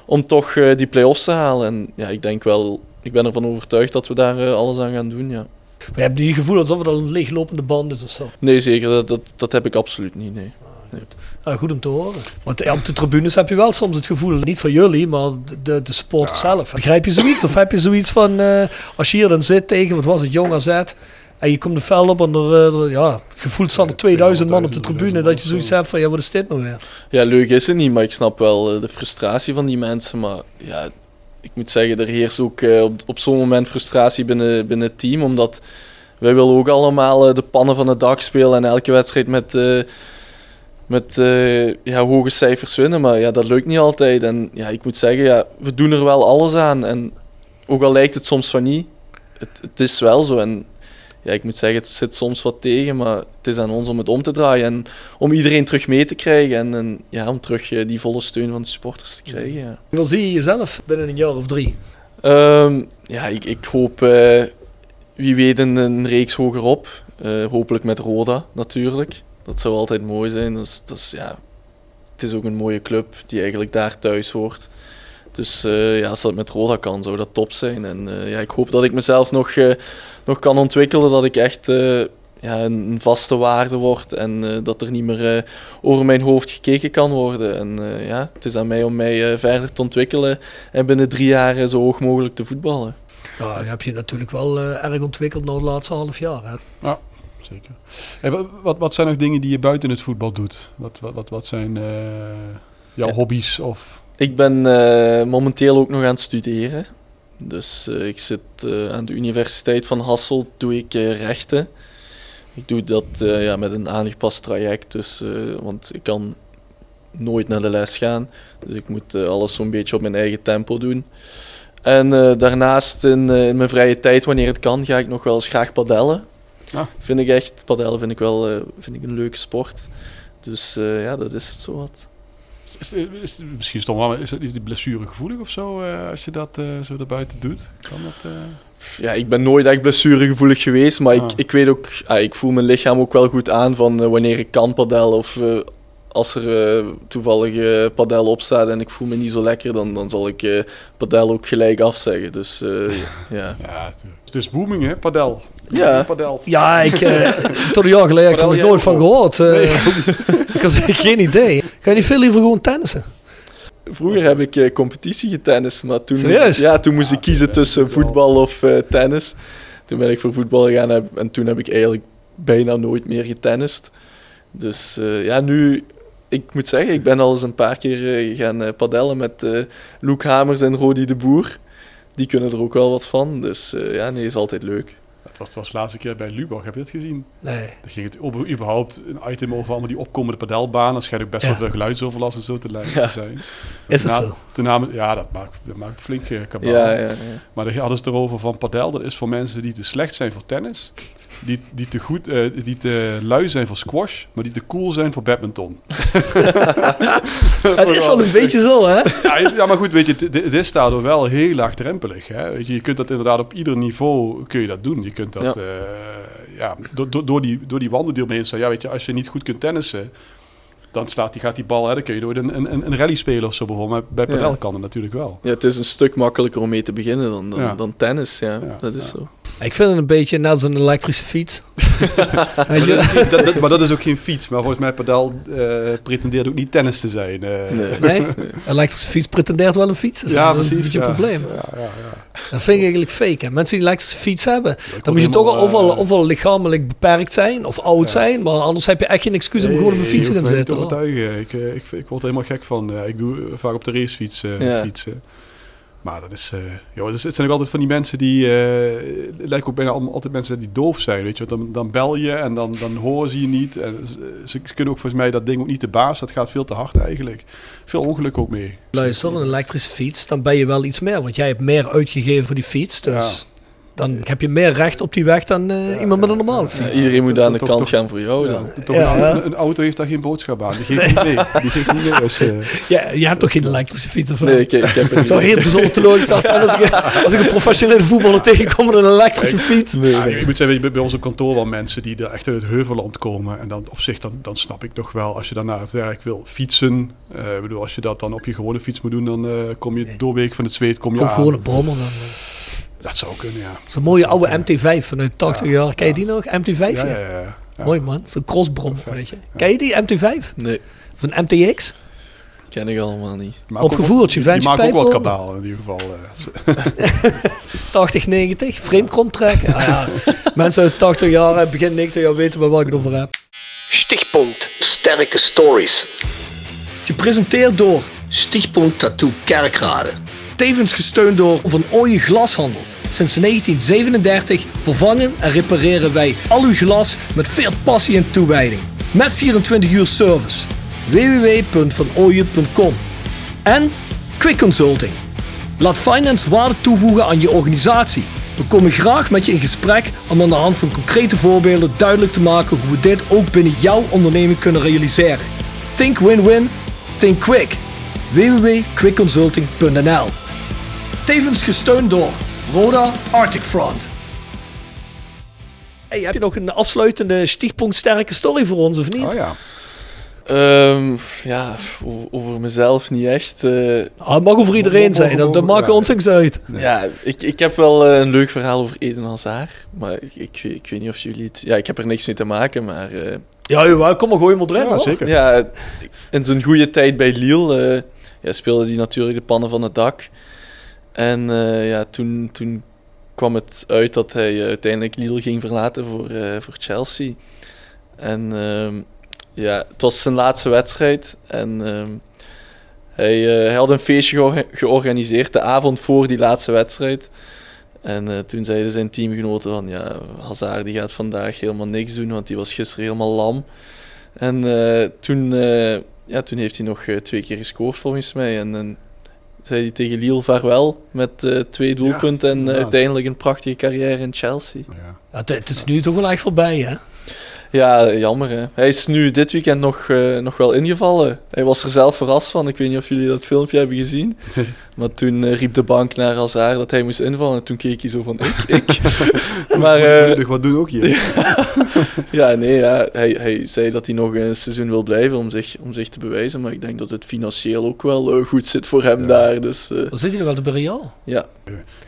om toch uh, die play-offs te halen. En ja, ik denk wel, ik ben ervan overtuigd dat we daar uh, alles aan gaan doen, ja. Maar je hebt niet het gevoel alsof het al een leeglopende band is of zo? Nee, zeker. Dat, dat, dat heb ik absoluut niet, nee. Nee. Ja, goed om te horen. Want op de tribunes heb je wel soms het gevoel, niet van jullie, maar de, de supporters ja. zelf. Begrijp je zoiets? Of heb je zoiets van, uh, als je hier dan zit tegen, wat was het, Jong A Z, en je komt de veld op en er, uh, ja, gevoeld staan er tweeduizend man op de tribune, dat je zoiets hebt van, ja, wat is dit nou weer? Ja, leuk is het niet, maar ik snap wel de frustratie van die mensen, maar ja, ik moet zeggen, er heerst ook uh, op, op zo'n moment frustratie binnen, binnen het team, omdat wij willen ook allemaal uh, de pannen van het dak spelen en elke wedstrijd met... Uh, Met uh, ja, hoge cijfers winnen, maar ja, dat lukt niet altijd. En ja, ik moet zeggen, ja, we doen er wel alles aan. En ook al lijkt het soms van niet, het, het is wel zo. En ja, ik moet zeggen, het zit soms wat tegen, maar het is aan ons om het om te draaien. En om iedereen terug mee te krijgen en, en ja, om terug uh, die volle steun van de supporters te krijgen. Ja. Wat zie je jezelf binnen een jaar of drie? Um, ja, ik, ik hoop, uh, wie weet, een, een reeks hogerop. Uh, hopelijk met Roda natuurlijk. Dat zou altijd mooi zijn. Dat is, dat is, ja, het is ook een mooie club die eigenlijk daar thuis hoort. Dus uh, ja, als dat met Roda kan, zou dat top zijn. En uh, ja, ik hoop dat ik mezelf nog, uh, nog kan ontwikkelen. Dat ik echt uh, ja, een vaste waarde word. En uh, dat er niet meer uh, over mijn hoofd gekeken kan worden. En uh, ja, het is aan mij om mij uh, verder te ontwikkelen. En binnen drie jaar uh, zo hoog mogelijk te voetballen. Ja, je hebt je natuurlijk wel uh, erg ontwikkeld na het laatste half jaar. Hè? Ja. Zeker. Hey, wat, wat zijn nog dingen die je buiten het voetbal doet? Wat, wat, wat, wat zijn uh, jouw ja. hobby's? Of... Ik ben uh, momenteel ook nog aan het studeren. Dus uh, ik zit uh, aan de Universiteit van Hasselt, doe ik uh, rechten. Ik doe dat uh, ja, met een aangepast traject, dus, uh, want ik kan nooit naar de les gaan. Dus ik moet uh, alles zo'n beetje op mijn eigen tempo doen. En uh, daarnaast in, uh, in mijn vrije tijd, wanneer het kan, ga ik nog wel eens graag padellen. Ah. Vind ik echt, padellen vind ik wel uh, vind ik een leuke sport. Dus uh, ja, dat is het zowat. Is, is, misschien stom, maar is, is die blessure gevoelig of zo, uh, als je dat uh, zo daarbuiten doet? Kan dat, uh... Ja, ik ben nooit echt blessuregevoelig geweest, maar ah. ik, ik weet ook, ah, ik voel mijn lichaam ook wel goed aan van uh, wanneer ik kan padellen of uh, als er uh, toevallig uh, padel op staat en ik voel me niet zo lekker, dan, dan zal ik uh, padel ook gelijk afzeggen. Dus uh, ja. ja. Het is booming, hè, padel. Ja, ja ik, uh, tot een jaar geleden heb ik er nog nooit van gehoord. Uh, nee. Ik had geen idee. Ga je niet veel liever gewoon tennissen? Vroeger heb ik uh, competitie getennist, maar toen moest, ja, toen moest ja, ik kiezen ja, tussen ja, voetbal of uh, tennis. Toen ben ik voor voetbal gegaan en, en toen heb ik eigenlijk bijna nooit meer getennist. Dus uh, ja, nu... Ik moet zeggen, ik ben al eens een paar keer uh, gaan uh, padellen met uh, Loek Hamers en Rody de Boer. Die kunnen er ook wel wat van, dus uh, ja, nee, is altijd leuk. Het was, het was de laatste keer bij Lubach, heb je dat gezien? Nee. Dan ging het überhaupt een item over allemaal die opkomende padelbanen. Dan schijnt ook best ja. wel veel geluidsoverlast en zo te, le- ja. te zijn. Is het zo? Toen namen, ja, dat maakt, dat maakt flink kabaal. Ja, ja, ja. Maar dan hadden ze het erover van padel. Dat is voor mensen die te slecht zijn voor tennis. Die, die, te goed, uh, die te lui zijn voor squash, maar die te cool zijn voor badminton. Het is wel een beetje zo, hè? Ja, ja, maar goed, weet je, dit is daardoor wel heel laagdrempelig. Hè? Weet je, je kunt dat inderdaad op ieder niveau kun je dat doen. Je kunt dat, ja. Uh, ja, do, do, door, die, door die wanden die omheen staan. Ja, weet je, als je niet goed kunt tennissen, dan slaat die, gaat die bal, hè, dan kun je door een, een, een rally spelen of zo bijvoorbeeld. Maar bij padel ja. kan het natuurlijk wel. Ja, het is een stuk makkelijker om mee te beginnen dan, dan, ja. dan tennis, ja. ja dat is ja. zo. Ik vind het een beetje net als een elektrische fiets. Weet je? Maar, dat, dat, maar dat is ook geen fiets. Maar volgens mij padel uh, pretendeert ook niet tennis te zijn. Uh. Nee, nee? Elektrische fiets pretendeert wel een fiets te zijn. Ja, precies. Dat is een beetje ja. een probleem. Ja, ja, ja. Dat vind ik eigenlijk fake. Hè? Mensen die een elektrische fiets hebben, ja, dan moet je toch al uh, ofwel lichamelijk beperkt zijn of oud ja. zijn. Maar anders heb je echt geen excuus nee, om gewoon op een fiets te gaan zitten. Ik ben overtuigen. Ik, ik, ik, ik word er helemaal gek van. Ja, ik doe vaak op de racefiets uh, ja. fietsen. Maar dat is, uh, joh, dus het zijn ook altijd van die mensen die, uh, het lijken ook bijna allemaal altijd mensen die doof zijn, weet je, want dan, dan bel je en dan, dan horen ze je niet. En ze, ze kunnen ook volgens mij dat ding ook niet te baas, dat gaat veel te hard eigenlijk. Veel ongeluk ook mee. Luister, een elektrische fiets, dan ben je wel iets meer, want jij hebt meer uitgegeven voor die fiets, dus... Ja. Dan heb je meer recht op die weg dan uh, ja, iemand met een normale fiets. Ja, iedereen moet aan de kant toch, gaan voor jou. Ja, dan. Toch, ja, ja. Een, een auto heeft daar geen boodschap aan. Die geeft nee. niet mee. Die geeft niet mee als, uh, ja, je hebt toch geen elektrische fiets? Of nee, ik, ik heb het niet. Zou heel bijzonder teleurgesteld zijn als ik, als ik een professionele voetballer tegenkom met een elektrische ik, fiets. Nee. Ja, ik moet zeggen, bij, bij ons op kantoor wel mensen die er echt uit het heuvelland komen. En dan op zich, dan, dan snap ik nog wel. Als je dan naar het werk wil fietsen. Uh, ik bedoel, als je dat dan op je gewone fiets moet doen, dan uh, kom je doorweek van het zweet kom je kom aan. Gewoon een brommer dan. Uh. Dat zou kunnen, ja. Dat is een mooie oude kunnen. M T vijf vanuit tachtig ja, jaar. Ken je ja. die nog? M T vijf? Ja, ja, ja. ja. ja. Mooi, man. Zo'n crossbrom, weet je. Ja. Ken je die M T vijf? Nee. Of een M T X? Ken ik allemaal niet. Opgevoerd, ventje. Die maakt ook wat kabaal, in ieder geval. tachtig negentig, frame trekken. Ah, ja. Mensen uit tachtig jaar, begin negentig jaar weten waar ik het over heb. Stichtpunt Sterke Stories. Gepresenteerd door Stichtpunt Tattoo Kerkraden. Tevens gesteund door Van Ooyen Glashandel. Sinds negentien zevenendertig vervangen en repareren wij al uw glas met veel passie en toewijding. Met vierentwintig uur service. w w w punt van ooyen punt com. En Quick Consulting. Laat finance waarde toevoegen aan je organisatie. We komen graag met je in gesprek om aan de hand van concrete voorbeelden duidelijk te maken hoe we dit ook binnen jouw onderneming kunnen realiseren. Think win-win, think quick. w w w punt quick consulting punt n l. Tevens gesteund door Roda Arctic Front. Hey, heb je nog een afsluitende Stichtpunt Sterke Story voor ons, of niet? Oh ja. Um, ja, over, over mezelf niet echt. Uh, ah, het mag over iedereen zijn, dat, dat maakt ja, ons niks uit. Nee. Ja, ik, ik heb wel uh, een leuk verhaal over Eden Hazard, maar ik, ik weet niet of jullie het... Ja, ik heb er niks mee te maken, maar... Uh, ja, wel, kom maar, gooi hem erin, ja, hoor. Zeker. Ja, in zijn goede tijd bij Lille uh, ja, speelde hij natuurlijk de pannen van het dak. En uh, ja, toen, toen kwam het uit dat hij uh, uiteindelijk Lille ging verlaten voor, uh, voor Chelsea. En uh, ja, het was zijn laatste wedstrijd. En uh, hij, uh, hij had een feestje geor- georganiseerd de avond voor die laatste wedstrijd. En uh, toen zeiden zijn teamgenoten van, ja, Hazard die gaat vandaag helemaal niks doen, want die was gisteren helemaal lam. En uh, toen, uh, ja, toen heeft hij nog uh, twee keer gescoord volgens mij. En dan zei hij tegen Lille vaarwel met uh, twee doelpunten ja, en uh, uiteindelijk een prachtige carrière in Chelsea. Ja. Ja, het is nu toch wel echt voorbij, hè? Ja, jammer hè. Hij is nu dit weekend nog, uh, nog wel ingevallen. Hij was er zelf verrast van. Ik weet niet of jullie dat filmpje hebben gezien. Maar toen uh, riep de bank naar Hazard dat hij moest invallen. En toen keek hij zo van, ik, ik. Maar... Uh, moet ik wat doen ook hier? ja, nee, ja. Hij, hij zei dat hij nog een seizoen wil blijven om zich, om zich te bewijzen. Maar ik denk dat het financieel ook wel uh, goed zit voor hem ja. daar. Dus, uh, zit hij nog altijd bij Real? Ja.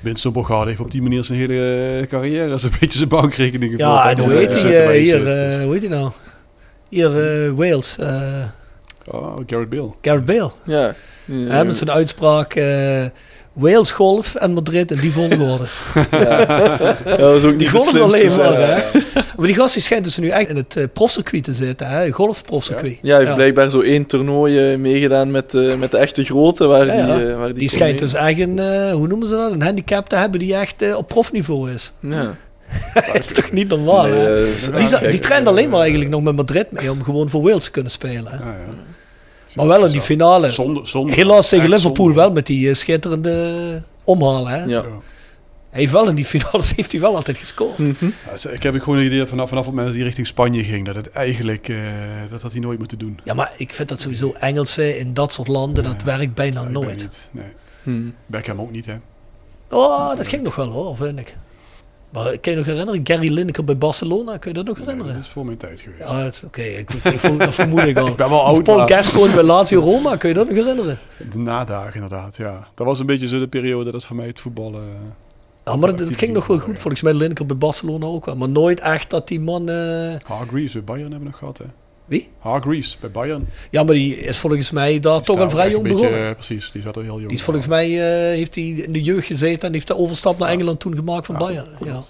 Winston Bogarde heeft op die manier zijn hele uh, carrière als een beetje zijn bankrekening gevuld. Ja, en hoe heet hij hier... Uh, hoe heet hij nou? Hier, uh, Wales. Uh, oh, Gareth Bale. Gareth Bale. Ja. Yeah. Hey, met zijn uitspraak... Uh, Wales, golf en Madrid, en die vonden worden. Ja. Ja, dat is ook niet golf alleen maar. Ja. Maar die gast die schijnt dus nu echt in het uh, profcircuit te zitten, hè? Golfprofcircuit. Ja, ja hij heeft ja. blijkbaar zo één toernooi uh, meegedaan met, uh, met de echte grote. Waar ja, die, uh, waar die, die schijnt mee. Dus echt een, uh, hoe noemen ze dat, een handicap te hebben die echt uh, op profniveau is. Ja. Dat is toch niet normaal, nee, hè? Die, za- die traint alleen maar eigenlijk nog met Madrid mee om gewoon voor Wales te kunnen spelen. Hè? Ja, ja. Maar wel in die finale. Zonde, zonde, Helaas tegen Liverpool zonde. Wel met die uh, schitterende omhalen. Hè? Ja. Ja. Hij heeft wel in die finales heeft hij wel altijd gescoord. Mm-hmm. Ja, ik heb gewoon het idee vanaf, vanaf het moment dat hij richting Spanje ging, dat het eigenlijk uh, dat had hij nooit moeten doen. Ja, maar ik vind dat sowieso Engelsen in dat soort landen, nee, dat werkt bijna dat nooit. Niet, nee. hmm. Beckham ook niet, hè? Oh, dat ging nog wel hoor, vind ik. Maar kan je nog herinneren, Gary Lineker bij Barcelona, kun je dat nog herinneren? Nee, dat is voor mijn tijd geweest. Ja, Oké, okay, ik, ik, ik dat vermoed ik al. Ik ben wel oud. Paul Gascoigne bij Lazio Roma, kun je dat nog herinneren? De nadagen inderdaad, ja. Dat was een beetje zo de periode dat voor mij het voetballen... Uh, ja, maar het ging nog wel goed, volgens mij Lineker bij Barcelona ook wel. Maar nooit echt dat die man... Uh... Hargreaves bij Bayern hebben we nog gehad, hè? Wie? Hargreaves bij Bayern. Ja, maar die is volgens mij daar die toch een vrij jong een beetje, begonnen. Precies, die zat er heel jong. Die is volgens mij uh, heeft hij in de jeugd gezeten en heeft de overstap naar ja. Engeland toen gemaakt van ja, Bayern. Ja.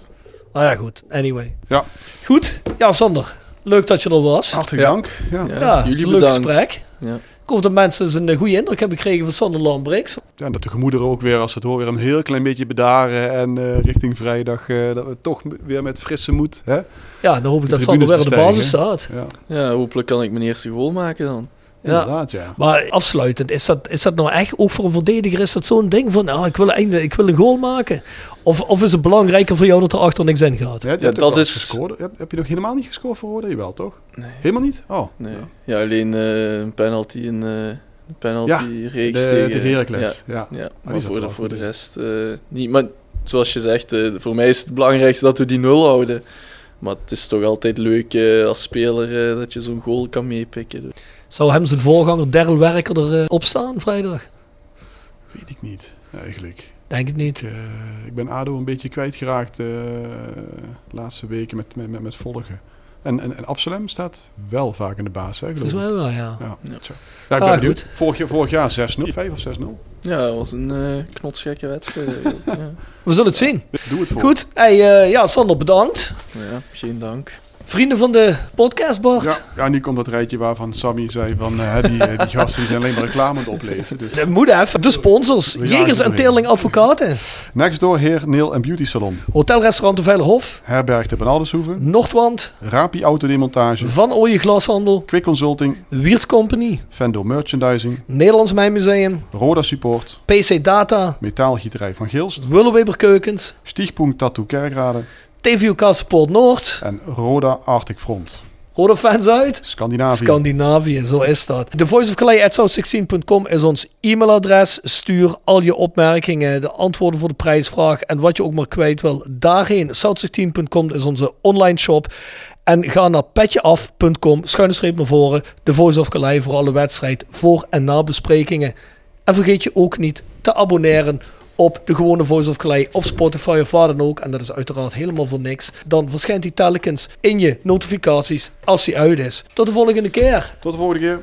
Nou ja, goed. Anyway. Ja. Goed. Ja, Sander. Leuk dat je er was. Hartelijk dank. Ja, ja. ja jullie een leuk bedankt. Gesprek. Ja. Ik hoop dat mensen een goede indruk hebben gekregen van Sander Lambrix. Ja, en dat de gemoederen ook weer, als ze het horen, weer een heel klein beetje bedaren. En uh, richting vrijdag, uh, dat we toch weer met frisse moed. Hè? Ja, dan hoop ik dat Sander weer aan de basis staat. Ja. ja, hopelijk kan ik mijn eerste goal maken dan. Ja. Inderdaad, ja. Maar afsluitend, is dat, is dat nou echt, ook voor een verdediger, is dat zo'n ding van, ah, ik wil, ik wil een goal maken? Of, of is het belangrijker voor jou dat er achter niks in gaat? Ja, ja, ja, dat is... gescoord. Heb, heb je nog helemaal niet gescoord voor Roda? Jawel, toch? Nee. Helemaal niet? Oh. Nee. Ja, ja alleen uh, een penalty en uh, een penalty-reeks ja, tegen... de Heracles. Ja, ja. ja. maar ah, voor, de, voor de rest uh, niet. Maar zoals je zegt, uh, voor mij is het belangrijkste dat we die nul houden. Maar het is toch altijd leuk uh, als speler uh, dat je zo'n goal kan meepikken. Dus. Zou hem zijn voorganger Darryl Werker erop uh, staan vrijdag? Weet ik niet, eigenlijk. Denk het niet. Ik, uh, ik ben A D O een beetje kwijtgeraakt uh, de laatste weken met, met, met, met volgen. En, en, en Absalem staat wel vaak in de baas, hè? Volgens mij wel, ja. ja. ja. Zo. ja ik ah, ben benieuwd. Vorig, vorig jaar zes nul, vijf of zes nul. Ja, dat was een uh, knotsgekke wedstrijd. ja. We zullen het zien. Doe het voor. Goed. Hey, uh, ja, Sander, bedankt. Ja, geen dank. Vrienden van de podcast, Bart. Ja, ja, nu komt dat rijtje waarvan Sammy zei van uh, die, uh, die gasten zijn alleen maar reclame aan het oplezen. Dus. Dat moet even. De sponsors. Jegers en Teerling Advocaten. Nextdoor, Heer, Neel en Beauty Salon. Hotelrestaurant de Veilerhof. Herberg de Benaldeshoeve. Nordwand. Rapi Autodemontage. Van Ooyen Glashandel. Quick Consulting. Wiert Company. Vendo Merchandising. Nederlands Mijnmuseum. Roda Support. P C Data. Metaalgieterij van Gilst. Willeweber Keukens. Stichtpunt Tattoo Kerkraden. T V U K Support Noord. En Roda Arctic Front. Roda Fans uit. Scandinavië. Scandinavië, zo is dat. De Voice of Calais at south sixteen dot com is ons e-mailadres. Stuur al je opmerkingen, de antwoorden voor de prijsvraag en wat je ook maar kwijt wil daarheen. south sixteen dot com is onze online shop. En ga naar petjeaf dot com, schuine streep naar voren. De Voice of Calais voor alle wedstrijd, voor- en nabesprekingen. En vergeet je ook niet te abonneren op de gewone Voice of Calais, op Spotify of waar dan ook. En dat is uiteraard helemaal voor niks. Dan verschijnt hij telkens in je notificaties als hij uit is. Tot de volgende keer. Tot de volgende keer.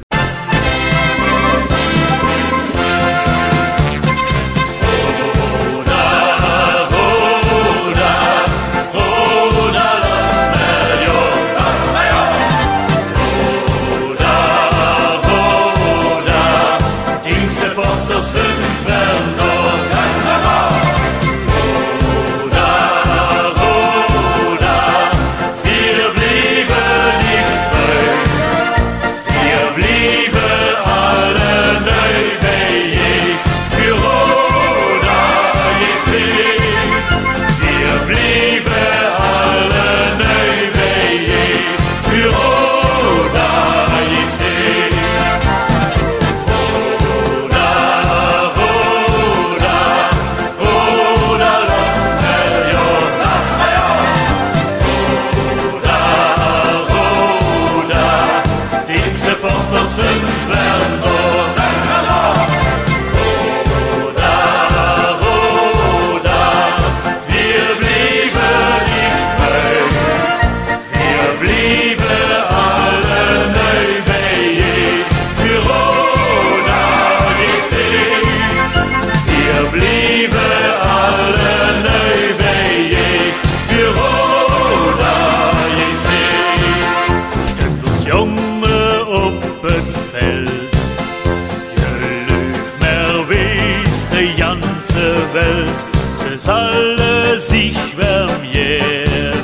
Welt, es ist alles sich wärm, yeah.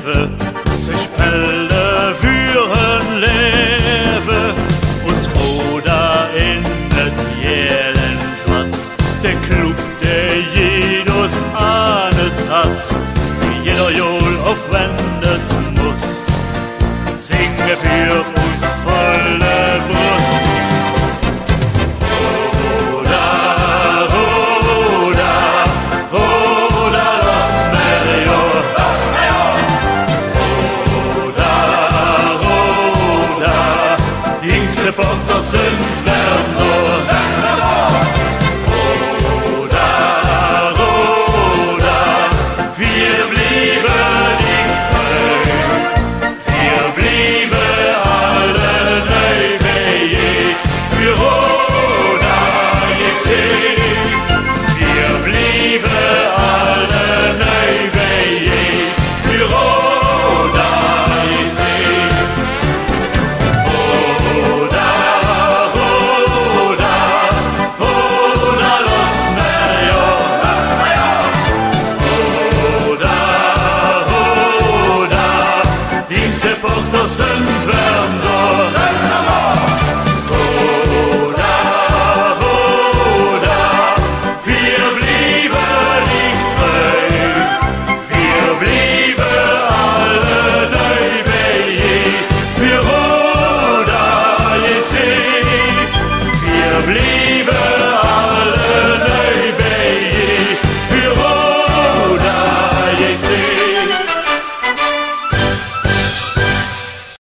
jeder Jol aufwendet muss, singen wir für uns volle Brust. Porte